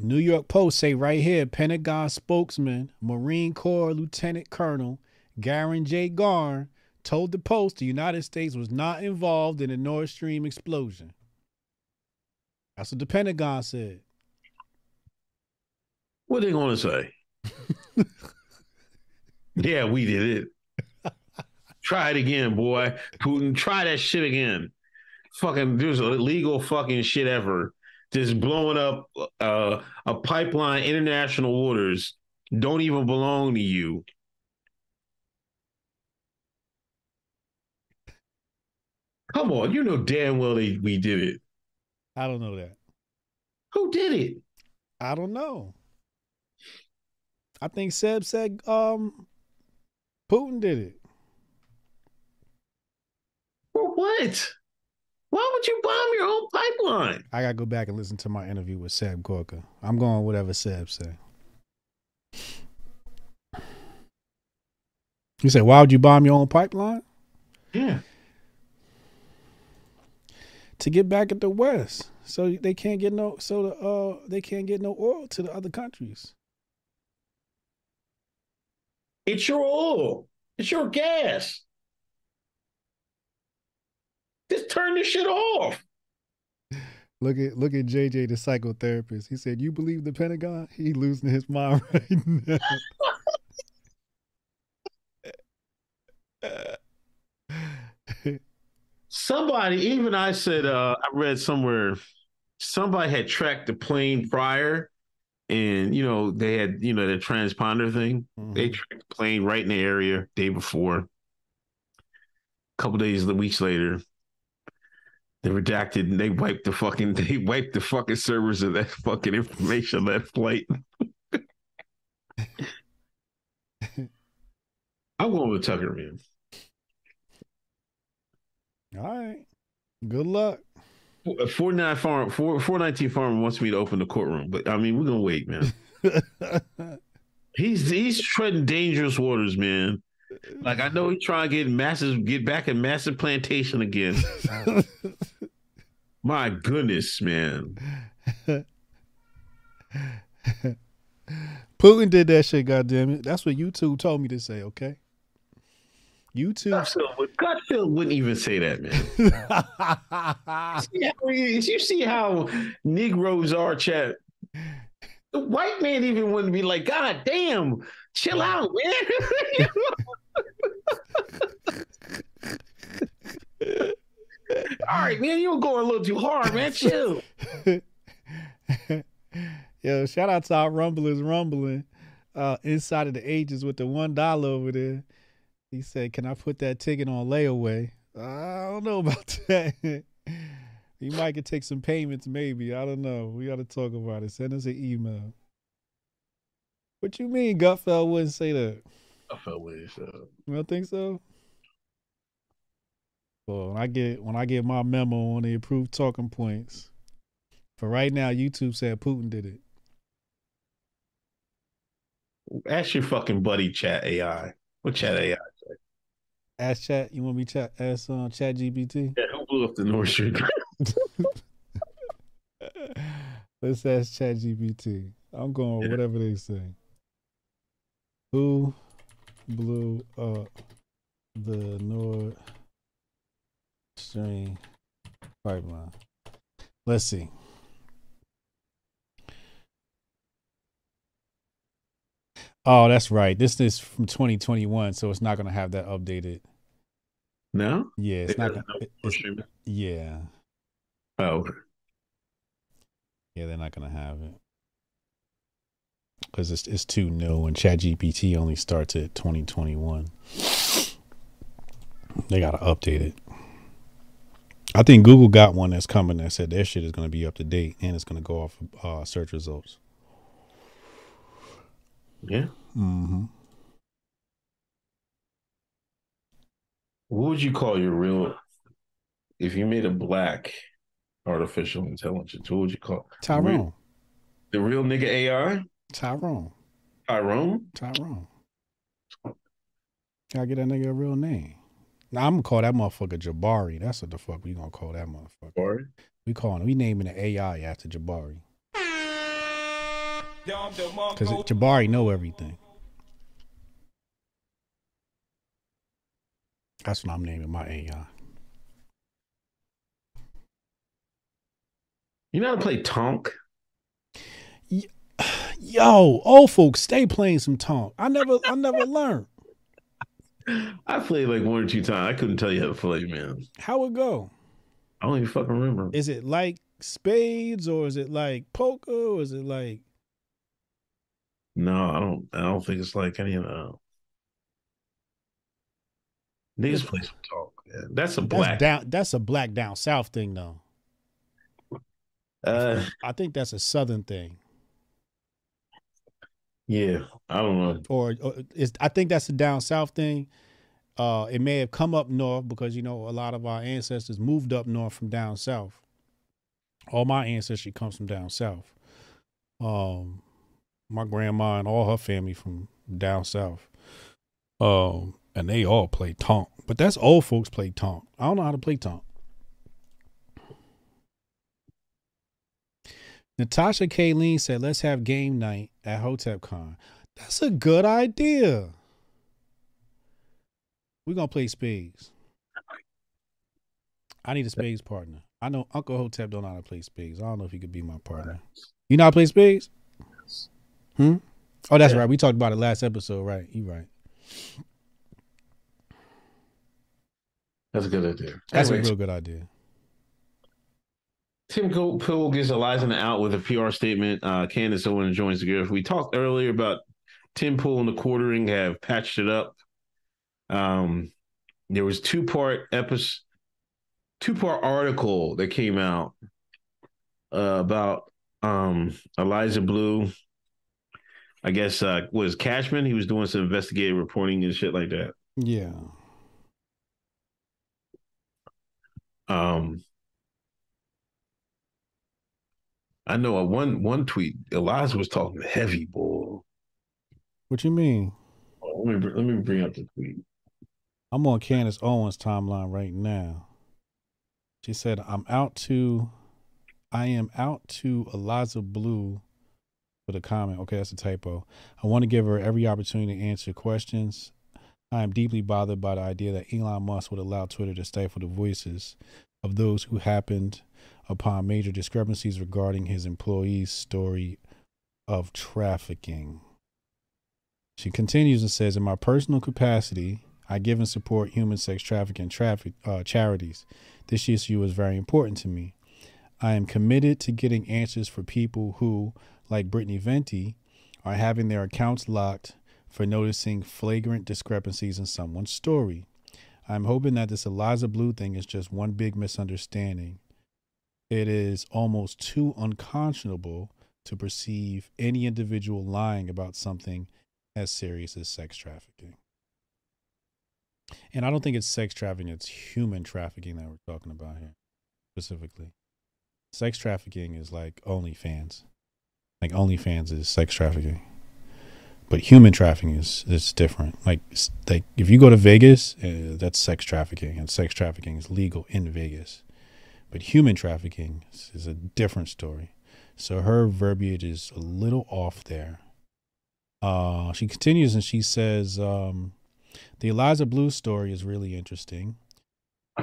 New York Post say right here, Pentagon spokesman, Marine Corps Lieutenant Colonel Garin J. Garn told the Post the United States was not involved in the Nord Stream explosion. That's what the Pentagon said. What are they going to say? Yeah, we did it. Try it again, boy. Putin, try that shit again. Fucking, there's illegal fucking shit ever. Just blowing up a pipeline, international waters, don't even belong to you. Come on, you know damn well we did it. I don't know that. Who did it? I don't know. I think Seb said Putin did it. For what? Why would you bomb your own pipeline? I got to go back and listen to my interview with Seb Gorka. I'm going whatever Seb said. He said, why would you bomb your own pipeline? Yeah. To get back at the West. So they can't get no oil to the other countries. It's your oil. It's your gas. Just turn this shit off. Look at JJ, the psychotherapist. He said, "You believe the Pentagon?" He losing his mind right now. Somebody, even I said, I read somewhere, somebody had tracked the plane prior, and they had the transponder thing. Mm-hmm. They tracked the plane right in the area day before. A couple days, weeks later. They redacted and they wiped the fucking servers of that fucking information, that flight. I'm going with Tucker, man. All right. Good luck. 419 Farmer wants me to open the courtroom, but I mean, we're gonna wait, man. He's treading dangerous waters, man. Like, I know he's trying to get back in massive plantation again. My goodness, man. Putin did that shit, goddammit. That's what YouTube told me to say, okay? YouTube. Gutfield wouldn't even say that, man. You see how Negroes are, chat. The white man even wouldn't be like, God damn, chill out, man. All right, man, you were going a little too hard, man. Chill. Yo, shout out to our Rumblers Rumbling. Inside of the Ages with the $1 over there. He said, can I put that ticket on layaway? I don't know about that. You might could take some payments, maybe. I don't know. We got to talk about it. Send us an email. What you mean Gutfeld wouldn't say that? Gutfeld wouldn't say that. You don't think so? Well, when I get my memo on the approved talking points, for right now, YouTube said Putin did it. Ask your fucking buddy Chat AI. What Chat AI say? Ask Chat. You want me to ask Chat GPT? Yeah, who blew up the North Street? Let's ask Chat GPT. I'm going with whatever they say. Who blew up the Nord Stream pipeline? Let's see. Oh, that's right. This is from 2021, so it's not going to have that updated. No? Yeah, it's not going to. Yeah. Oh. Yeah, they're not going to have it. Because it's too new, and ChatGPT only starts at 2021. They got to update it. I think Google got one that's coming that said their shit is going to be up to date, and it's going to go off of search results. Yeah. Mm-hmm. What would you call your real, if you made a black artificial intelligence, what would you call it? Tyrone. The real nigga AI? Tyrone. Tyrone? Tyrone. Gotta get that nigga a real name. Now I'm gonna call that motherfucker Jabari. That's what the fuck we gonna call that motherfucker. Jabari? We naming the AI after Jabari. Because Jabari know everything. That's what I'm naming my AI. You know how to play Tonk? Yo, old folks, stay playing some Tonk. I never learned. I played like one or two times. I couldn't tell you how to play, man. How it go? I don't even fucking remember. Is it like spades or is it like poker or is it like? No, I don't think it's like any of that. Niggas play some talk. Yeah. That's a black down south thing though. I think that's a southern thing. Yeah, I don't know. I think that's a down south thing. It may have come up north because, you know, a lot of our ancestors moved up north from down south. All my ancestry comes from down south. My grandma and all her family from down south. And they all play tonk. But that's old folks play tonk. I don't know how to play tonk. Natasha Kayleen said, let's have game night at HotepCon. That's a good idea. We're going to play spades. I need a spades partner. I know Uncle Hotep don't know how to play spades. I don't know if he could be my partner. You know how to play spades? Hmm? Oh, that's right. We talked about it last episode, right? You right. That's a good idea. That's a real good idea. Tim Pool gets Eliza out with a PR statement. Candace Owens joins the group. We talked earlier about Tim Pool and the quartering have patched it up. There was two-part article that came out about Eliza Blue. I guess was Cashman. He was doing some investigative reporting and shit like that. Yeah. I know at one tweet, Eliza was talking heavy, boy. What you mean? Oh, let me bring up the tweet. I'm on Candace Owens' timeline right now. She said, I am out to Eliza Blue for the comment. Okay, that's a typo. I want to give her every opportunity to answer questions. I am deeply bothered by the idea that Elon Musk would allow Twitter to stifle the voices of those who happened upon major discrepancies regarding his employees' story of trafficking. She continues and says, in my personal capacity, I give and support human sex trafficking charities. This issue is very important to me. I am committed to getting answers for people who, like Brittany Venti, are having their accounts locked for noticing flagrant discrepancies in someone's story. I'm hoping that this Eliza Blue thing is just one big misunderstanding. It is almost too unconscionable to perceive any individual lying about something as serious as sex trafficking. And I don't think it's sex trafficking, it's human trafficking that we're talking about here specifically. Sex trafficking is like OnlyFans. Like OnlyFans is sex trafficking. But human trafficking is different. Like if you go to Vegas, that's sex trafficking, and sex trafficking is legal in Vegas. But human trafficking is a different story. So her verbiage is a little off there. She continues and she says, the Eliza Blue story is really interesting.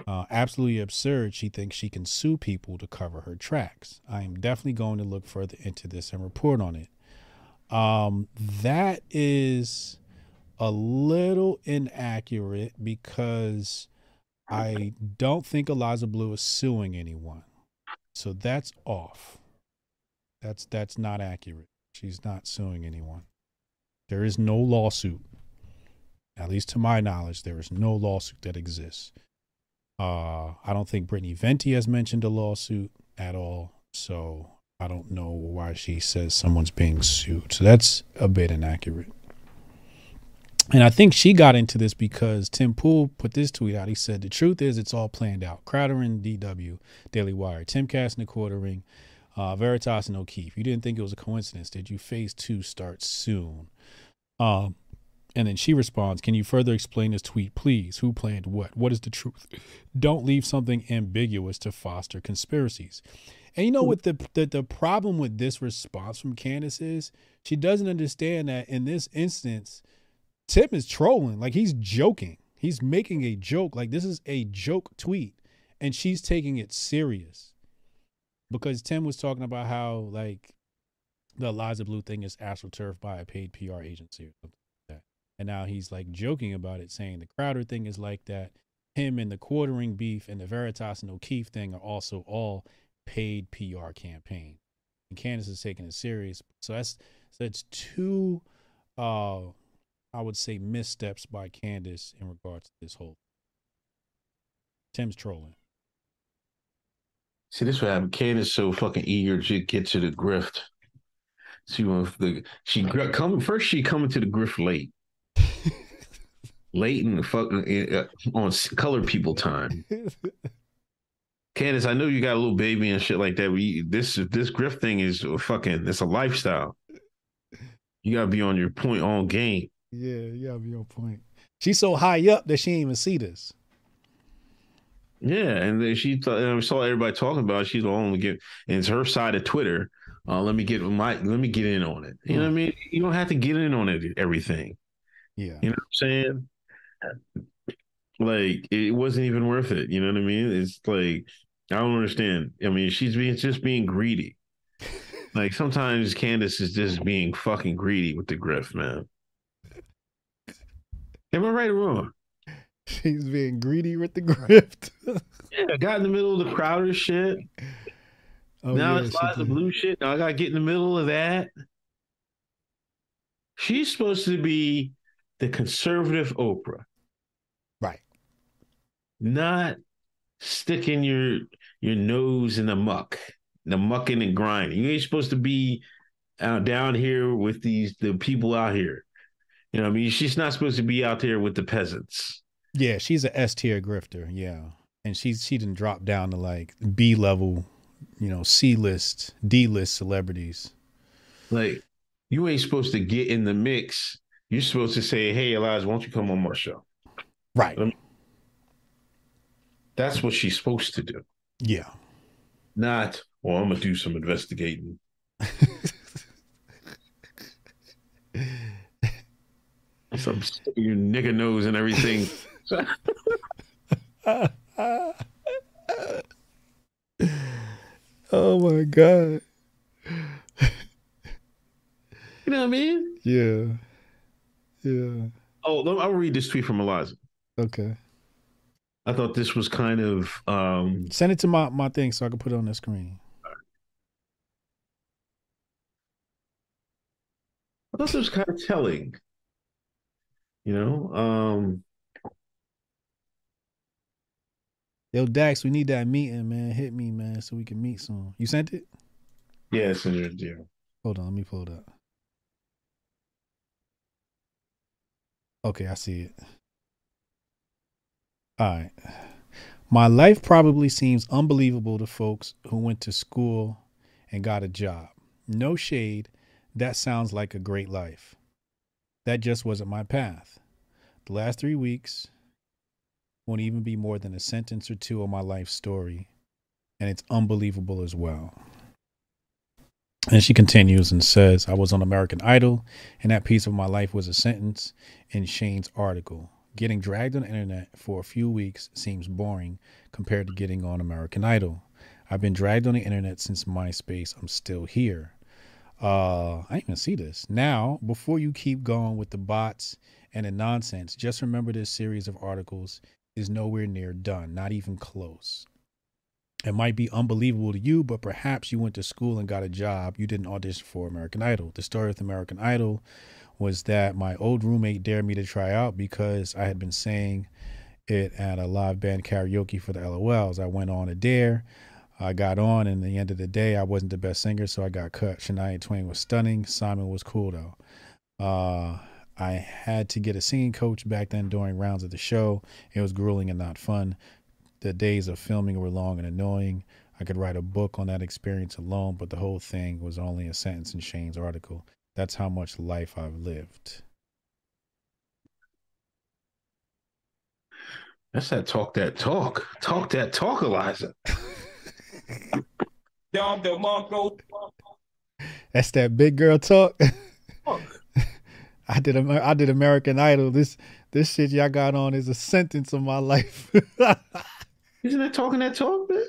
Absolutely absurd. She thinks she can sue people to cover her tracks. I am definitely going to look further into this and report on it. That is a little inaccurate because I don't think Eliza Blue is suing anyone. So that's off. That's not accurate. She's not suing anyone. There is no lawsuit. At least to my knowledge, there is no lawsuit that exists. I don't think Brittany Venti has mentioned a lawsuit at all. So I don't know why she says someone's being sued. So that's a bit inaccurate. And I think she got into this because Tim Pool put this tweet out. He said, the truth is it's all planned out. Crowder and DW, Daily Wire, Timcast and the Quartering, Veritas and O'Keefe. You didn't think it was a coincidence. Did you? Phase 2 starts soon. And then she responds, can you further explain this tweet, please? Who planned what? What is the truth? Don't leave something ambiguous to foster conspiracies. And you know what the problem with this response from Candace is? She doesn't understand that in this instance, Tim is trolling. Like, he's joking. He's making a joke. Like, this is a joke tweet. And she's taking it serious. Because Tim was talking about how, like, the Eliza Blue thing is astroturfed by a paid PR agency or something. And now he's like joking about it, saying the Crowder thing is like that. Him and the Quartering beef and the Veritas and O'Keefe thing are also all paid PR campaign. And Candace is taking it serious. So that's two, I would say, missteps by Candace in regards to this whole. Tim's trolling. See, this is what happened. Candace so fucking eager to get to the grift. She wants the she coming to the grift late. Late in the fucking on colored people time. Candace, I know you got a little baby and shit like that. But you, this grift thing is fucking. It's a lifestyle. You gotta be on your point on game. Yeah, you gotta be on point. She's so high up that she ain't even see this. Yeah, and then she and I saw everybody talking about it. She's the only get, and it's her side of Twitter. Let me get in on it. You know what I mean? You don't have to get in on it everything. Yeah. You know what I'm saying? Like, it wasn't even worth it. You know what I mean? It's like, I don't understand. I mean, she's just being greedy. Like, sometimes Candace is just being fucking greedy with the grift, man. Am I right or wrong? She's being greedy with the grift. Yeah, I got in the middle of the Crowder shit. Oh, now yeah, it's Eliza Blue shit. Now I got to get in the middle of that. She's supposed to be the conservative Oprah. Right. Not sticking your nose in the muck. The mucking and grinding. You ain't supposed to be down here with the people out here. You know what I mean? She's not supposed to be out there with the peasants. Yeah, she's an S-tier grifter, yeah. And she didn't drop down to like B-level, you know, C-list, D-list celebrities. Like, you ain't supposed to get in the mix. You're supposed to say, hey, Eliza, why don't you come on my show? Right. That's what she's supposed to do. Yeah. Not, well, I'm going to do some investigating. Some your nigga nose and everything. Oh, my God. You know what I mean? Yeah. Yeah. Oh, I'll read this tweet from Eliza. Okay. I thought this was kind of... Send it to my thing so I can put it on the screen. I thought this was kind of telling. You know? Yo, Dax, we need that meeting, man. Hit me, man, so we can meet soon. You sent it? Yeah, I sent it to you. Hold on, let me pull it up. Okay, I see it. All right. My life probably seems unbelievable to folks who went to school and got a job. No shade. That sounds like a great life. That just wasn't my path. The last 3 weeks won't even be more than a sentence or two of my life story. And it's unbelievable as well. And she continues and says, I was on American Idol, and that piece of my life was a sentence in Shane's article. Getting dragged on the internet for a few weeks seems boring compared to getting on American Idol. I've been dragged on the internet since MySpace. I'm still here. I didn't even see this. Now, before you keep going with the bots and the nonsense, just remember this series of articles is nowhere near done, not even close. It might be unbelievable to you, but perhaps you went to school and got a job. You didn't audition for American Idol. The story with American Idol was that my old roommate dared me to try out because I had been saying it at a live band karaoke for the LOLs. I went on a dare. I got on, and at the end of the day, I wasn't the best singer, so I got cut. Shania Twain was stunning. Simon was cool, though. I had to get a singing coach back then during rounds of the show. It was grueling and not fun. The days of filming were long and annoying. I could write a book on that experience alone, but the whole thing was only a sentence in Shane's article. That's how much life I've lived. That's that talk, that talk. Talk that talk, Eliza. That's that big girl talk. I did American Idol. This shit y'all got on is a sentence of my life. Isn't that talking that talk, man?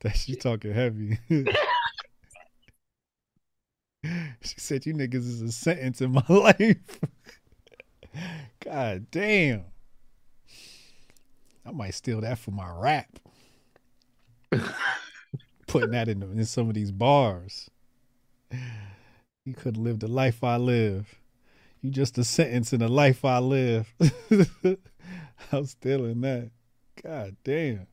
That's you talking heavy. She said, you niggas is a sentence in my life. God damn. I might steal that for my rap. Putting that in some of these bars. You could live the life I live. You just a sentence in the life I live. I'm stealing that. God damn.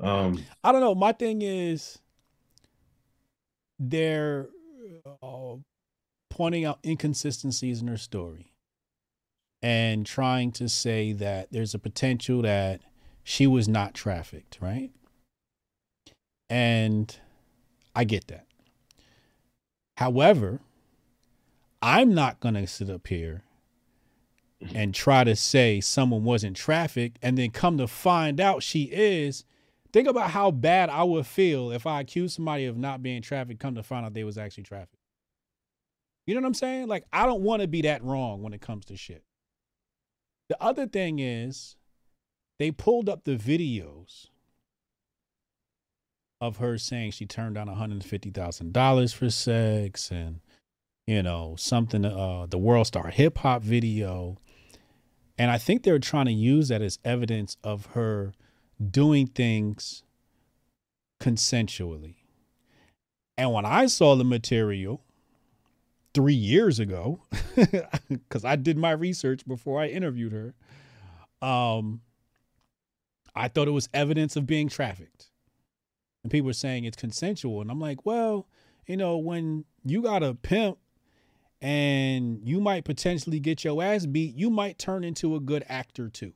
I don't know. My thing is they're pointing out inconsistencies in their story and trying to say that there's a potential that she was not trafficked, right? And I get that. However, I'm not going to sit up here and try to say someone wasn't trafficked and then come to find out she is. Think about how bad I would feel if I accused somebody of not being trafficked, come to find out they was actually trafficked. You know what I'm saying? Like, I don't want to be that wrong when it comes to shit. The other thing is they pulled up the videos of her saying she turned down $150,000 for sex and, you know, something, the World Star Hip Hop video. And I think they were trying to use that as evidence of her doing things consensually. And when I saw the material 3 years ago, because I did my research before I interviewed her, I thought it was evidence of being trafficked. And people were saying it's consensual. And I'm like, well, you know, when you got a pimp and you might potentially get your ass beat, you might turn into a good actor too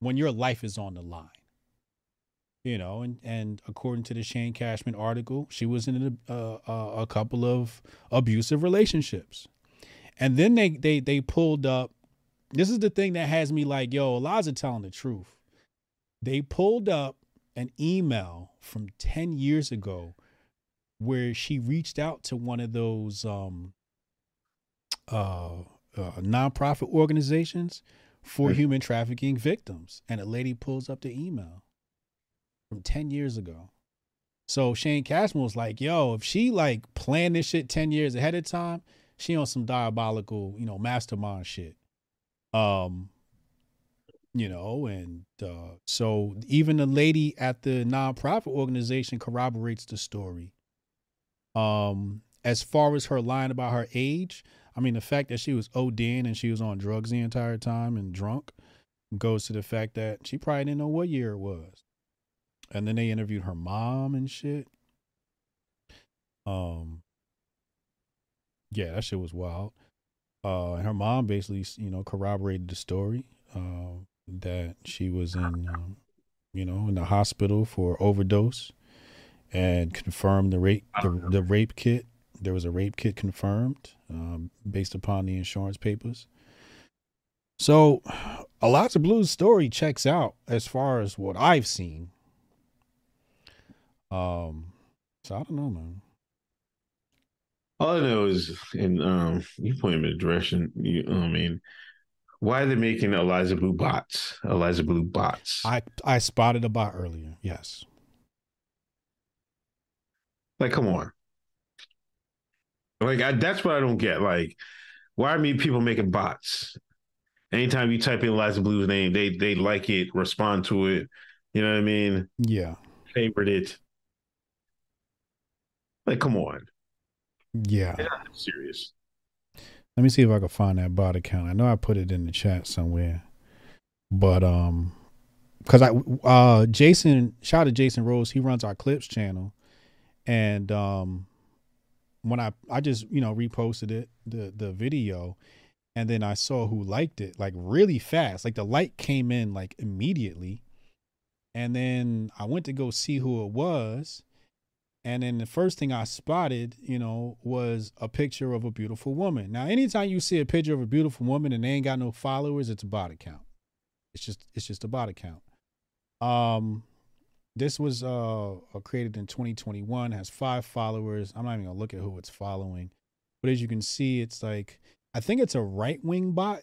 when your life is on the line. You know, and according to the Shane Cashman article, she was in a couple of abusive relationships. And then they pulled up. This is the thing that has me like, yo, Eliza telling the truth. They pulled up an email from 10 years ago where she reached out to one of those nonprofit organizations for human trafficking victims. And a lady pulls up the email from 10 years ago. So Shane Cashman was like, yo, if she like planned this shit 10 years ahead of time, she on some diabolical, you know, mastermind shit. You know, and so even the lady at the nonprofit organization corroborates the story. As far as her lying about her age, I mean, the fact that she was ODing and she was on drugs the entire time and drunk goes to the fact that she probably didn't know what year it was. And then they interviewed her mom and shit. Yeah, that shit was wild. And her mom basically, you know, corroborated the story that she was in, you know, in the hospital for overdose and confirmed the rape kit. There was a rape kit confirmed based upon the insurance papers. So Eliza Blue's story checks out as far as what I've seen. So I don't know, man. All I know is, and you point me in the direction. You, I mean, why are they making Eliza Blue bots? Eliza Blue bots. I spotted a bot earlier. Yes. Like, come on. Like, that's what I don't get. Like, why are people making bots? Anytime you type in Eliza Blue's name, they like it, respond to it. You know what I mean? Yeah. Favorite it. Like, come on. Yeah. I'm serious. Let me see if I can find that bot account. I know I put it in the chat somewhere, but, cause Jason, shout out to Jason Rose. He runs our clips channel. And, when I just, you know, reposted it, the video, and then I saw who liked it, like really fast. Like the like came in like immediately. And then I went to go see who it was. And then the first thing I spotted, you know, was a picture of a beautiful woman. Now, anytime you see a picture of a beautiful woman and they ain't got no followers, it's a bot account. It's just a bot account. This was created in 2021, has 5 followers. I'm not even gonna look at who it's following, but as you can see, it's like, I think it's a right-wing bot.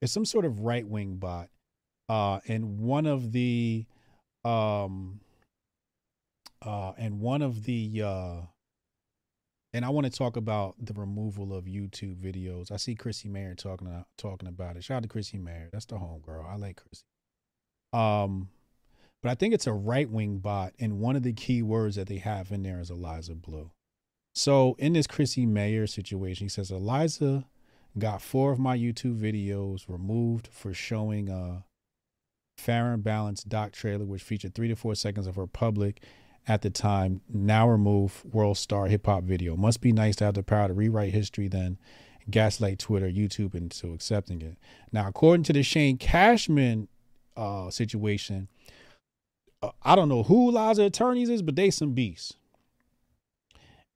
It's some sort of right-wing bot. And one of the, And I want to talk about the removal of YouTube videos. I see Chrissy Mayer talking about it. Shout out to Chrissy Mayer. That's the homegirl. I like Chrissy. But I think it's a right-wing bot, and one of the key words that they have in there is Eliza Blue. So in this Chrissy Mayer situation, he says, Eliza got 4 of my YouTube videos removed for showing a fair and balanced doc trailer, which featured 3 to 4 seconds of her public at the time. Now remove world star hip hop video. Must be nice to have the power to rewrite history then gaslight Twitter, YouTube into accepting it. Now, according to the Shane Cashman situation, I don't know who Eliza attorneys is, but they some beasts.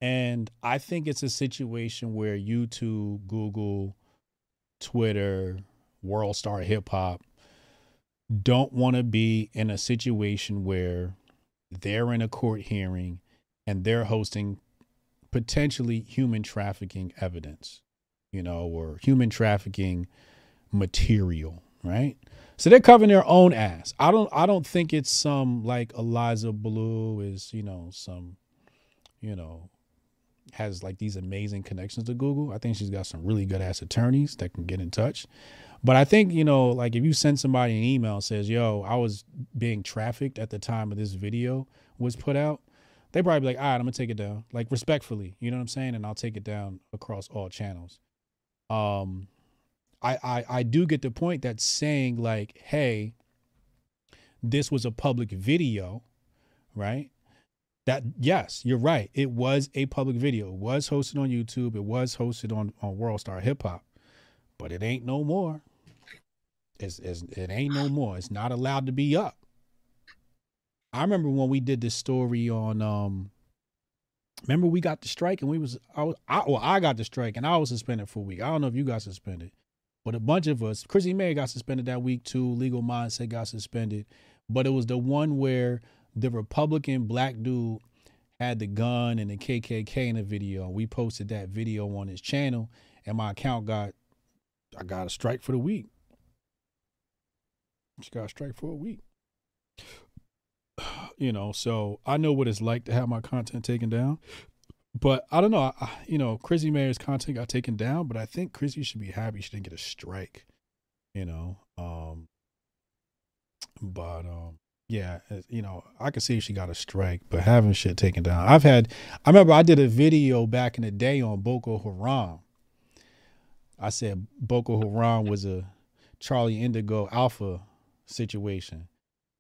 And I think it's a situation where YouTube, Google, Twitter, World Star Hip Hop don't want to be in a situation where they're in a court hearing and they're hosting potentially human trafficking evidence, you know, or human trafficking material, right? So they're covering their own ass. I don't think it's some like Eliza Blue is, you know, some, you know, has like these amazing connections to Google. I think she's got some really good ass attorneys that can get in touch. But I think, you know, like if you send somebody an email that says, yo, I was being trafficked at the time of this video was put out, they probably be like, all right, I'm gonna take it down. Like respectfully, you know what I'm saying? And I'll take it down across all channels. I do get the point that saying like, hey, this was a public video, right? That, yes, you're right. It was a public video. It was hosted on YouTube. It was hosted on World Star Hip Hop, but it ain't no more. It ain't no more. It's not allowed to be up. I remember when we did this story on, remember we got the strike and we was, I got the strike and I was suspended for a week. I don't know if you got suspended, but a bunch of us, Chrissy Mayer got suspended that week too. Legal Mindset got suspended, but it was the one where the Republican black dude had the gun and the KKK in the video. We posted that video on his channel and my account got, I got a strike for the week. Just got a strike for a week. You know, so I know what it's like to have my content taken down, but I don't know. You know, Chrissy Mayer's content got taken down, but I think Chrissy should be happy she didn't get a strike, you know? Yeah, you know, I could see if she got a strike, but having shit taken down. I remember I did a video back in the day on Boko Haram. I said Boko Haram was a Charlie Indigo Alpha situation.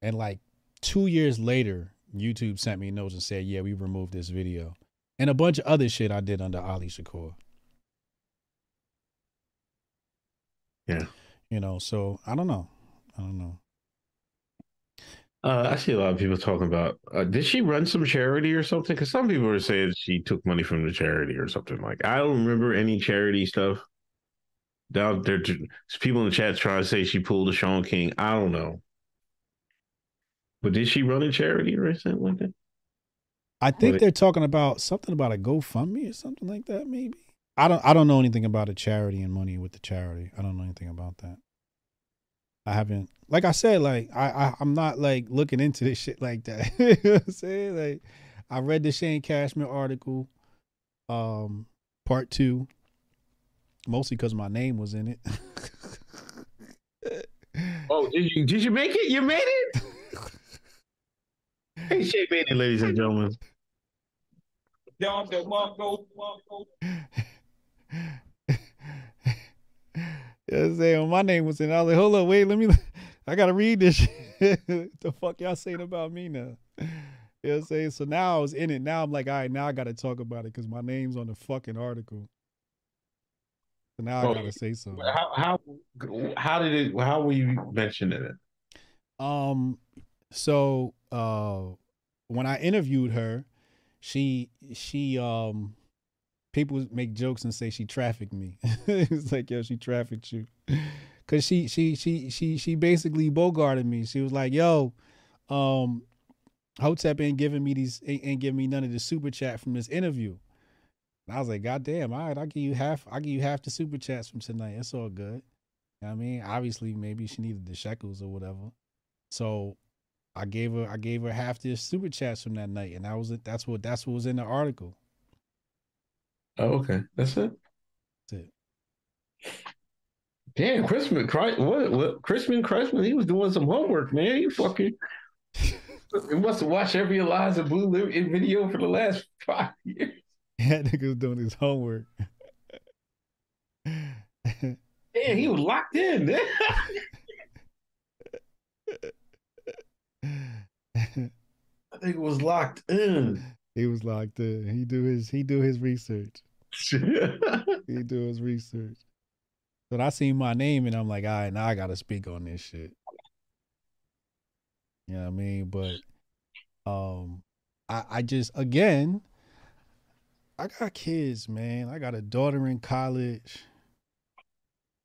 And like 2 years later, YouTube sent me notes and said, yeah, we removed this video. And a bunch of other shit I did under Ali Shakur. Yeah. You know, so I don't know. I don't know. I see a lot of people talking about, did she run some charity or something? Because some people are saying she took money from the charity or something. Like, I don't remember any charity stuff. Now, there's people in the chat trying to say she pulled a Sean King. I don't know. But did she run a charity or something like that? I think they're talking about something about a GoFundMe or something like that, maybe. I don't know anything about a charity and money with the charity. I don't know anything about that. I haven't, like I said, like I'm not like looking into this shit like that. You know what I'm saying? Like I read the Shane Cashman article, part 2, mostly because my name was in it. Oh, did you make it? You made it? Hey, Shay made it, ladies and gentlemen. Saying my name was in it. I was like, hold up, wait, I gotta read this shit. What the fuck y'all saying about me now? You know what I'm saying? So now I was in it. Now I'm like, all right, now I gotta talk about it because my name's on the fucking article. So now I gotta say something. How were you mentioned in it? When I interviewed her, she people make jokes and say she trafficked me. It's like, yo, she trafficked you. Cause she basically bogarted me. She was like, yo, Hotep ain't giving me none of the super chat from this interview. And I was like, God damn, all right, I'll give you half the super chats from tonight. It's all good. You know what I mean, obviously maybe she needed the shekels or whatever. So I gave her half the super chats from that night. And that's what was in the article. Oh, okay. That's it? That's it. Damn, Christmas, what? Christmas, he was doing some homework, man. You fucking... You must have watched every Eliza Blue video for the last 5 years. Yeah, nigga was doing his homework. Damn, he was locked in, man. I think it was locked in. He was locked in. He do his research. He do his research. But I seen my name and I'm like, all right, now I gotta speak on this shit. You know what I mean? But I just, again, I got kids, man. I got a daughter in college.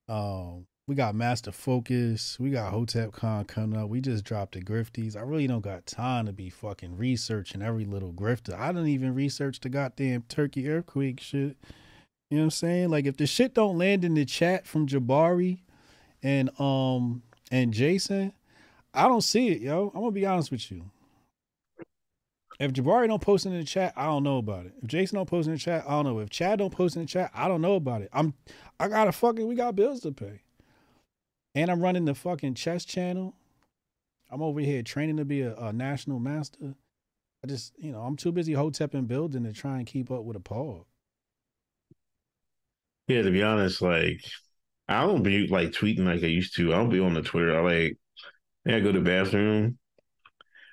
We got Master Focus. We got HotepCon coming up. We just dropped the grifties. I really don't got time to be fucking researching every little grifter. I don't even research the goddamn Turkey earthquake shit. You know what I'm saying? Like, if the shit don't land in the chat from Jabari and Jason, I don't see it, yo. I'm gonna be honest with you. If Jabari don't post it in the chat, I don't know about it. If Jason don't post in the chat, I don't know. If Chad don't post in the chat, I don't know about it. We got bills to pay. And I'm running the fucking chess channel. I'm over here training to be a national master. I just, you know, I'm too busy hotep and building to try and keep up with a Paul. Yeah, to be honest, like, I don't be like tweeting like I used to. I don't be on the Twitter. I go to the bathroom.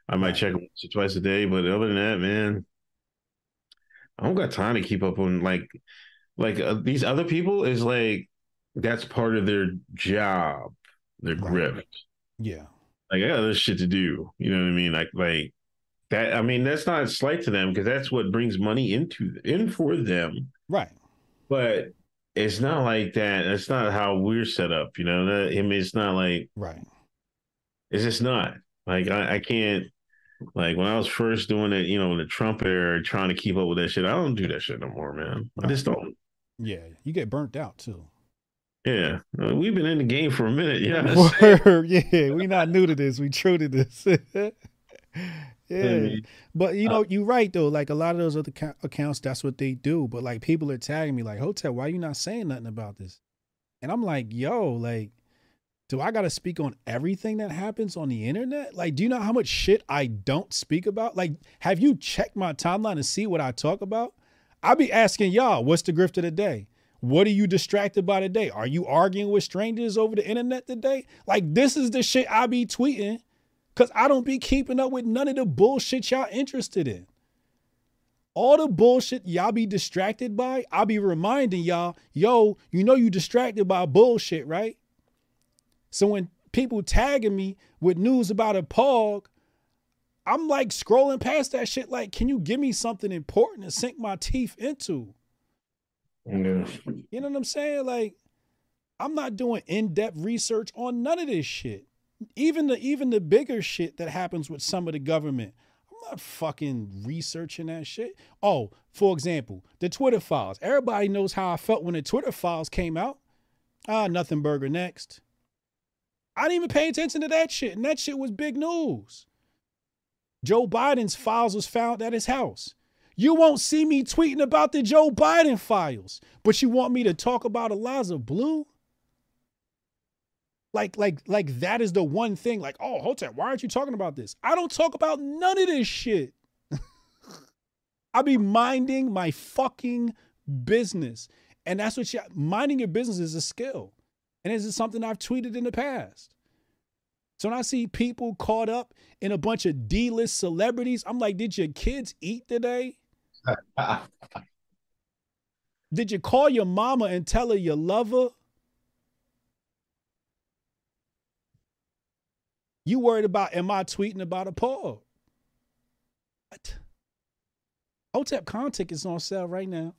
I might check once or twice a day, but other than that, man, I don't got time to keep up on like these other people is like, that's part of their job, their grip. Yeah. Like, I got other shit to do. You know what I mean? Like that. I mean, that's not a slight to them because that's what brings money in for them. Right. But it's not like that. That's not how we're set up. You know, I mean, it's not like, right. It's just not like I can't, like when I was first doing it, you know, the Trump era, trying to keep up with that shit. I don't do that shit no more, man. I just don't. Yeah, you get burnt out too. Yeah, we've been in the game for a minute. Yeah, yeah, we not new to this. We true to this. Yeah, but you know, you're right though. Like a lot of those other accounts, that's what they do. But like people are tagging me, like Hotep, why you not saying nothing about this? And I'm like, yo, like. Do I got to speak on everything that happens on the internet? Like, do you know how much shit I don't speak about? Like, have you checked my timeline to see what I talk about? I be asking y'all, what's the grift of the day? What are you distracted by today? Are you arguing with strangers over the internet today? Like, this is the shit I be tweeting because I don't be keeping up with none of the bullshit y'all interested in. All the bullshit y'all be distracted by, I be reminding y'all, yo, you know you distracted by bullshit, right? So when people tagging me with news about a pog, I'm like scrolling past that shit. Like, can you give me something important to sink my teeth into? Yeah. You know what I'm saying? Like, I'm not doing in-depth research on none of this shit. Even the bigger shit that happens with some of the government. I'm not fucking researching that shit. Oh, for example, the Twitter files. Everybody knows how I felt when the Twitter files came out. Nothing burger next. I didn't even pay attention to that shit. And that shit was big news. Joe Biden's files was found at his house. You won't see me tweeting about the Joe Biden files, but you want me to talk about Eliza Blue? Like that is the one thing. Like, oh, Hotep, why aren't you talking about this? I don't talk about none of this shit. I be minding my fucking business. And that's what minding your business is a skill. And this is something I've tweeted in the past. So when I see people caught up in a bunch of D-list celebrities, I'm like, did your kids eat today? Did you call your mama and tell her you love her? You worried about, am I tweeting about a poll? What? Hotep content is on sale right now.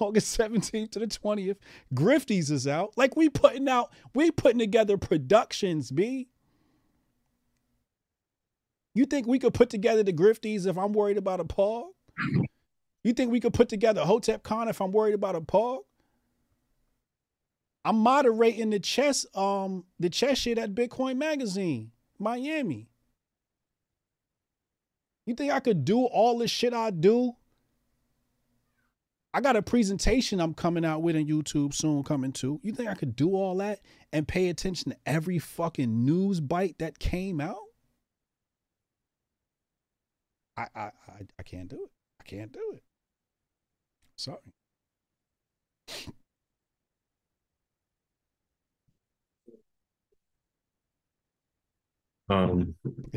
August 17th to the 20th. Grifties is out. Like we putting together productions, B. You think we could put together the grifties if I'm worried about a pog? You think we could put together HotepCon if I'm worried about a pog? I'm moderating the chess shit at Bitcoin Magazine, Miami. You think I could do all this shit I do I got a presentation I'm coming out with on YouTube soon coming to. You think I could do all that and pay attention to every fucking news bite that came out? I can't do it. I can't do it. Sorry.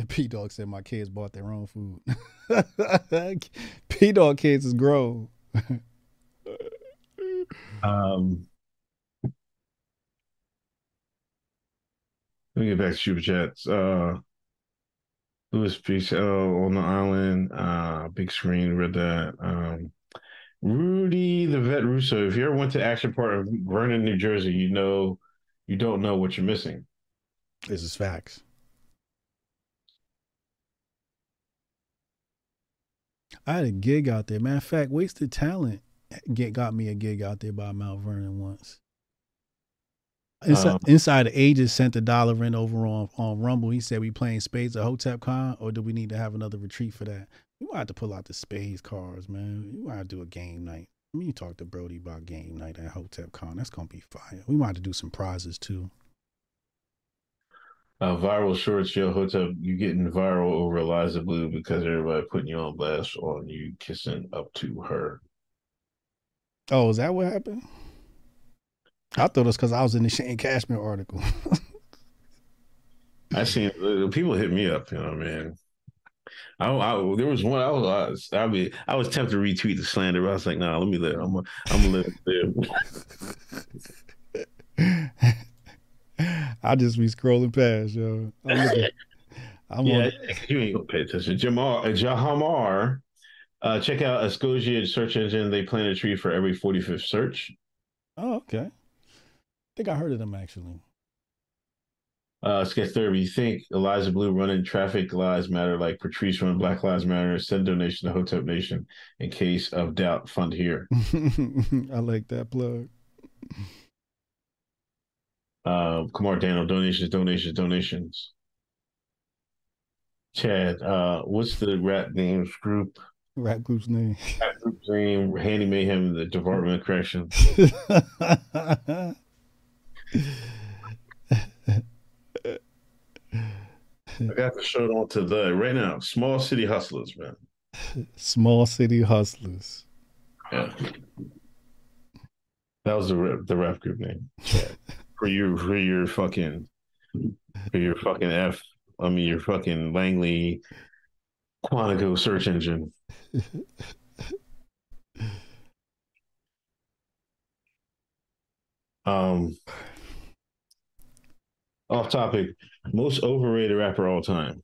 P-Dog said my kids bought their own food. P-Dog kids is grown. Let me get back to super chats. Louis Pichel on the island. Big screen, read that. Rudy the Vet Russo. If you ever went to Action Park of Vernon, New Jersey, you know you don't know what you're missing. This is facts. I had a gig out there. Matter of fact, Wasted Talent got me a gig out there by Mount Vernon once. Inside the Ages sent the dollar in over on Rumble. He said, we playing spades at HotepCon, or do we need to have another retreat for that? You might have to pull out the spades cards, man. You might have to do a game night. I mean, you talk to Brody about game night at HotepCon. That's going to be fire. We might have to do some prizes, too. Viral shorts, yo, Hotep, you getting viral over Eliza Blue because everybody putting you on blast on you kissing up to her. Oh, is that what happened? I thought it was because I was in the Shane Cashman article. I seen people hit me up, you know, man. There was one I was tempted to retweet the slander, but I was like, nah, let me live. I'm gonna live. I just be scrolling past, yo. You ain't gonna pay attention. Jahamar, check out Escogia search engine. They plant a tree for every 45th search. Oh, okay. I think I heard of them actually. Sketch Therapy. You think Eliza Blue running Traffic Lives Matter like Patrice running Black Lives Matter? Send donation to Hotep Nation in case of doubt. Fund here. I like that plug. Kumar Daniel, donations. Chad, what's the rap group's name? Rap group's name, Handy Mayhem, the Department of Corrections. I got to show it on to the right now. Small City Hustlers, man. Small City Hustlers. Yeah. That was the rap group name. Chad. For your fucking your fucking Langley Quantico search engine. Off topic. Most overrated rapper all time.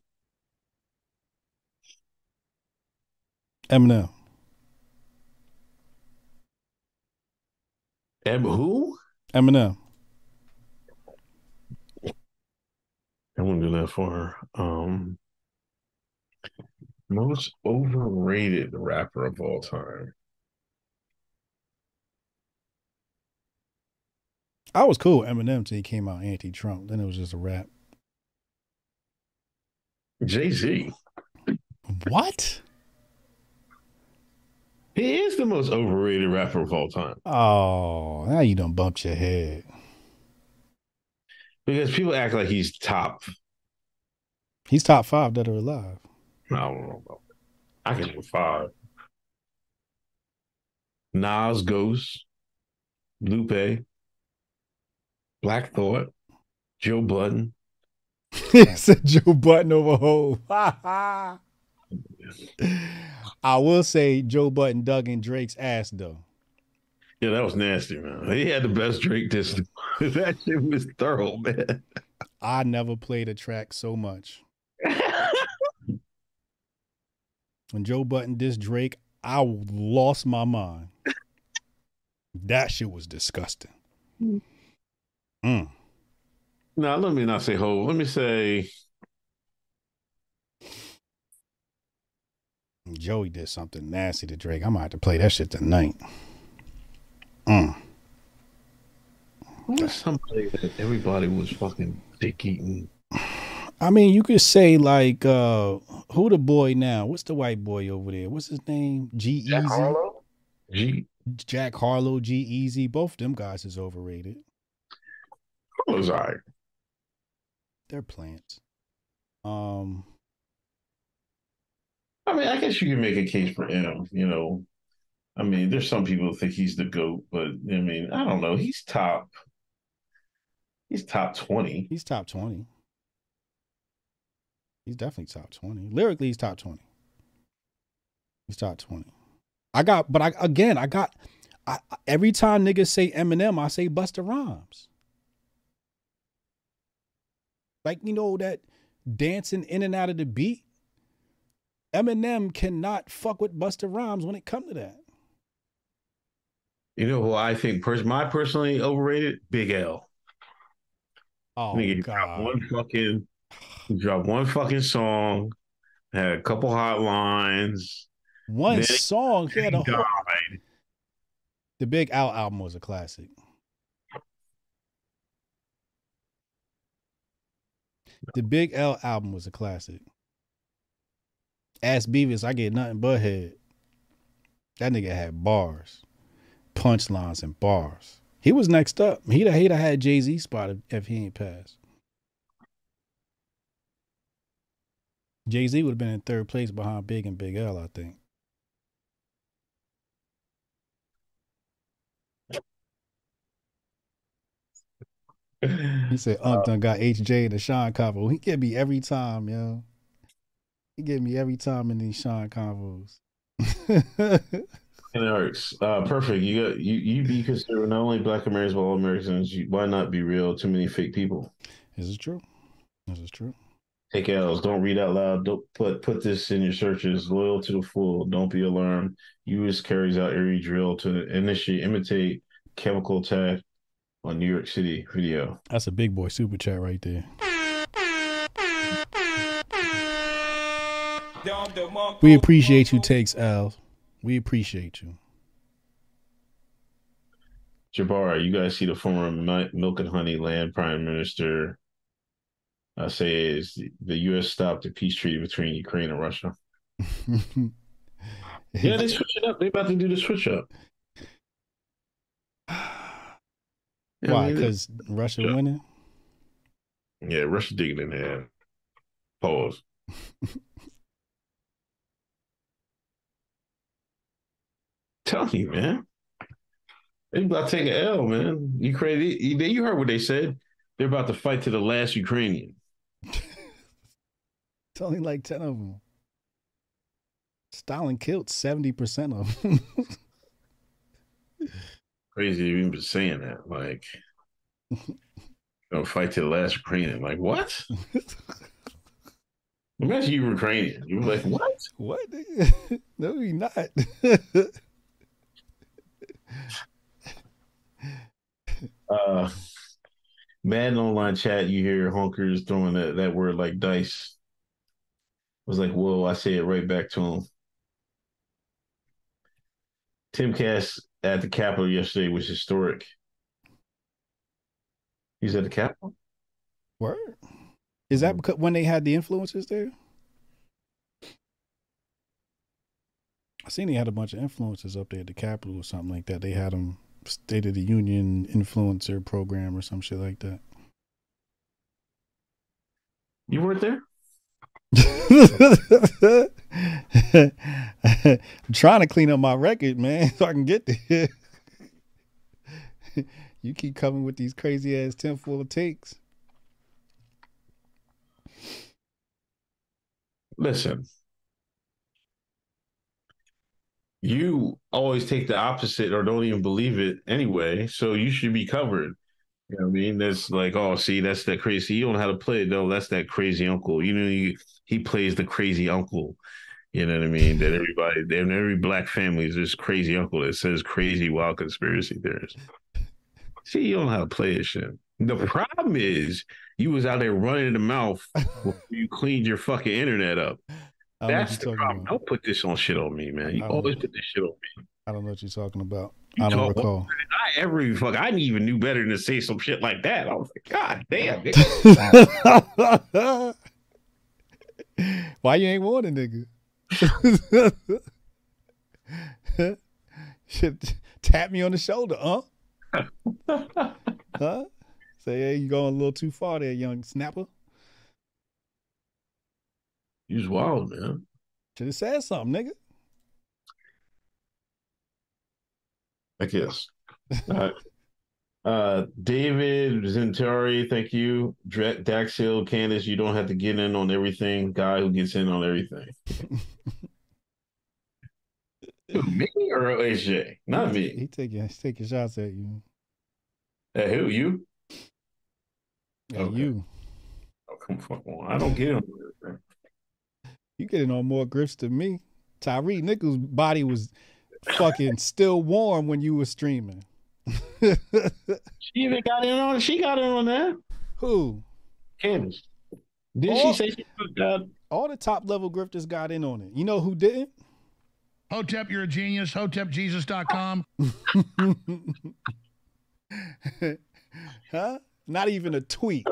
Eminem. Who? Eminem. I wouldn't go that far. Most overrated rapper of all time. I was cool with Eminem till he came out anti-Trump. Then it was just a rap. Jay-Z. What? He is the most overrated rapper of all time. Oh, now you done bumped your head. Because people act like he's top. He's top five that are alive. I don't know about that. I can do five. Nas, Ghost, Lupe, Black Thought, Joe Budden. He said Joe Budden over Hov. I will say Joe Budden dug in Drake's ass, though. Yeah, that was nasty, man. He had the best Drake diss. That shit was thorough, man. I never played a track so much. When Joe Budden dissed Drake, I lost my mind. That shit was disgusting. Mm. Now, let me not say Hov. Let me say Joey did something nasty to Drake. I'm going to have to play that shit tonight. Mm. Who's somebody that everybody was fucking dick eating? I mean, you could say like who the boy now? What's the white boy over there? What's his name? G Easy. Jack Harlow. G Jack Harlow, G-Eazy, both them guys is overrated. Harlow's all right. They're plants. I mean, I guess you can make a case for him, you know. I mean, there's some people who think he's the GOAT, but I mean, I don't know. He's top. He's top 20. He's top 20. He's definitely top 20. Lyrically, he's top 20. He's top 20. I got, but I, again, I got, I, every time niggas say Eminem, I say Busta Rhymes. Like, you know, that dancing in and out of the beat. Eminem cannot fuck with Busta Rhymes when it comes to that. You know who I think my personally overrated? Big L. Oh, nigga, God. Dropped one fucking song, had a couple hot lines. One song, he had a whole... The Big L album was a classic. The Big L album was a classic. Ask Beavis, I get nothing but head. That nigga had bars, punchlines and bars. He was next up. He'd have had Jay-Z spot if he ain't passed. Jay-Z would have been in third place behind Big and Big L, I think. He said, done got HJ and the Sean convo. He get me every time, yo. He get me every time in these Sean convos. It hurts. Perfect. You be considered not only Black Americans but all Americans. Why not be real? Too many fake people. This is true. This is true. Take L's. Don't read out loud. Don't put this in your searches. Loyal to the full. Don't be alarmed. U.S. carries out every drill to initiate, imitate chemical attack on New York City video. That's a big boy super chat right there. We appreciate you, Takes L's. We appreciate you. Jabara, you guys see the former Milk and Honey Land Prime Minister says the U.S. stopped the peace treaty between Ukraine and Russia. Yeah, they switch it up. They about to do the switch up. Why? Because Russia winning? Yeah, Russia digging in there. Pause. Tell you, man. They about to take an L, man. You heard what they said. They're about to fight to the last Ukrainian. It's only like 10 of them. Stalin killed 70% of them. Crazy to even be saying that. Like, gonna fight to the last Ukrainian. Like, what? Imagine you were Ukrainian. You were like, what? What? No, you're not. Mad online chat, you hear honkers throwing that word like dice. I was like, whoa, I say it right back to him. Tim Cass at the Capitol yesterday was historic. He's at the Capitol? Word? Is that because when they had the influencers there? I seen they had a bunch of influencers up there at the Capitol or something like that. They had them State of the Union influencer program or some shit like that. You weren't there? I'm trying to clean up my record, man, so I can get there. You keep coming with these crazy ass tinfoil takes. Listen. You always take the opposite or don't even believe it anyway, so you should be covered. You know what I mean? That's like, oh, see, that's that crazy. You don't know how to play it, though. That's that crazy uncle. You know, he plays the crazy uncle. You know what I mean? That everybody, in every Black family is this crazy uncle that says crazy wild conspiracy theories. See, you don't know how to play this shit. The problem is you was out there running in the mouth before you cleaned your fucking internet up. That's the problem. About. Don't put this on shit on me, man. You always put this shit on me. I don't know what you're talking about. I don't recall. I even knew better than to say some shit like that. I was like, God damn, nigga. Why you ain't warning, nigga? Shit, Tap me on the shoulder, huh? Huh? Say, hey, you going a little too far there, young snapper. You was wild, man. Should have said something, nigga. I guess. David Zentari, thank you. Dax Hill, Candace, you don't have to get in on everything. Guy who gets in on everything. Me or AJ? Not me. He's taking shots at you. At who? You? At okay. You. Oh, come on. I don't get on everything. You getting on more grips than me. Tyree Nichols' body was fucking still warm when you were streaming. She got in on that. Who? Candace. Did she say she fucked up? All the top level grifters got in on it. You know who didn't? Hotep, you're a genius. HotepJesus.com. Huh? Not even a tweet.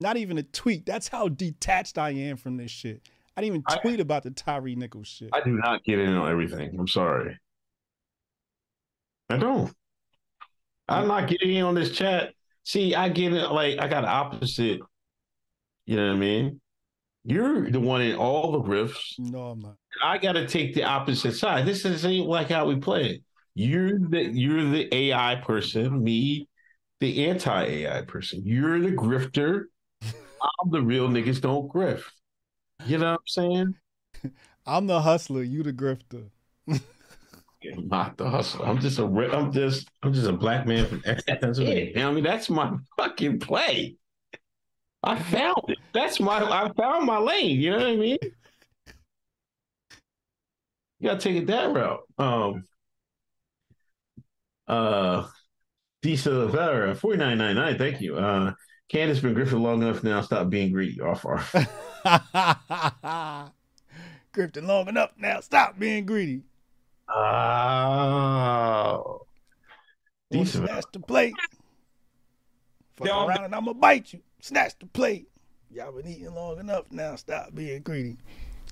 Not even a tweet. That's how detached I am from this shit. I didn't even tweet about the Tyree Nichols shit. I do not get in on everything. I'm sorry. I don't. I'm not getting in on this chat. See, I get it. Like, I got the opposite. You know what I mean? You're the one in all the riffs. No, I'm not. I got to take the opposite side. This isn't like how we play. You're the AI person. Me, the anti-AI person. You're the grifter. I'm the real niggas don't grift. You know what I'm saying? I'm the hustler. You the grifter. I'm not the hustler. I'm just a black man from Atlanta. I mean, that's my fucking play. I found it. I found my lane. You know what I mean? You gotta take it that route. Disa Lavera, 49.99. Thank you. Candace been grifting long enough now. Stop being greedy. Off. Grifting long enough now. Stop being greedy. Oh, snatch the plate. Fuck around and I'ma bite you. Snatch the plate. Y'all been eating long enough now. Stop being greedy.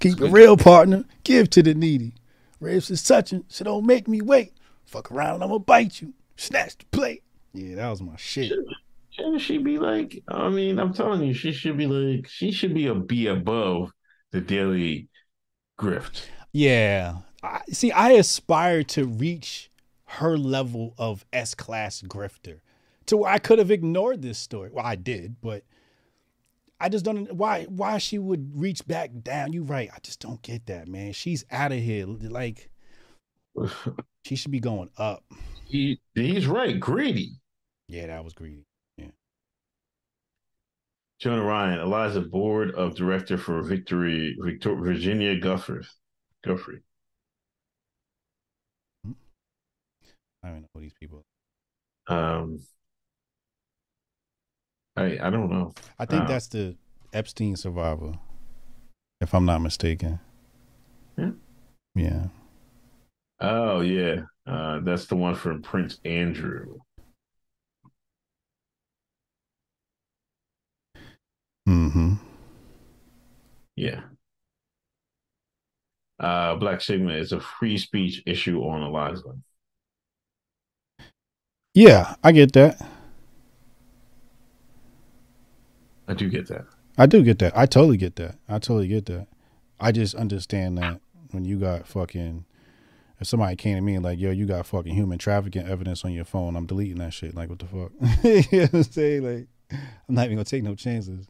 Keep it real, partner. Give to the needy. Ribs is touching, so don't make me wait. Fuck around and I'ma bite you. Snatch the plate. Yeah, that was my shit. Shouldn't she be like, I mean, I'm telling you, she should be like, she should be a B above the daily grift. Yeah. See, I aspire to reach her level of S-class grifter to where I could have ignored this story. Well, I did, but I just don't know why she would reach back down. You're right. I just don't get that, man. She's out of here. Like, she should be going up. He's right. Greedy. Yeah, that was greedy. Yeah. Jonah Ryan, Eliza, board of director for Virginia Guthrie. I don't know these people. I don't know. I think that's the Epstein survivor, if I'm not mistaken. Yeah. Yeah. Oh yeah, that's the one from Prince Andrew. Mm-hmm. Yeah. Black Sigma is a free speech issue on Eliza. Yeah, I get that. I do get that. I do get that. I totally get that. I totally get that. I just understand that when you got fucking, if somebody came to me and like, yo, you got fucking human trafficking evidence on your phone, I'm deleting that shit. Like, what the fuck? You know what I'm saying? Like, I'm not even gonna take no chances.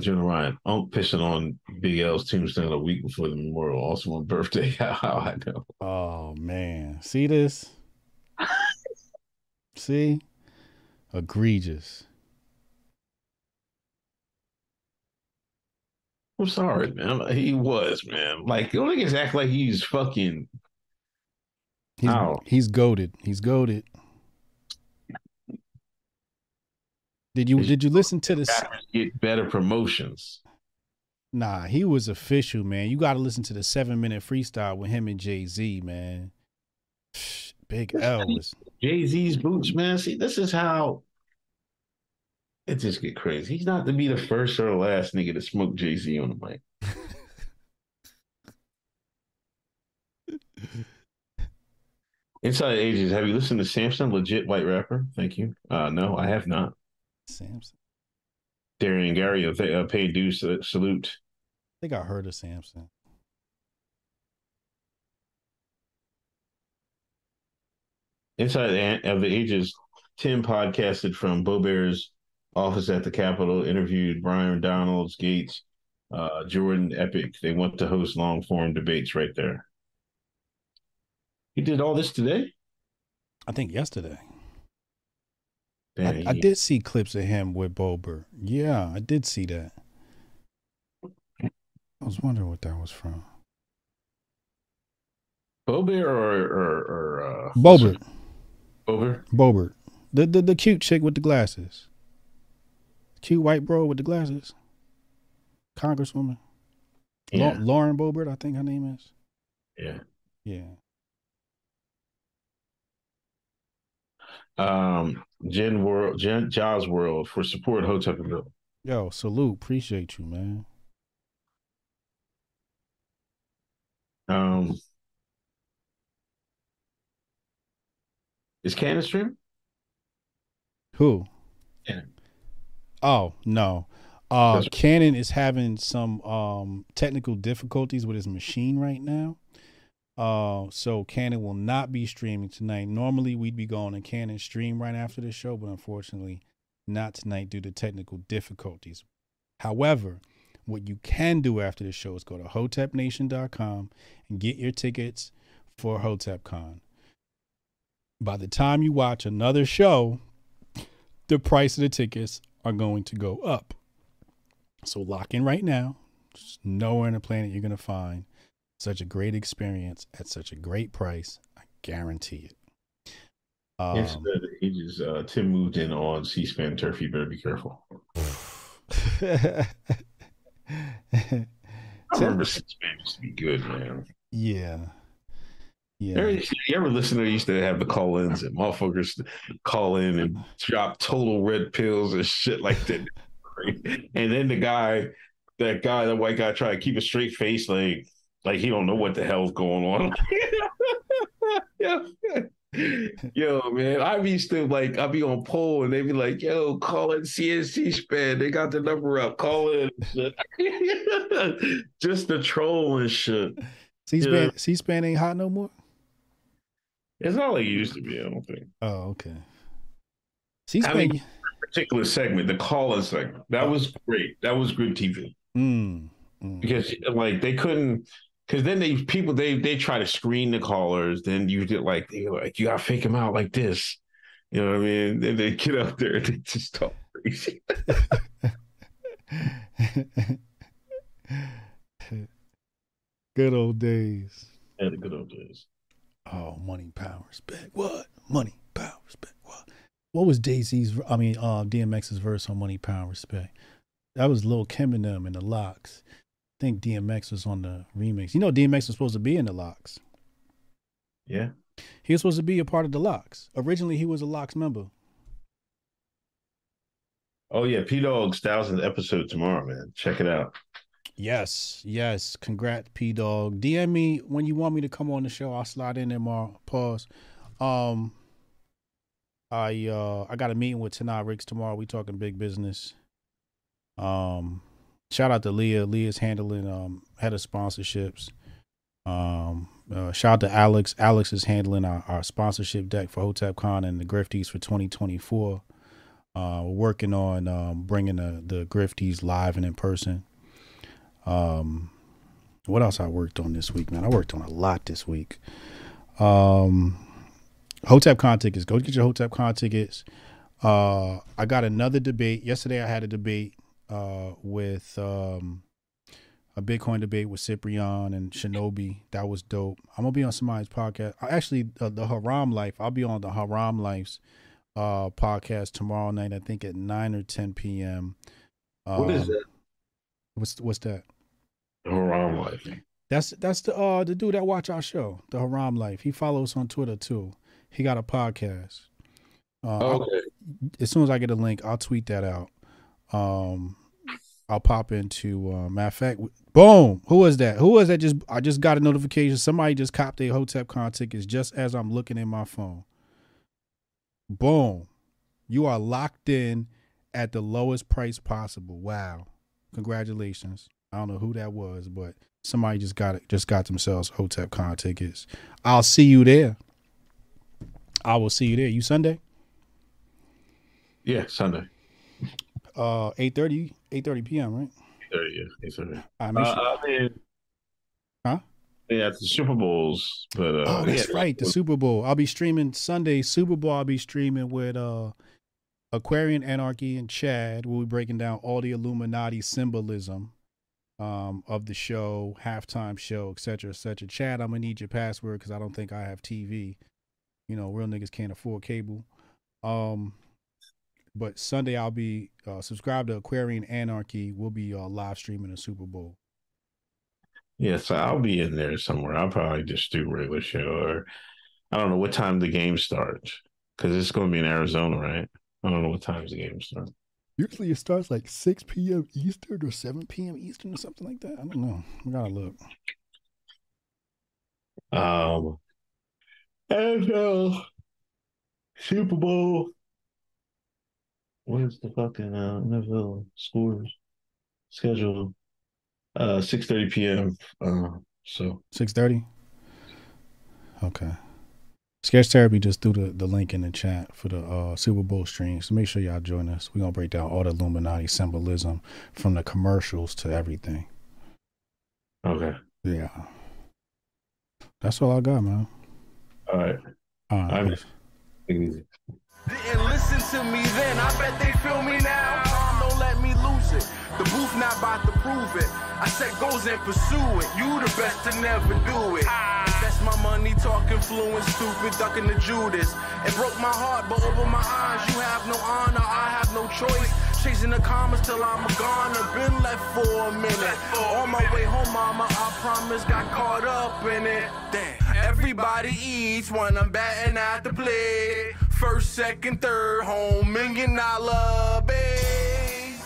General Ryan, I'm pissing on Big L's tombstone a week before the memorial, also on birthday. How I know. Oh man, see this? See, egregious. I'm sorry, man. He was, man. Like, you niggas act like he's fucking. He's goated. He's goated. Did you listen to this? Get better promotions. Nah, he was official, man. You got to listen to the 7-minute freestyle with him and Jay-Z, man. Big L was Jay-Z's boots, man. See, this is how it just get crazy. He's not to be the first or the last nigga to smoke Jay-Z on the mic. Inside Ages, have you listened to Samson? Legit white rapper. Thank you. No, I have not. Samson. Darian Gary, pay dues to salute. I think I heard of Samson. Inside of the Ages, Tim podcasted from Boebert's office at the Capitol, interviewed Brian Donalds, Gates, Jordan, Epic. They want to host long-form debates right there. He did all this today? I think yesterday. I did see clips of him with Boebert. Yeah, I did see that. I was wondering what that was from. Boebert or Boebert. Boebert. The cute chick with the glasses. Cute white bro with the glasses. Congresswoman. Yeah. Lauren Boebert, I think her name is. Yeah. Yeah. Jaws World for support Hotep and Bill. Yo, salute. Appreciate you, man. Is Candace stream? Who? Cannon. Oh, no. Cannon is having some technical difficulties with his machine right now. So Cannon will not be streaming tonight. Normally we'd be going to Cannon stream right after this show, but unfortunately not tonight due to technical difficulties. However, what you can do after this show is go to HotepNation.com and get your tickets for HotepCon. By the time you watch another show, the price of the tickets are going to go up. So lock in right now. There's nowhere on the planet you're going to find such a great experience at such a great price. I guarantee it. Yes, ages, Tim moved in on C-SPAN turf. You better be careful. I remember C-SPAN used to be good, man. Yeah. Yeah. You ever listen to, used to have the call-ins and motherfuckers call in and drop total red pills and shit like that. And then the guy, the white guy, tried to keep a straight face, like he don't know what the hell's going on. Yo, man, I be still like, I be on poll and they be like, yo, call in CNC span. They got the number up. Call in and shit. Just the troll and shit. C-SPAN ain't hot no more? It's not like it used to be, I don't think. Oh, okay. C-SPAN, I mean, particular segment, the call-in segment, that was great. That was good TV. Because like they couldn't, because then they try to screen the callers. Then you did like you gotta fake them out like this. You know what I mean? Then they get out there and they just talk crazy. Good old days. Yeah, the good old days. Oh, money, power, respect. What? Money, power, respect. What? What was DMX's verse on Money, Power, Respect? That was Lil' Kim and them in the Locks. I think DMX was on the remix. You know DMX was supposed to be in the Locks. Yeah. He was supposed to be a part of the Locks. Originally, he was a Locks member. Oh, yeah. P-Dog's 1000th episode tomorrow, man. Check it out. Yes. Yes. Congrats, P-Dog. DM me when you want me to come on the show. I'll slide in there more. Pause. I got a meeting with Tanai Ricks tomorrow. We talking big business. Shout out to Leah. Leah's handling head of sponsorships. Shout out to Alex. Alex is handling our sponsorship deck for HotepCon and the Grifties for 2024. We're working on bringing the Grifties live and in person. What else I worked on this week, man? I worked on a lot this week. HotepCon tickets. Go get your HotepCon tickets. I got another debate. Yesterday I had a debate with a Bitcoin debate with Cyprian and Shinobi. That was dope. I'm gonna be on somebody's podcast. Actually, the Haram Life. I'll be on the Haram Life's podcast tomorrow night. I think at 9 or 10 p.m. What is that? What's that? The Haram Life. That's the dude that watch our show. The Haram Life. He follows on Twitter too. He got a podcast. Okay. As soon as I get a link, I'll tweet that out. I'll pop into matter of fact, Boom. Who was that? Who was that? I just got a notification. Somebody just copped their HotepCon tickets just as I'm looking in my phone. Boom. You are locked in at the lowest price possible. Wow. Congratulations. I don't know who that was, but somebody just got themselves HotepCon tickets. I'll see you there. I will see you there. You Sunday? Yeah, Sunday. 8:30 p.m., right? 8:30, yeah. 8:30. Huh? Yeah, it's the Super Bowls. But, oh, that's right, the Super Bowl. I'll be streaming Sunday. Super Bowl, I'll be streaming with Aquarian Anarchy and Chad. We'll be breaking down all the Illuminati symbolism of the show, halftime show, et cetera, et cetera. Chad, I'm going to need your password because I don't think I have TV. You know, real niggas can't afford cable. But Sunday I'll be subscribed to Aquarian Anarchy. We'll be live streaming the Super Bowl. Yeah, so I'll be in there somewhere. I'll probably just do regular show, or I don't know what time the game starts because it's going to be in Arizona, right? I don't know what time the game starts. Usually it starts like 6 p.m. Eastern or 7 p.m. Eastern or something like that. I don't know. We got to look. NFL Super Bowl. Where's the fucking NFL scores schedule? 6:30 p.m. So 6:30. Okay. Sketch Therapy just threw the link in the chat for the Super Bowl stream. So make sure y'all join us. We're gonna break down all the Illuminati symbolism from the commercials to everything. Okay. Yeah. That's all I got, man. All right. Take it easy. Didn't listen to me then, I bet they feel me now. Don't let me lose it. The booth not about to prove it. I said goes and pursue it. You the best to never do it. That's my money talking fluent, stupid, ducking the Judas. It broke my heart, but over my eyes, you have no honor, I have no choice. Chasing the commas till I'm gone, I've been left for a minute. On my way home, mama, I promise, got caught up in it. Damn. Everybody eats when I'm batting out the play. First, second, third, home, $1 million base.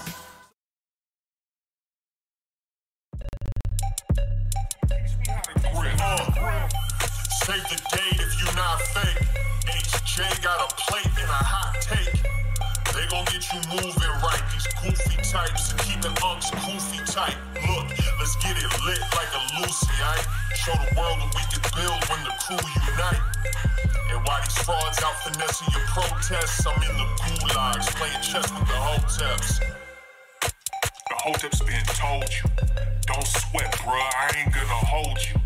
Save the date if you're not fake. HJ got a plate and a hot take. They gon' get you moving right. These goofy types and keeping unks goofy tight. Look, let's get it lit like a Lucy, aight? Show the world what we can build when the crew unite. And while these frauds out finessing your protests, I'm in the gulags playing chess with the Hoteps. The Hoteps been told you, don't sweat, bruh, I ain't gonna hold you.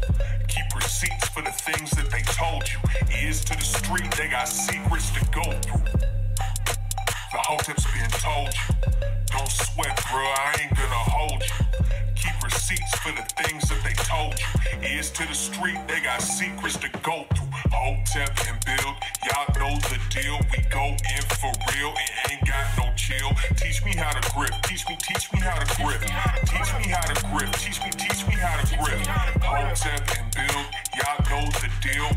Keep receipts for the things that they told you. Ears to the street, they got secrets to go through. The Hotep's been told you, don't sweat, bro, I ain't gonna hold you. Keep receipts for the things that they told you. Ears to the street, they got secrets to go through. Hotep and build, y'all know the deal. We go in for real and ain't got no chill. Teach me how to grip, teach me how to grip. Teach me how to grip, teach me how to grip. Hotep and build, y'all know the deal.